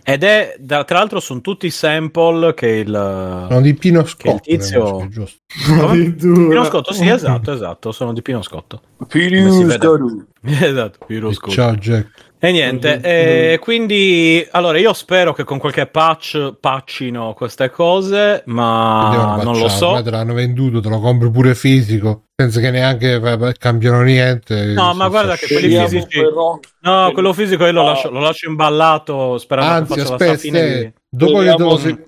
ed è da, tra l'altro sono tutti sample che il sono di Pino Scotto, che il tizio musiche, Pino Scotto sì esatto esatto sono di Pino Scotto esatto Pino Scotto ciao Jack. E niente, eh, quindi allora io spero che con qualche patch patchino queste cose, ma non lo so. Ma te l'hanno venduto, te lo compri pure fisico, senza che neanche cambiano niente. No, ma guarda che quelli fisici, no, quello fisico io lo lascio, lo lascio imballato sperando che faccia la fine. Dopo che, te lo sei,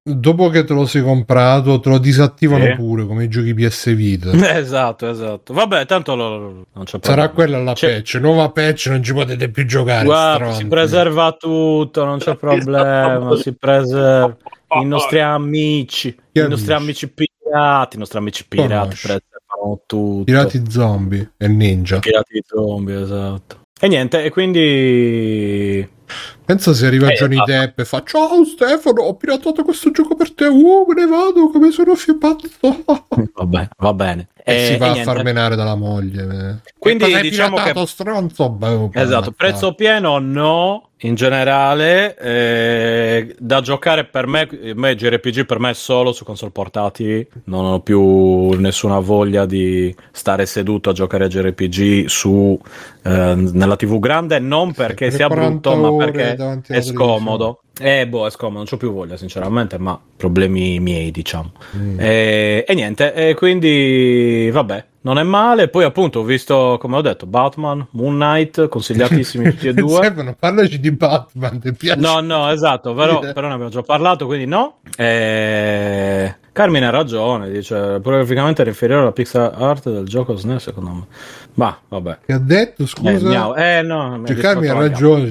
dopo che te lo sei comprato te lo disattivano sì. Pure come i giochi P S Vita. Esatto, esatto. Vabbè, tanto lo, non c'è sarà quella la c'è... patch, nuova patch non ci potete più giocare. Guarda, si preserva tutto, non c'è problema, si preserva i nostri amici, i nostri amici pirati, i nostri amici pirati preservano tutto. Pirati zombie e ninja. Pirati zombie, esatto. E niente, e quindi... pensa se arriva eh, Johnny esatto. Depp e fa ciao Stefano, ho piratato questo gioco per te, uh, me ne vado come sono fiubato. Va bene, va bene. e, e si va e a niente. far menare dalla moglie. Quindi diciamo che stronzo, beh, esatto, prezzo pieno no, in generale eh, da giocare per me, me gi erre pi gi per me è solo su console portatili, non ho più nessuna voglia di stare seduto a giocare a gi erre pi gi su eh, nella tivù grande, non perché sia brutto ma perché è scomodo. Eh boh, è scomodo, non c'ho più voglia sinceramente, ma problemi miei diciamo. Mm. E, e niente, e quindi vabbè, non è male. Poi appunto ho visto, come ho detto, Batman, Moon Knight, consigliatissimi tutti e due. Stefano, parlaci di Batman, ti piace? No, no, esatto, però, però ne abbiamo già parlato, quindi no. E... Carmine ha ragione, dice, graficamente era inferiore alla pixel art del gioco S N E S secondo me. Ma vabbè. Che ha detto, scusa? Eh, eh no, cioè, Carmine ha ragione.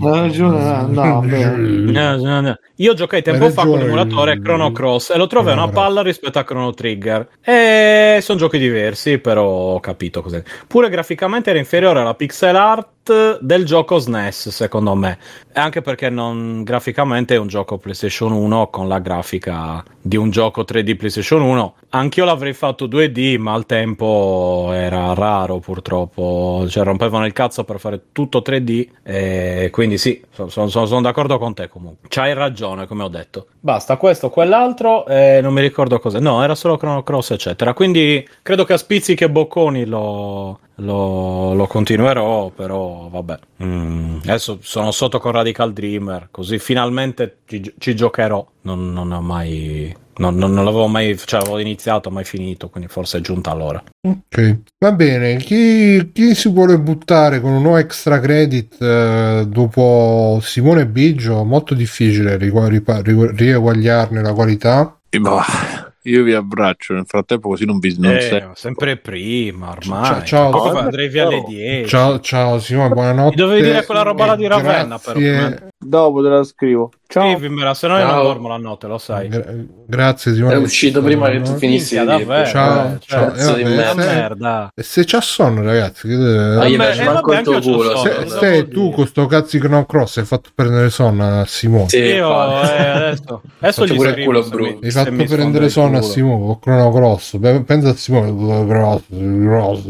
Ha ragione, no, no, no, no. Io giocai tempo ragione, fa con l'emulatore Chrono Cross e lo trovo una palla rispetto a Chrono Trigger. E sono giochi diversi. Sì, però ho capito cos'è. Pure graficamente era inferiore alla pixel art del gioco S N E S secondo me, anche perché non, graficamente è un gioco PlayStation uno con la grafica di un gioco tre D PlayStation uno. Anch'io l'avrei fatto due D, ma al tempo era raro purtroppo, cioè rompevano il cazzo per fare tutto tre D e quindi sì, sono, sono, sono d'accordo con te comunque, c'hai ragione come ho detto. Basta questo, quell'altro eh, non mi ricordo cos'è, no era solo Chrono Cross eccetera, quindi credo che a spizzichi e bocconi lo, lo, lo continuerò, però vabbè. Mm. Adesso sono sotto con Radical Dreamer, così finalmente ci, ci giocherò. Non, non ho mai... Non, non, non l'avevo mai, cioè avevo iniziato mai finito, quindi forse è giunta l'ora. Ok, va bene, chi, chi si vuole buttare con uno extra credit eh, dopo Simone Biggio? Molto difficile rieguagliarne la qualità. E bah, io vi abbraccio nel frattempo così non vi non eh, sei. Sempre prima ormai. Ciao, ciao, ciao. Andrei via alle dieci. Ciao, ciao Simone, buonanotte. Mi dovevi dire quella roba là di Ravenna però. Dopo te la scrivo. Ciao. Scrivimela, se no io non dormo la notte, lo sai. Gra- grazie Simone. È uscito prima che tu finissi da davvero. Ciao, eh, ciao. Cazzo di me. Merda. E se c'ha sonno ragazzi, che... ah, io eh, manco il tuo culo. Se, se tu con sto cazzo di Chrono Cross hai fatto prendere sonno a Simone. Sì, io eh, adesso adesso gli pure il culo brutto. Hai fatto prendere sonno a Simone con Chrono Cross. Pensa a Simone Cross, Cross.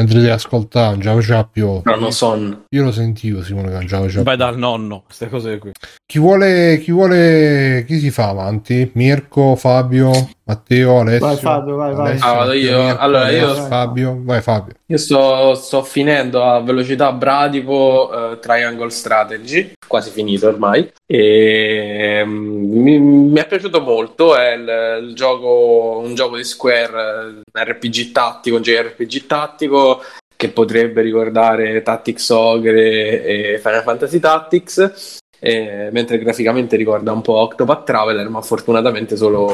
Mentre ti ascoltavo, già faceva più. No, non son. Io lo sentivo, Simone, che già faceva. Vai dal nonno, queste cose qui. Chi vuole, chi vuole, chi si fa avanti? Mirko, Fabio, Matteo, Alessio. Vai Fabio, vai, vai. Alessio, ah, vado io. Mirko, allora Alessio, io. Fabio, vai Fabio. Io sto, sto finendo a velocità bradipo uh, Triangle Strategy, quasi finito ormai. E mi, mi è piaciuto molto. È il, il gioco, un gioco di Square, R P G tattico, un gi erre pi gi tattico, che potrebbe ricordare Tactics Ogre e Final Fantasy Tactics, eh, mentre graficamente ricorda un po' Octopath Traveler, ma fortunatamente solo,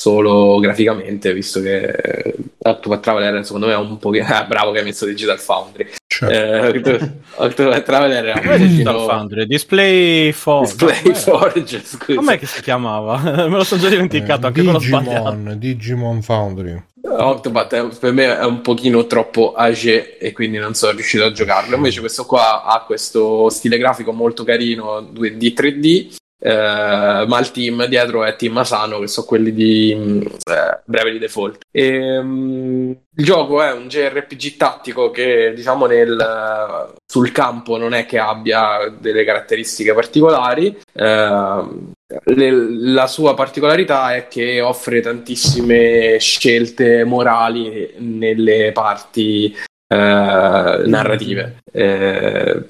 solo graficamente, visto che Octopath Traveler secondo me è un po' che... ah, bravo che hai messo Digital Foundry. Certo. Eh, Octopath Traveler era un Digital Foundry, Display Forge. Display Forge, scusa. Com'è che si chiamava? Me lo sono già dimenticato, eh, anche quello sbagliato. Digimon Foundry. Octopath per me è un pochino troppo age e quindi non sono riuscito a giocarlo, invece questo qua ha questo stile grafico molto carino due D tre D, eh, ma il team dietro è Team Asano, che sono quelli di eh, Bravely Default. E, um, il gioco è un gi erre pi gi tattico che diciamo nel, sul campo non è che abbia delle caratteristiche particolari, eh, le, la sua particolarità è che offre tantissime scelte morali nelle parti eh, narrative, eh,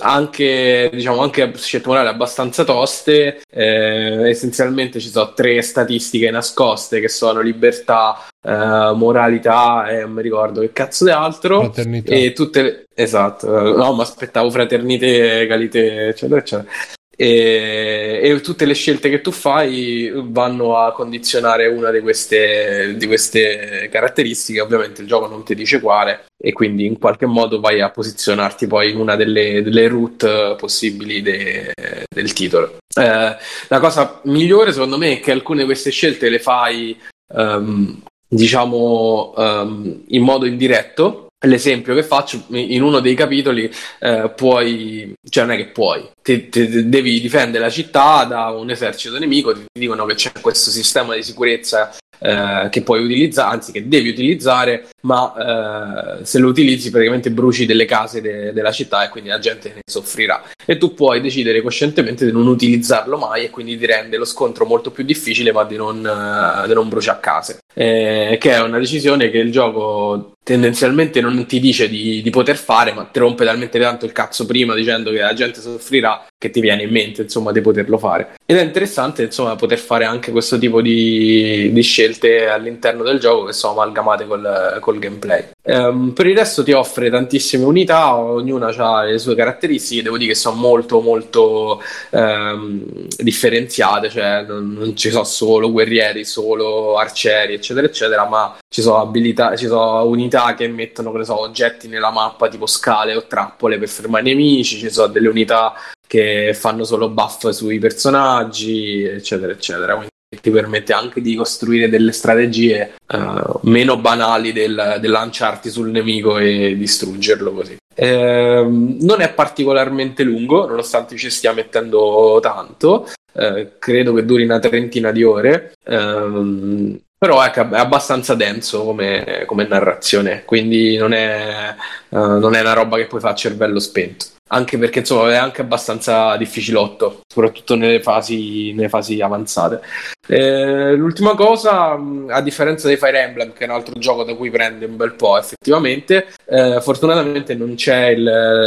anche diciamo anche scelte morali abbastanza toste, eh, essenzialmente ci sono tre statistiche nascoste che sono libertà, Uh, moralità e eh, non mi ricordo che cazzo di altro, fraternità. E tutte le... esatto, no ma aspettavo fraternite, egalité eccetera eccetera, e, e tutte le scelte che tu fai vanno a condizionare una di queste, di queste caratteristiche. Ovviamente il gioco non ti dice quale e quindi in qualche modo vai a posizionarti poi in una delle, delle route possibili de, del titolo. Uh, la cosa migliore secondo me è che alcune di queste scelte le fai um, diciamo um, in modo indiretto. L'esempio che faccio, in uno dei capitoli eh, puoi, cioè non è che puoi, te, te, devi difendere la città da un esercito nemico, ti dicono che c'è questo sistema di sicurezza eh, che puoi utilizzare, anzi che devi utilizzare, ma eh, se lo utilizzi praticamente bruci delle case de- della città e quindi la gente ne soffrirà. E tu puoi decidere coscientemente di non utilizzarlo mai e quindi ti rende lo scontro molto più difficile, ma di non, eh, di non bruciare case, eh, che è una decisione che il gioco tendenzialmente non ti dice di, di poter fare, ma ti rompe talmente tanto il cazzo prima dicendo che la gente soffrirà che ti viene in mente, insomma, di poterlo fare. Ed è interessante, insomma, poter fare anche questo tipo di, di scelte all'interno del gioco che sono amalgamate col, col gameplay. Um, per il resto ti offre tantissime unità, ognuna ha le sue caratteristiche, devo dire che sono molto molto um, differenziate, cioè non, non ci sono solo guerrieri, solo arcieri, eccetera eccetera, ma ci sono abilità, ci sono unità che mettono, che ne so, oggetti nella mappa tipo scale o trappole per fermare i nemici, ci sono delle unità che fanno solo buff sui personaggi, eccetera eccetera, quindi ti permette anche di costruire delle strategie uh, meno banali del, del lanciarti sul nemico e distruggerlo così. Ehm, non è particolarmente lungo, nonostante ci stia mettendo tanto, eh, credo che duri una trentina di ore, ehm, però ecco, è abbastanza denso come, come narrazione, quindi non è, uh, non è una roba che puoi fare a cervello spento. Anche perché, insomma, è anche abbastanza difficilotto, soprattutto nelle fasi, nelle fasi avanzate. Eh, l'ultima cosa, a differenza di Fire Emblem, che è un altro gioco da cui prende un bel po', effettivamente, eh, fortunatamente non c'è il,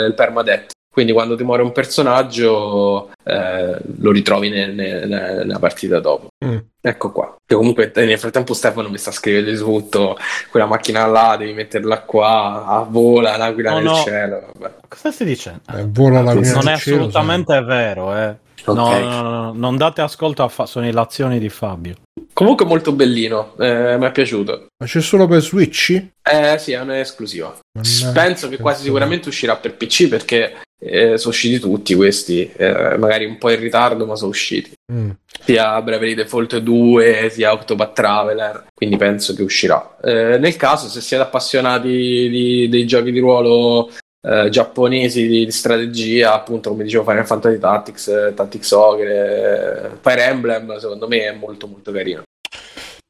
il permadeath. Quindi quando ti muore un personaggio eh, lo ritrovi nel, nel, nella partita dopo. Mm. Ecco qua. Che comunque nel frattempo Stefano mi sta scrivendo tutto. Quella macchina là devi metterla qua, a vola l'aquila no, nel no. cielo. Vabbè. Cosa stai dicendo? Eh, vola l'aquila non nel è cielo, assolutamente cioè. vero, eh. Okay. No, no, no, no, non date ascolto a fa- sonnillazioni di Fabio. Comunque molto bellino, eh, mi è piaciuto. Ma c'è solo per Switch? Eh sì, è un'esclusiva. Mannaggia. Penso che quasi sicuramente uscirà per P C perché eh, sono usciti tutti questi, eh, magari un po' in ritardo, ma sono usciti. Mm. Sia Bravely Default due, sia Octopath Traveler, quindi penso che uscirà. Eh, nel caso, se siete appassionati di, di, dei giochi di ruolo Eh, giapponesi di, di strategia, appunto, come dicevo, Final Fantasy Tactics, Tactics Ogre, Fire Emblem, secondo me è molto molto carino.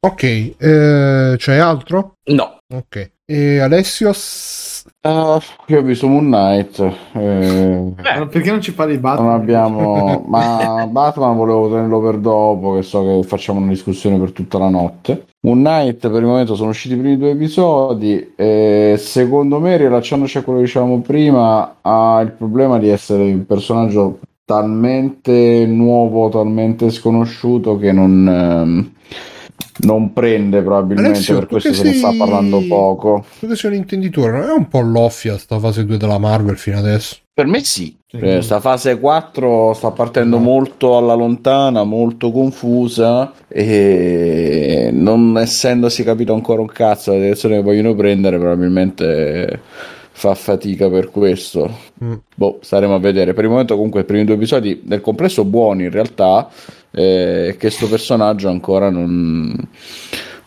Ok, eh, c'è altro? No. Ok, e Alessios? Uh, io ho visto Moon Knight. Eh, Beh, perché non ci parli di Batman? Non abbiamo... Ma Batman volevo tenerlo per dopo, che so che facciamo una discussione per tutta la notte. Moon Knight per il momento sono usciti i primi due episodi e secondo me, rilacciandoci a quello che dicevamo prima, ha il problema di essere un personaggio talmente nuovo, talmente sconosciuto che non... Ehm, non prende probabilmente. Alessio, per questo se sei... ne sta parlando poco. Tu che sei un intenditore, non è un po' l'offia sta fase due della Marvel fino adesso? Per me sì, eh, sta fase quattro sta partendo no. molto alla lontana, molto confusa e non essendosi capito ancora un cazzo la direzione che vogliono prendere, probabilmente fa fatica per questo. Mm. Boh, staremo a vedere. Per il momento comunque i primi due episodi del complesso buoni in realtà. Eh, che sto personaggio ancora non,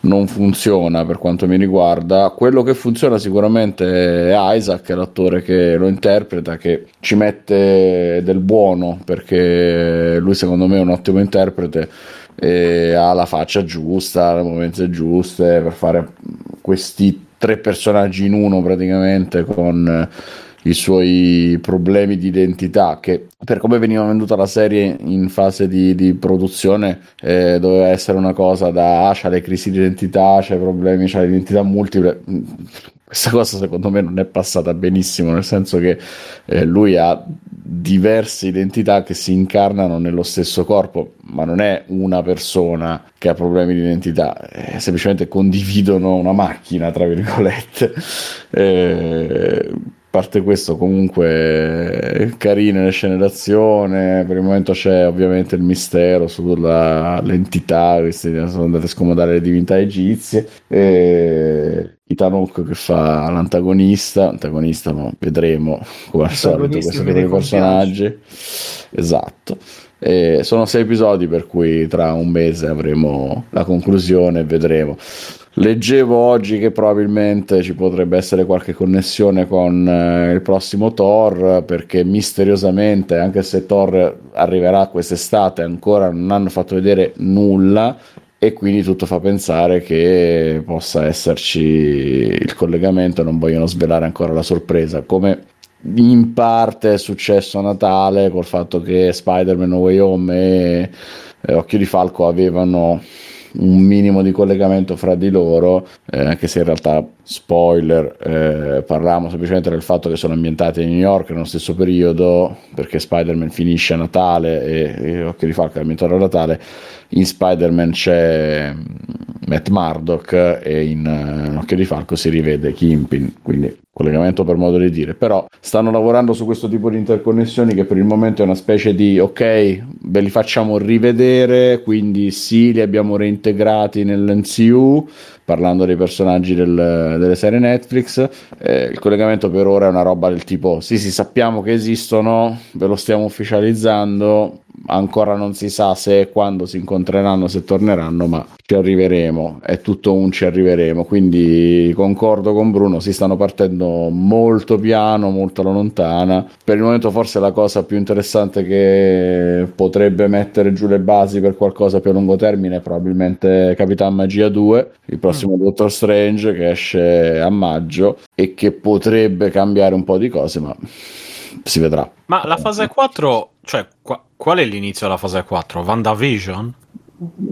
non funziona per quanto mi riguarda. Quello che funziona sicuramente è Isaac, l'attore che lo interpreta, che ci mette del buono perché lui secondo me è un ottimo interprete e ha la faccia giusta, le movenze giuste per fare questi tre personaggi in uno praticamente, con i suoi problemi di identità che, per come veniva venduta la serie in fase di, di produzione, eh, doveva essere una cosa da ah, c'ha le crisi di identità, c'ha i problemi, c'ha l'identità multiple. Questa cosa secondo me non è passata benissimo, nel senso che eh, lui ha diverse identità che si incarnano nello stesso corpo, ma non è una persona che ha problemi di identità, eh, semplicemente condividono una macchina, tra virgolette. eh, parte questo comunque carine le scene d'azione. Per il momento c'è ovviamente il mistero sull'entità, sono andate a scomodare le divinità egizie e Itanok che fa l'antagonista antagonista ma no, vedremo come al solito questi due personaggi. Esatto. E sono sei episodi per cui tra un mese avremo la conclusione e vedremo. Leggevo oggi che probabilmente ci potrebbe essere qualche connessione con eh, il prossimo Thor, perché misteriosamente, anche se Thor arriverà quest'estate, ancora non hanno fatto vedere nulla, e quindi tutto fa pensare che possa esserci il collegamento. Non vogliono svelare ancora la sorpresa, come in parte è successo a Natale col fatto che Spider-Man No Way Home e eh, Occhio di Falco avevano un minimo di collegamento fra di loro, eh, anche se in realtà, spoiler, eh, parliamo semplicemente del fatto che sono ambientate in New York nello stesso periodo, perché Spider-Man finisce a Natale e, e Occhio di Falco è ambientato a Natale. In Spider-Man c'è Matt Murdock e in uh, Occhio di Falco si rivede Kingpin, quindi collegamento per modo di dire. Però stanno lavorando su questo tipo di interconnessioni, che per il momento è una specie di ok, ve li facciamo rivedere, quindi sì, li abbiamo reintegrati nell'M C U, parlando dei personaggi del, delle serie Netflix. Eh, il collegamento per ora è una roba del tipo sì sì sappiamo che esistono, ve lo stiamo ufficializzando, ancora non si sa se e quando si incontreranno, se torneranno, ma ci arriveremo, è tutto un ci arriveremo. Quindi concordo con Bruno, si stanno partendo molto piano, molto alla lontana. Per il momento forse la cosa più interessante che potrebbe mettere giù le basi per qualcosa più a lungo termine è probabilmente Capitan Magia due, il prossimo mm. Doctor Strange, che esce a maggio e che potrebbe cambiare un po' di cose, ma si vedrà. Ma la fase quattro, cioè qua, qual è l'inizio della fase quattro? WandaVision?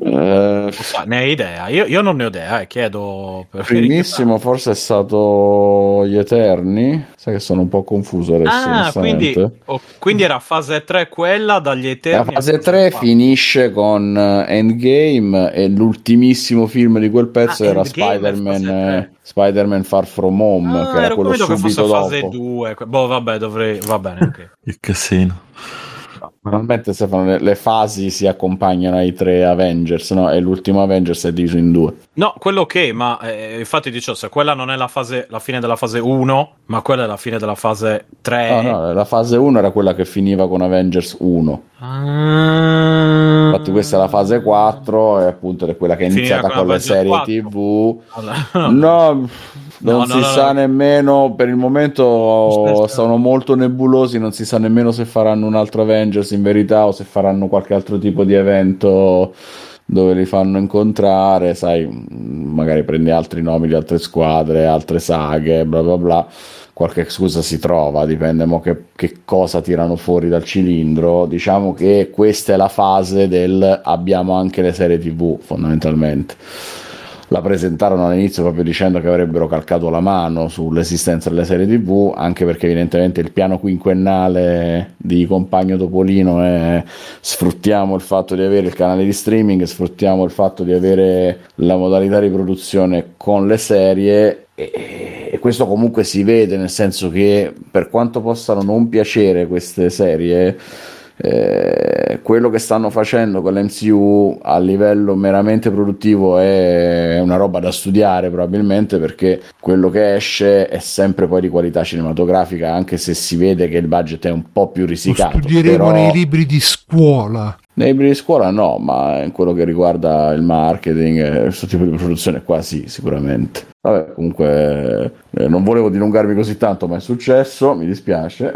Eh, so, ne hai idea? Io, io non ne ho idea, eh, chiedo. Primissimo forse è stato Gli Eterni, sai che sono un po' confuso adesso. Ah, quindi, oh, quindi era fase tre quella, dagli Eterni. La fase tre finisce con Endgame e l'ultimissimo film di quel pezzo ah, era Endgame Spider-Man Spider-Man Far From Home, ah, che era quello subito che fosse dopo. Fase due. Boh, vabbè, dovrei va bene anche. Il casino. Normalmente, Stefano, le, le fasi si accompagnano ai tre Avengers, no? E l'ultimo Avengers è diviso in due. No, quello che, ma eh, infatti dicevo, se quella non è la fase, la fine della fase uno, ma quella è la fine della fase tre. No, no, la fase uno era quella che finiva con Avengers uno. Ah... Infatti questa è la fase quattro, e appunto è quella che è finiva iniziata con, con le serie quattro. T V. Allora, no... no. Non no, si no, no, sa no. nemmeno, per il momento sono molto nebulosi, non si sa nemmeno se faranno un altro Avengers in verità o se faranno qualche altro tipo di evento dove li fanno incontrare, sai, magari prende altri nomi di altre squadre, altre saghe, bla bla bla. Qualche scusa si trova, dipende mo che, che cosa tirano fuori dal cilindro. Diciamo che questa è la fase del abbiamo anche le serie T V, fondamentalmente. La presentarono all'inizio proprio dicendo che avrebbero calcato la mano sull'esistenza delle serie T V, anche perché evidentemente il piano quinquennale di Compagno Topolino è sfruttiamo il fatto di avere il canale di streaming, sfruttiamo il fatto di avere la modalità di produzione con le serie, e, e questo comunque si vede, nel senso che per quanto possano non piacere queste serie, Eh, quello che stanno facendo con l'M C U a livello meramente produttivo è una roba da studiare, probabilmente, perché quello che esce è sempre poi di qualità cinematografica, anche se si vede che il budget è un po' più risicato. Lo studieremo però... nei libri di scuola. Nei libri di scuola no, ma in quello che riguarda il marketing, questo tipo di produzione qua sì, sicuramente. Vabbè, comunque eh, non volevo dilungarmi così tanto, ma è successo, mi dispiace.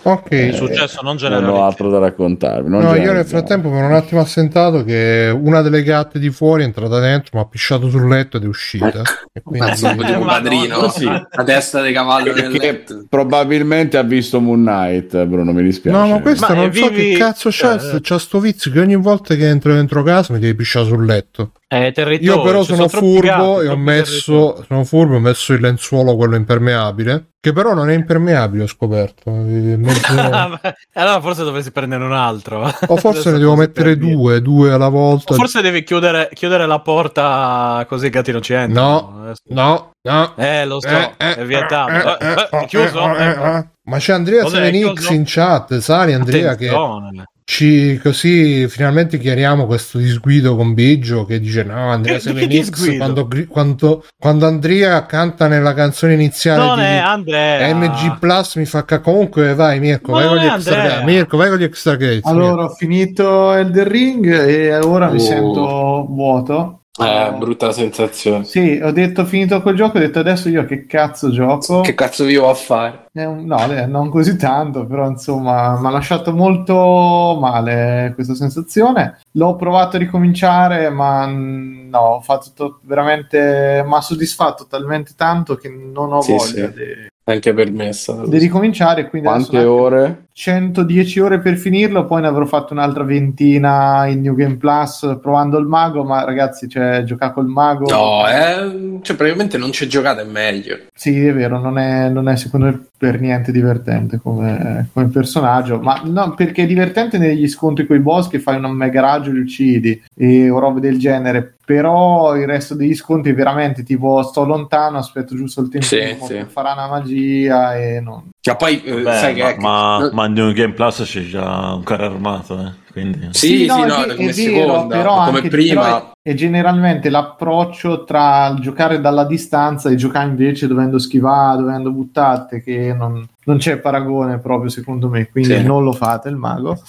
Ok, eh, è successo, non generalizziamo. Non ho altro da raccontarvi. Non no, io nel frattempo mi ero un attimo assentato che una delle gatte di fuori è entrata dentro, ma ha pisciato sul letto ed è uscita. E quindi eh, non... eh, un padrino, no, sì. La testa di cavallo nel letto. Probabilmente ha visto Moon Knight, Bruno, mi dispiace. No, ma questo non so vivi... che cazzo c'è, eh. c'è sto vizio che ogni volta che entro dentro casa mi devi pisciare sul letto. Eh, io però sono, sono furbo gatti, e ho messo, sono furbo, ho messo il lenzuolo quello impermeabile, che però non è impermeabile, ho scoperto. Mezzo... allora forse dovresti prendere un altro. O forse ne devo mettere due, due alla volta. O forse devi chiudere, chiudere la porta così i gatti non ci entrano. No, no, no. Eh, lo so, eh, eh, è vietato. Eh, eh, eh, eh, chiuso? Eh, eh, eh. Ma c'è Andrea Serenix in chat, sai Andrea attenzione. Che... Ci, così finalmente chiariamo questo disguido con Biggio che dice no, Andrea Semenix quando, quando, quando Andrea canta nella canzone iniziale non di Andrea. M G Plus mi fa cacca. Comunque vai Mirko, vai con, gli extra, Mirko vai con gli extra gates. Allora Mirko. Ho finito Elden Ring e ora oh. mi sento vuoto Eh, brutta sensazione. Sì, ho detto, finito quel gioco, ho detto adesso io che cazzo gioco? Che cazzo vi ho a fare? Eh, no, eh, non così tanto, però insomma mi ha lasciato molto male questa sensazione. L'ho provato a ricominciare, ma no, ho fatto to- veramente, mi ha soddisfatto talmente tanto che non ho sì, voglia sì. di... Anche per me è stato di ricominciare, quindi quante ore? centodieci ore per finirlo, poi ne avrò fatto un'altra ventina in New Game Plus provando il mago, ma ragazzi, cioè, giocare col mago... No, eh, cioè probabilmente non c'è giocata, è meglio. Sì, è vero, non è, non è secondo me per niente divertente come, come personaggio, ma no, perché è divertente negli scontri coi boss che fai una mega raggio e li uccidi, e, o robe del genere, però il resto degli scontri veramente tipo sto lontano, aspetto giusto il tempo sì, che sì. farà una magia e non... Cioè, poi, eh, Beh, sai ma, che... ma, no. ma in New Game Plus c'è già un carro armato, eh? Quindi... Sì, sì, no, sì, no, è, come è seconda, vero, però come anche, prima... Però è, è generalmente l'approccio tra giocare dalla distanza e giocare invece dovendo schivare, dovendo buttarti, che non, non c'è paragone proprio secondo me, quindi sì. non lo fate il mago.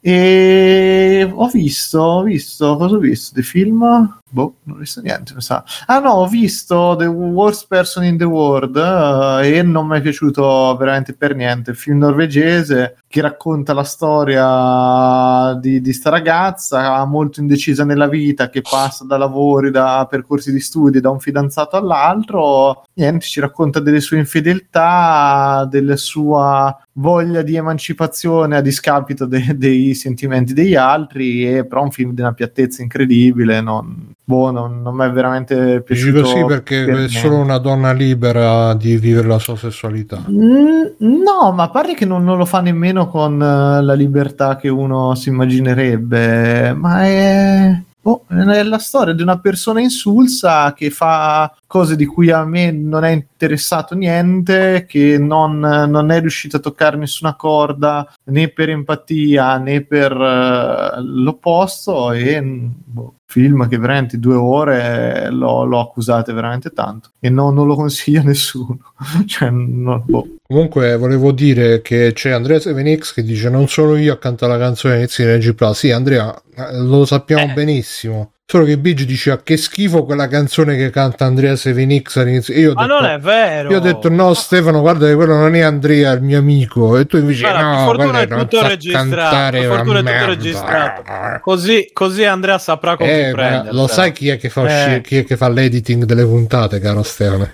E ho visto, ho visto, cosa ho visto? Dei film? Boh, non ho visto niente, mi sa. Ah no, ho visto The Worst Person in the World uh, e non mi è piaciuto veramente per niente. Il film norvegese che racconta la storia di, di sta ragazza molto indecisa nella vita, che passa da lavori, da percorsi di studi, da un fidanzato all'altro. Niente, ci racconta delle sue infedeltà, della sua voglia di emancipazione a discapito de- dei sentimenti degli altri, e però un film di una piattezza incredibile, non... Boh, non, non mi è veramente piaciuto. Sì, perché per è solo una donna libera di vivere la sua sessualità. Mm, no, ma a parte che non, non lo fa nemmeno con la libertà che uno si immaginerebbe, ma è... Boh, è la storia di una persona insulsa che fa cose di cui a me non è interessato niente, che non, non è riuscita a toccare nessuna corda né per empatia né per uh, l'opposto, e boh, film che veramente due ore l'ho, l'ho accusate veramente tanto e no, non lo consiglio a nessuno. Cioè, non, boh. Comunque volevo dire che c'è Andrea Sevenix che dice non sono io a cantare la canzone inizio di Regi Plus. Sì, Andrea, lo sappiamo eh. benissimo. Solo che Bigi diceva che schifo quella canzone che canta Andrea Sevenix all'inizio. Io ho ma detto, non è vero! Io ho detto no Stefano, guarda che quello non è Andrea, il mio amico. E tu invece guarda, no, per fortuna è tutto registrato. Per fortuna è tutto registrato. Così, così Andrea saprà come eh, prendere. Lo sai chi è che fa eh. sci- chi è che fa l'editing delle puntate, caro Stefano?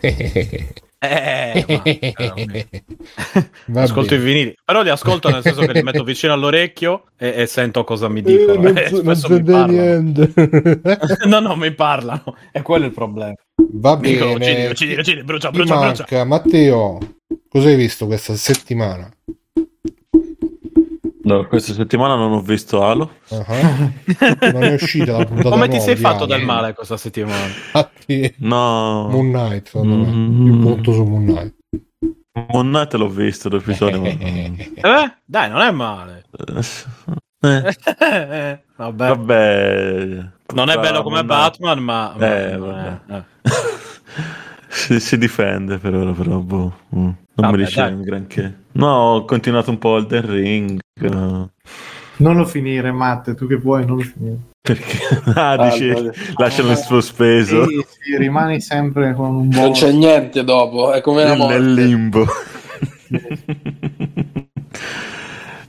Eh, ma, ascolto i vinili, però li ascolto nel senso che li metto vicino all'orecchio e, e sento cosa mi dicono. Eh, non so, non mi parlano. no, no, mi parlano. E quello è il problema. Va mi bene. Dicono, uccidi, uccidi, brucia, brucia, ti brucia. Manca, Matteo, cosa hai visto questa settimana? No, questa settimana non ho visto Halo. Uh-huh. Non è uscita la puntata. Come ti sei fatto Halo. Del male questa settimana? Infatti, no. Moon Knight, mm-hmm. Il punto su Moon Knight. Moon Knight l'ho visto l'episodio. ma... eh? Dai, non è male. Eh. Vabbè. Vabbè. Non è bello come Batman, ma... Eh, vabbè. Eh. Si, si difende per ora, però boh. Mm. Non Vabbè, mi riesce un granché. No, ho continuato un po' Elden Ring. No. Non lo finire, Matte, tu che vuoi non lo finire. Perché? Ah, dici, ah, lascialo in sospeso. Sì, sì, rimani sempre con un buon... Non c'è niente dopo, è come la morte. Nel limbo.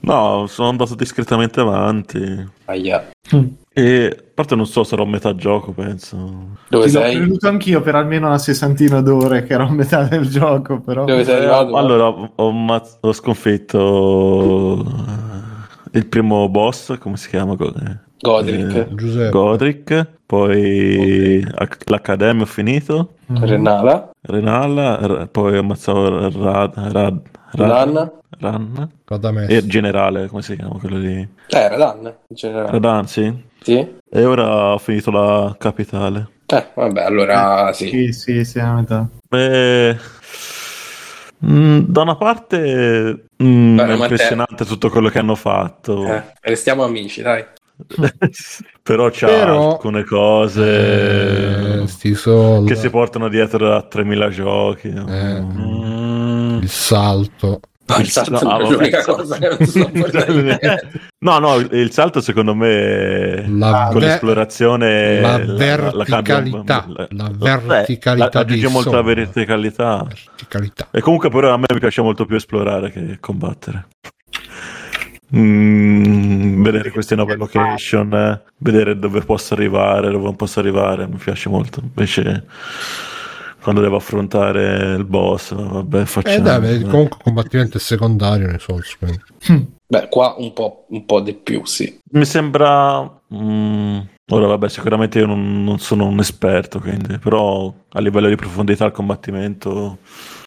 No, sono andato discretamente avanti. Aia. Mm. E a parte non so, sarò a metà gioco, penso. Dove Ti sei? L'ho creduto anch'io per almeno una sessantina d'ore che ero a metà del gioco, però. Dove sei arrivato? Allora, ho, mazz- ho sconfitto il primo boss, come si chiama? Godric. Eh, Giuseppe. Godric. Poi okay. L'Accademia ho finito. Mm. Renala. Renala, r- poi ho ammazzato Rad... Rad... Ranna Ranna e il generale, come si chiama quello lì? Eh, Radan, il generale. Radan, sì. Sì. E ora ho finito la capitale. Eh, vabbè, allora eh, sì. Sì, sì, sì, a metà. E... Mm, da una parte mm, Beh, è impressionante te... tutto quello che hanno fatto. Eh, restiamo amici, dai. Però c'ha Però... alcune cose eh, sti che si portano dietro a tremila giochi. No? Eh. Mm. Il salto il salto no, è l'unica cosa che non so no no il salto secondo me la con ve- l'esplorazione la verticalità la, la, la, la verticalità aggiunge molto la verticalità. verticalità e comunque però a me mi piace molto più esplorare che combattere. Mm, vedere queste nuove location, eh, vedere dove posso arrivare, dove non posso arrivare, mi piace molto. Invece quando devo affrontare il boss, vabbè, facciamo. Eh, dai, comunque combattimento è secondario nei Souls. Beh, qua un po', un po' di più, sì. Mi sembra. Mm, ora, vabbè, sicuramente io non, non sono un esperto, quindi, però a livello di profondità il combattimento,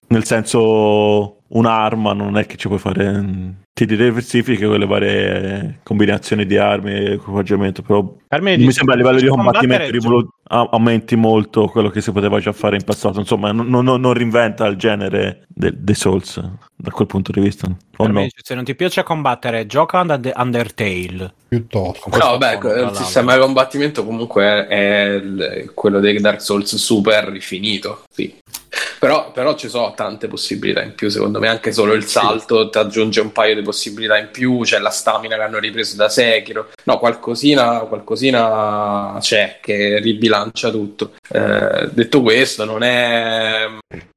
nel senso, un'arma non è che ci puoi fare. Ti diversifichi con le varie combinazioni di armi e equipaggiamento, però Armedi, mi sembra a livello di combattimento rivolu- aumenti molto quello che si poteva già fare in passato, insomma non, non, non rinventa il genere dei de Souls da quel punto di vista. O Armedi, no? Se non ti piace combattere, gioca ad Undertale piuttosto. No, beh, il sistema di combattimento comunque è quello dei Dark Souls super rifinito, sì. Però, però ci sono tante possibilità in più, secondo me, anche solo il salto ti aggiunge un paio di possibilità in più, c'è cioè la stamina che hanno ripreso da Sekiro, no, qualcosina, qualcosina c'è che ribilancia tutto. Eh, detto questo, non è...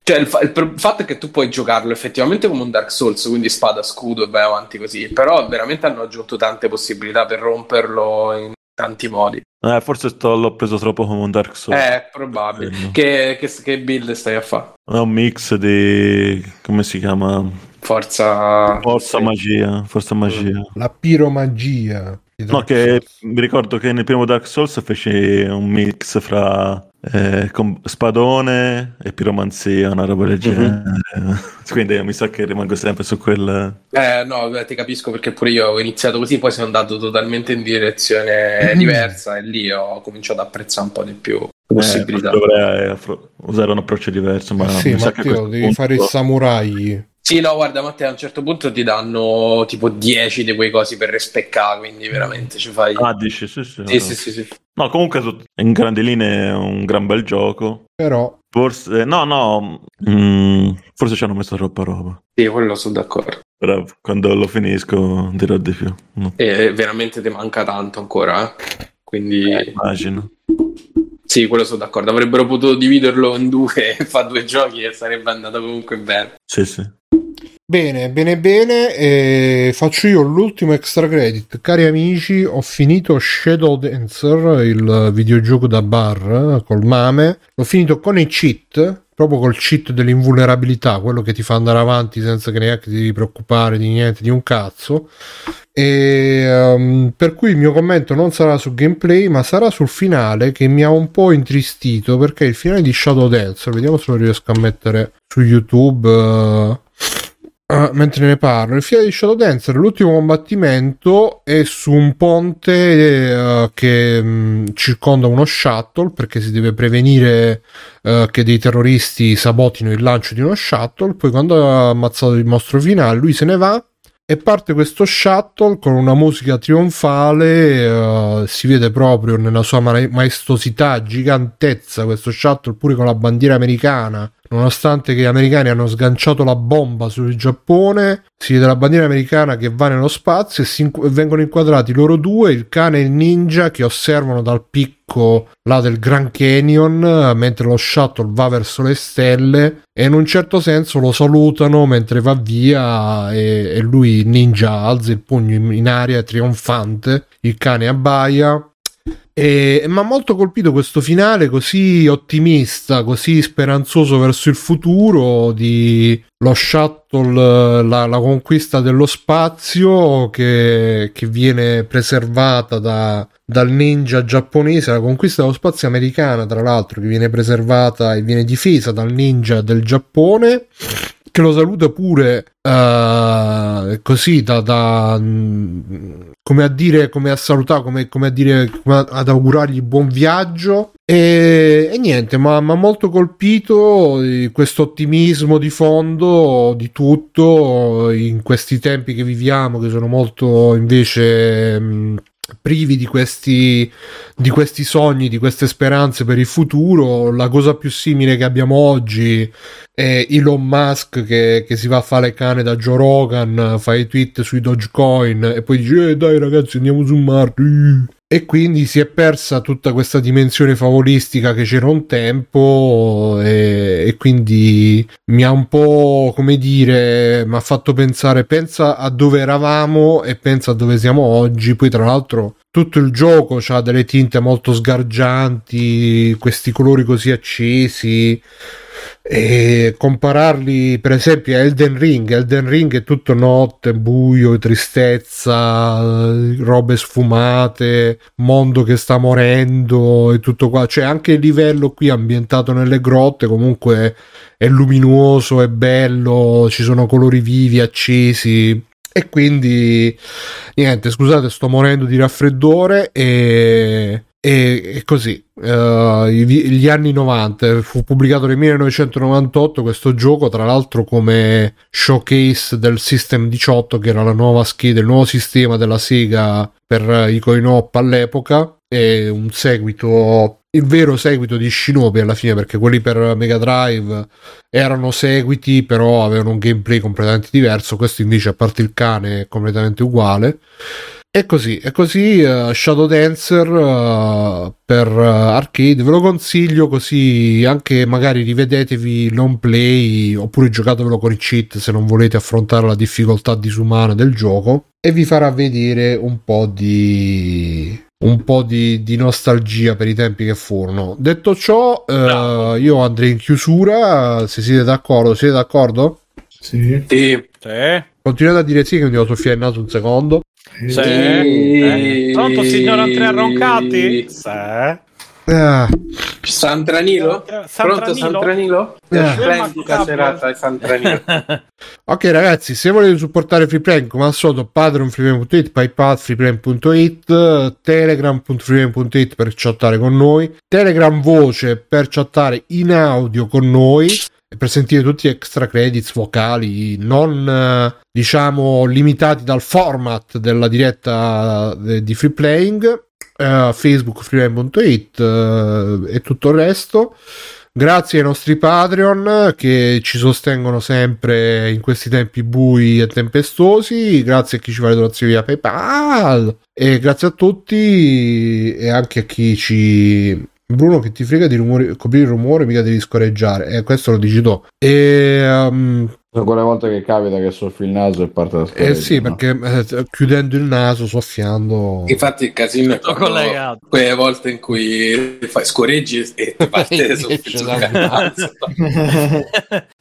Cioè, il, fa- il, pr- il fatto è che tu puoi giocarlo effettivamente come un Dark Souls, quindi spada, scudo e vai avanti così, però veramente hanno aggiunto tante possibilità per romperlo in tanti modi. Eh, forse sto, l'ho preso troppo come un Dark Souls. È probabile. Eh, no. che, che, che build stai a fare? È un mix di... come si chiama? Forza... Forza magia. Forza magia. La piromagia. No, che mi ricordo che nel primo Dark Souls fece un mix fra eh, com- spadone e piromanzia, una roba del genere. Mm-hmm. Quindi mi sa che rimango sempre su quel... Eh, no, ti capisco, perché pure io ho iniziato così, poi sono andato totalmente in direzione mm-hmm. diversa e lì ho cominciato ad apprezzare un po' di più possibilità. Eh, dovrei affro- usare un approccio diverso, ma... Sì, Matteo, devi punto... fare il samurai... Sì, no, guarda, Matteo, a un certo punto ti danno tipo dieci di quei cosi per respeccare, quindi veramente ci fai... Ah, dici, sì, sì. Sì, sì, sì, sì. No, comunque in grandi linee è un gran bel gioco. Però... Forse... No, no, mm, forse ci hanno messo troppa roba. Sì, quello sono d'accordo. Però quando lo finisco dirò di più. No. E veramente ti manca tanto ancora, eh? Quindi... Eh, immagino. Sì, quello sono d'accordo. Avrebbero potuto dividerlo in due, fa due giochi e sarebbe andato comunque bene. Sì, sì. Bene, bene, bene. E faccio io l'ultimo extra credit. Cari amici, ho finito Shadow Dancer, il videogioco da bar col mame. L'ho finito con i cheat, proprio col cheat dell'invulnerabilità, quello che ti fa andare avanti senza che neanche ti devi preoccupare di niente, di un cazzo. E, um, per cui il mio commento non sarà sul gameplay, ma sarà sul finale, che mi ha un po' intristito, perché il finale di Shadow Dancer, vediamo se lo riesco a mettere su YouTube uh, uh, mentre ne parlo. Il finale di Shadow Dancer, l'ultimo combattimento è su un ponte uh, che um, circonda uno shuttle, perché si deve prevenire Uh, che dei terroristi sabotino il lancio di uno shuttle. Poi quando ha ammazzato il mostro finale, lui se ne va e parte questo shuttle con una musica trionfale, uh, si vede proprio nella sua ma- maestosità, gigantezza, questo shuttle, pure con la bandiera americana, nonostante che gli americani hanno sganciato la bomba sul Giappone. Si vede la bandiera americana che va nello spazio e si inqu- vengono inquadrati loro due, il cane e il ninja, che osservano dal picco là del Grand Canyon mentre lo shuttle va verso le stelle, e in un certo senso lo salutano mentre va via, e, e lui, il ninja, alza il pugno in, in aria trionfante, il cane abbaia. E mi ha molto colpito questo finale così ottimista, così speranzoso verso il futuro, di lo shuttle, la, la conquista dello spazio che, che viene preservata da, dal ninja giapponese, la conquista dello spazio americana, tra l'altro, che viene preservata e viene difesa dal ninja del Giappone, che lo saluta pure uh, così da, da come a dire, come a salutare, come, come a dire, come ad augurargli buon viaggio. E, e niente, ma mi ha molto colpito questo ottimismo di fondo di tutto in questi tempi che viviamo, che sono molto invece mh, privi di questi di questi sogni, di queste speranze per il futuro. La cosa più simile che abbiamo oggi e Elon Musk che, che si va a fare cane da Joe Rogan, fa i tweet sui Dogecoin e poi dice eh, dai ragazzi andiamo su Marte, e quindi si è persa tutta questa dimensione favolistica che c'era un tempo, e, e quindi mi ha un po', come dire, mi ha fatto pensare, pensa a dove eravamo e pensa a dove siamo oggi. Poi tra l'altro tutto il gioco ha delle tinte molto sgargianti, questi colori così accesi, e compararli per esempio a Elden Ring. Elden Ring è tutto notte, buio, tristezza, robe sfumate, mondo che sta morendo e tutto qua. C'è anche il livello qui ambientato nelle grotte, comunque è luminoso, è bello, ci sono colori vivi, accesi. E quindi niente, scusate, sto morendo di raffreddore e... E così, uh, gli anni novanta, fu pubblicato nel millenovecentonovantotto questo gioco, tra l'altro come showcase del System diciotto, che era la nuova scheda, il nuovo sistema della Sega per i coin-op all'epoca, e un seguito, il vero seguito di Shinobi alla fine, perché quelli per Mega Drive erano seguiti però avevano un gameplay completamente diverso, questo invece, a parte il cane, è completamente uguale. E così, e così uh, Shadow Dancer uh, per uh, arcade, ve lo consiglio, così anche magari rivedetevi non play, oppure giocatevelo con i cheat se non volete affrontare la difficoltà disumana del gioco, e vi farà vedere un po' di un po' di, di nostalgia per i tempi che furono. Detto ciò, uh, io andrei in chiusura, se siete d'accordo. Siete d'accordo? Sì. Sì. Sì. Continuate a dire sì che mi devo soffiare il naso un secondo. Sì. Sì. Eh. Pronto signor Andrea Roncati? Sì. Ah. Santranilo? Santranilo? Pronto Santranilo? Ah. Splendida serata di Santranilo. Ok ragazzi, se volete supportare FreePlan come al solito, patreon punto freeplan punto it, paypal freeplan punto it, telegram punto freeplan punto it per chattare con noi, telegram voce per chattare in audio con noi, per sentire tutti gli extra credits vocali non, diciamo, limitati dal format della diretta di Free Playing, uh, Facebook freeplan punto it uh, e tutto il resto. Grazie ai nostri Patreon che ci sostengono sempre in questi tempi bui e tempestosi, grazie a chi ci fa le donazioni via PayPal, e grazie a tutti e anche a chi ci... Bruno, che ti frega di rumori, coprire il rumore, mica devi scoreggiare, e eh, questo lo dici tu. E um... quelle volte che capita che soffi il naso e parte da scoreggia, eh sì, no? Perché eh, chiudendo il naso, soffiando, infatti il casino è collegato quelle volte in cui fai scoreggi e ti parte soffi il naso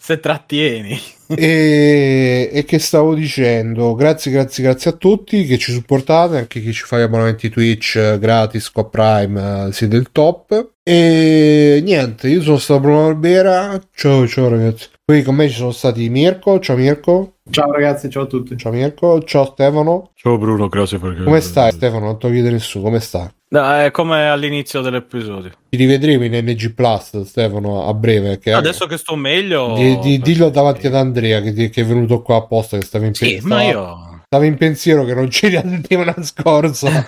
se trattieni. E, e che stavo dicendo, grazie grazie grazie a tutti che ci supportate, anche chi ci fa gli abbonamenti Twitch gratis con Prime, siete il top. E niente, io sono stato Bruno Barbera, ciao ciao ragazzi. Qui con me ci sono stati Mirko, ciao Mirko. Ciao ragazzi, ciao a tutti. Ciao Mirko, ciao Stefano. Ciao Bruno, grazie perché... Come stai Stefano? Non ti chiede nessuno, come sta? No, è come all'inizio dell'episodio. Ti rivedremo in N G Plus, Stefano, a breve. Che adesso è... che sto meglio... Di, di, dillo davanti ad Andrea che, che è venuto qua apposta, che stava in pensiero. Sì, ma io... Stavo in pensiero che non c'era la settimana scorsa.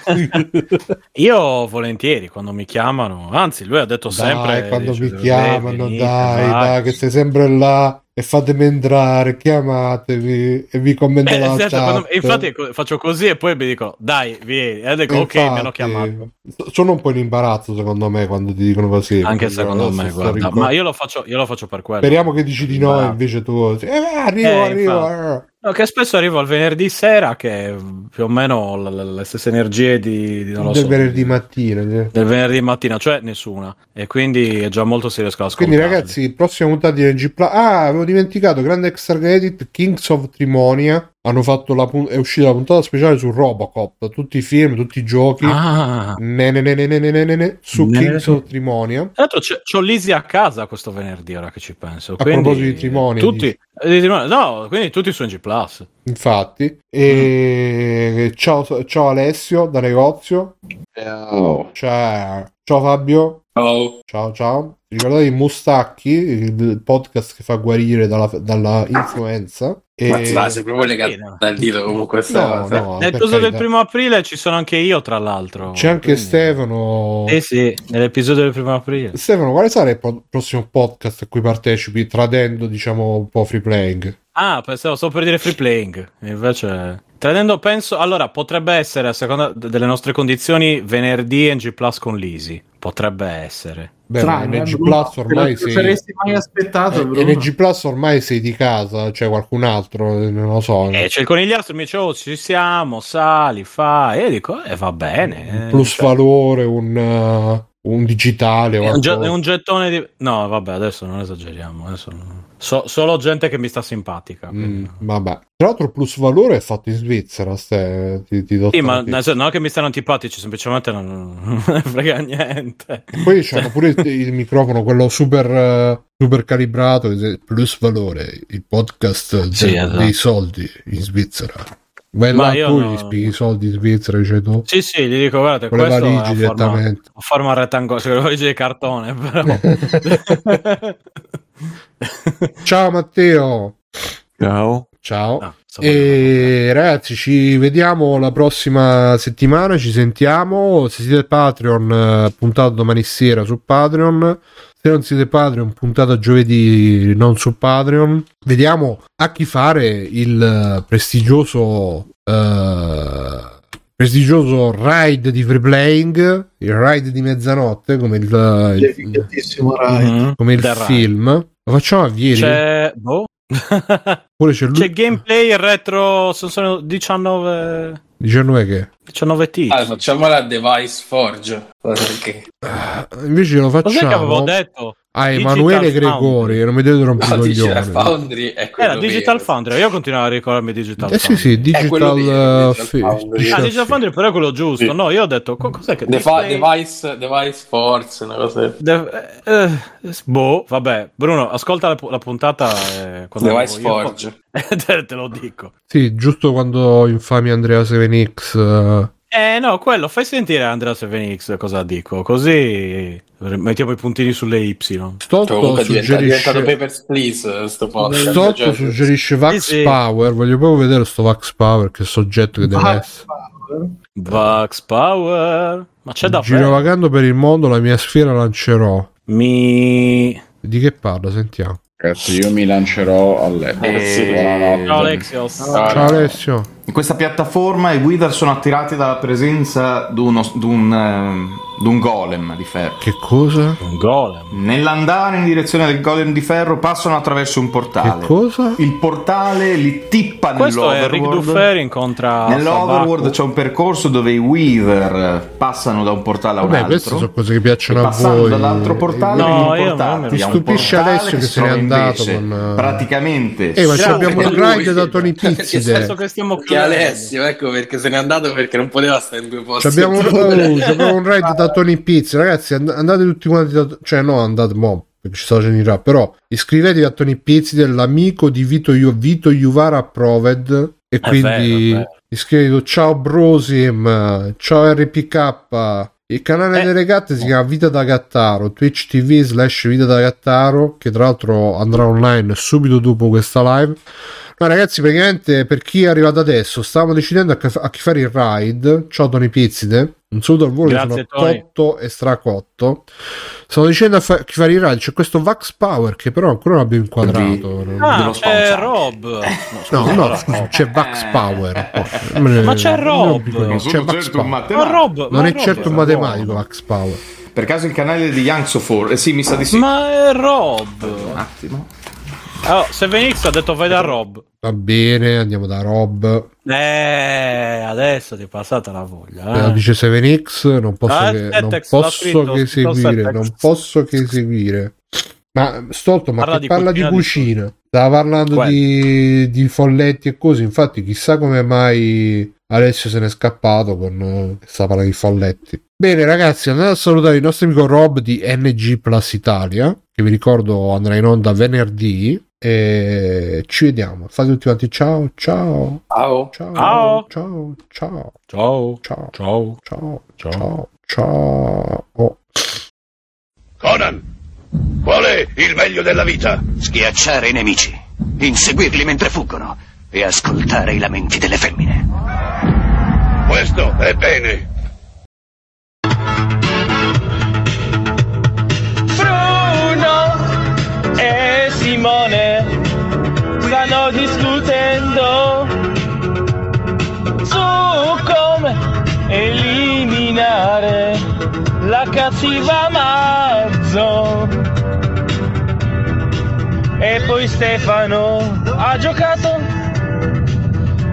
Io volentieri, quando mi chiamano... Anzi, lui ha detto dai, sempre... quando dice, mi chiamano, venite, dai, vai. Dai, che sei sempre là... e fatemi entrare, chiamatevi e vi commento la chat. Quando, infatti faccio così e poi mi dico dai vieni, e dico e ok infatti, mi hanno chiamato. Sono un po' in imbarazzo secondo me quando ti dicono così, anche secondo me guarda, ma io lo faccio io lo faccio per quello, speriamo che dici di no, no. Invece tu eh, arrivo eh, arrivo no, che spesso arrivo al venerdì sera che più o meno ho le, le stesse energie di, di non lo del so, venerdì mattina eh. del venerdì mattina, cioè nessuna, e quindi è già molto si riesco a ascoltare. Quindi ragazzi, prossima puntata di N G Plus, ah avevo dimenticato, grande extra credit, Kings of Trimonia, hanno fatto la pun- è uscita la puntata speciale su Robocop, tutti i film, tutti i giochi ah. ne, ne, ne, ne, ne, ne, ne, su ne, Kings ne, of Trimonia. Tra l'altro c'ho Lisi a casa questo venerdì, ora che ci penso, a quindi, proposito di Trimonia tutti di Trimonia, no, quindi tutti su N G Plus infatti. E mm. ciao, ciao Alessio da negozio. Ciao. Ciao. Ciao Fabio. Ciao. Ciao ciao. Ricordate Mustacchi, il podcast che fa guarire dalla, dalla influenza. E... Ma va, se proprio legato dal dito comunque no, no, nell'episodio del primo aprile ci sono anche io, tra l'altro. C'è anche quindi... Stefano. Eh sì, nell'episodio del primo aprile. Stefano, quale sarà il po- prossimo podcast a cui partecipi, tradendo, diciamo, un po' Free Playing? Ah, pensavo solo per dire Free Playing, invece... Tradendo penso, allora, potrebbe essere, a seconda delle nostre condizioni, venerdì N G Plus con Lisi. Potrebbe essere. Beh, N G Plus ormai sei... saresti mai aspettato, eh, N G Plus ormai sei di casa, c'è cioè qualcun altro, non lo so. Eh, c'è il conigliastro, mi dice, oh, ci siamo, sali, fa, e io dico, eh, va bene. Eh, plus cioè... valore, un... Uh... un digitale o un, ge- un gettone di... no vabbè, adesso non esageriamo, adesso non... So- solo gente che mi sta simpatica, quindi... mm, vabbè, tra l'altro il plus valore è fatto in Svizzera, ste... ti, ti do sì, ma non è che mi stanno antipatici, semplicemente non, non ne frega niente. E poi c'hanno pure il, il microfono quello super super calibrato, plus valore, il podcast sì, del, esatto. dei soldi in Svizzera. Vai ma là, io tu no... gli spieghi i soldi in Svizzera, dice tu. Sì, sì, gli dico, guardate, con questo le valigi, è a forma, a forma rettangolare, le valigie di cartone, però. Ciao Matteo. Ciao. Ciao. Ah, e ragazzi, ci vediamo la prossima settimana, ci sentiamo. Se siete Patreon, puntato domani sera su Patreon. Se non siete Patreon, puntata giovedì non su Patreon. Vediamo a chi fare il prestigioso eh, prestigioso ride di Free Playing, il ride di mezzanotte, come il, il, ride. Come il film ride. Lo facciamo a ieri? C'è... boh. Pure c'è, c'è gameplay retro, sono diciannove diciannove che? diciannove titoli. Ah, facciamo la Device Forge. Perché? Uh, invece lo facciamo. Cos'è che avevo detto? Ah, Emanuele Gregori, non mi devo rompere no, i coglioni. Digital Foundry è quello. Era Digital vero. Foundry, io continuavo a ricordarmi Digital eh, Foundry. Eh sì, sì, Digital, vero, Digital fi- Foundry. Digital ah, Digital Foundry però è quello giusto. Sì. No, io ho detto co- cos'è che Defa- Device Device Force, una cosa. De- eh, boh, vabbè, Bruno, ascolta la, la puntata eh, Device Forge. Te lo dico. Sì, giusto quando infami Andrea sette X uh... Eh no, quello, fai sentire Andrea sette X cosa dico, così mettiamo i puntini sulle Y. Stotto suggerisce Papers, Please, sto podcast. Stotto suggerisce Vax sì, sì. Power, voglio proprio vedere sto Vax Power, che soggetto che deve Vax essere. Power. Vax Power. Ma c'è da fare. Girovagando per il mondo la mia sfera lancerò. Mi Di che parla, sentiamo. Cazzo, io mi lancerò all'Ex. E... Ciao Alexio. Ciao Alessio. In questa piattaforma i guida sono attirati dalla presenza di uno d'un d'un golem di ferro. Che cosa? Un golem. Nell'andare in direzione del golem di ferro passano attraverso un portale. Che cosa? Il portale li tippa nell'Overworld. Questo è Rick Duffer incontra nell'Overworld. C'è un percorso dove i Weaver passano da un portale a un Vabbè, altro. Queste sono cose che piacciono a voi. Dall'altro portale no, un portale. Ti stupisce Alessio che se n'è andato con... praticamente. Eh, ma abbiamo un ride da Tony Pizzi. Che stiamo che Alessio, ecco perché se n'è andato, perché non poteva stare in due posti. Abbiamo un ride da Tony Pizzi, ragazzi, and- andate tutti quanti da... cioè no, andate mo perché ci sta generirà, però iscrivetevi a Tony Pizzi dell'amico di Vito Ju- Vito Juvara Proved e è quindi bello, bello. Iscrivetevi, ciao Brosim, ciao R P K. Il canale eh. delle gatte si chiama Vita da Gattaro, Twitch T V slash Vita da Gattaro, che tra l'altro andrà online subito dopo questa live. No ragazzi, praticamente per chi è arrivato adesso, stavamo decidendo a, ca- a chi fare il ride. Ciao Tony Pizzide, un saluto al volo, grazie, sono Tony. Cotto e stracotto. Stavo dicendo a fa- chi fare il ride, c'è questo Vax Power che però ancora non abbiamo inquadrato. Di... Ah, c'è Rob. No, scusa, no, no scusa, c'è Vax Power. Oh, ma c'è Rob. Non c'è Vax certo Power. Ma Rob, non ma è Rob, certo un matematico Vax Power. Per caso il canale di Young So Four? Eh sì, mi sa di sì. Ma è Rob. Un attimo. Allora, sette X ha detto vai da Rob. Va bene, andiamo da Rob. Eh, adesso ti è passata la voglia. Eh. Eh, dice sette X, non posso ah, che, non posso scritto, che seguire, non posso che seguire. Ma Stolto, ma parla che di parla cucina, di cucina. Di... Stava parlando di, di folletti e cose, infatti chissà come mai Alessio se n'è scappato con questa eh, parlando di folletti. Bene ragazzi, andate a salutare il nostro amico Rob di N G Plus Italia, che vi ricordo andrà in onda venerdì e ci vediamo. Fate tutti quanti ciao ciao ciao ciao ciao ciao ciao ciao ciao ciao ciao ciao. Conan, qual è il meglio della vita? Schiacciare i nemici, inseguirli mentre fuggono e ascoltare i lamenti delle femmine. Questo è bene. Bruno e Simone stanno discutendo su come eliminare la cattiva Mazzo. E poi Stefano ha giocato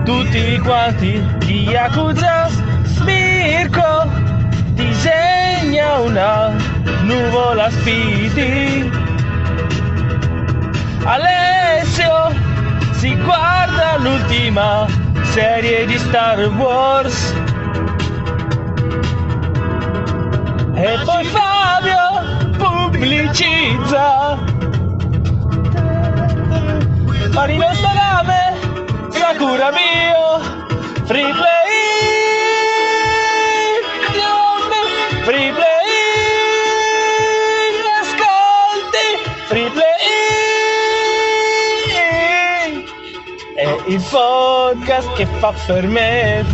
tutti quanti di Yakuza. Mirko disegna una nuvola spiti. Alessio si guarda l'ultima serie di Star Wars. E poi Fabio pubblicizza Marino Salame, Sakura mio, free play, free play, ascolti, free play, è il podcast che fa per me.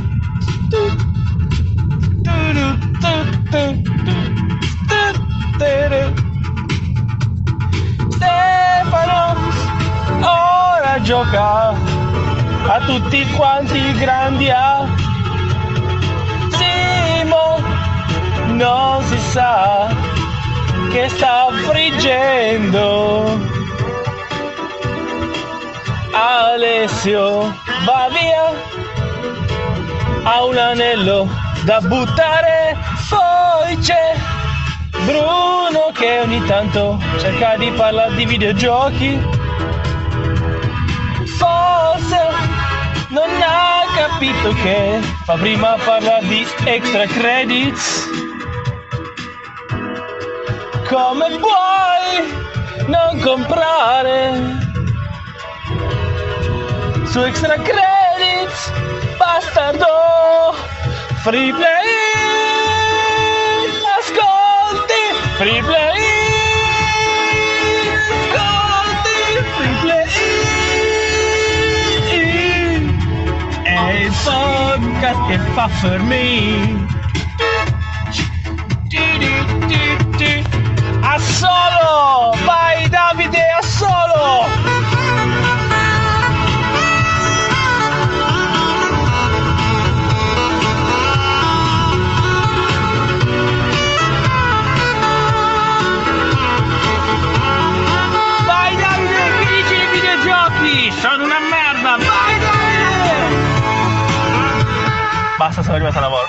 Stefano ora gioca a tutti quanti grandi a Simo, non si sa che sta friggendo. Alessio va via, ha un anello da buttare. Poi c'è Bruno che ogni tanto cerca di parlare di videogiochi. Forse non ha capito che fa prima parla di extra credits. Come puoi non comprare su extra credits, bastardo? Free play, ascolti, free play. Podcast che fa per me, a solo, vai Davide, a solo. Vai Davide, finisci i videogiochi, sono una merda, vai. Basta, sono arrivata alla volta.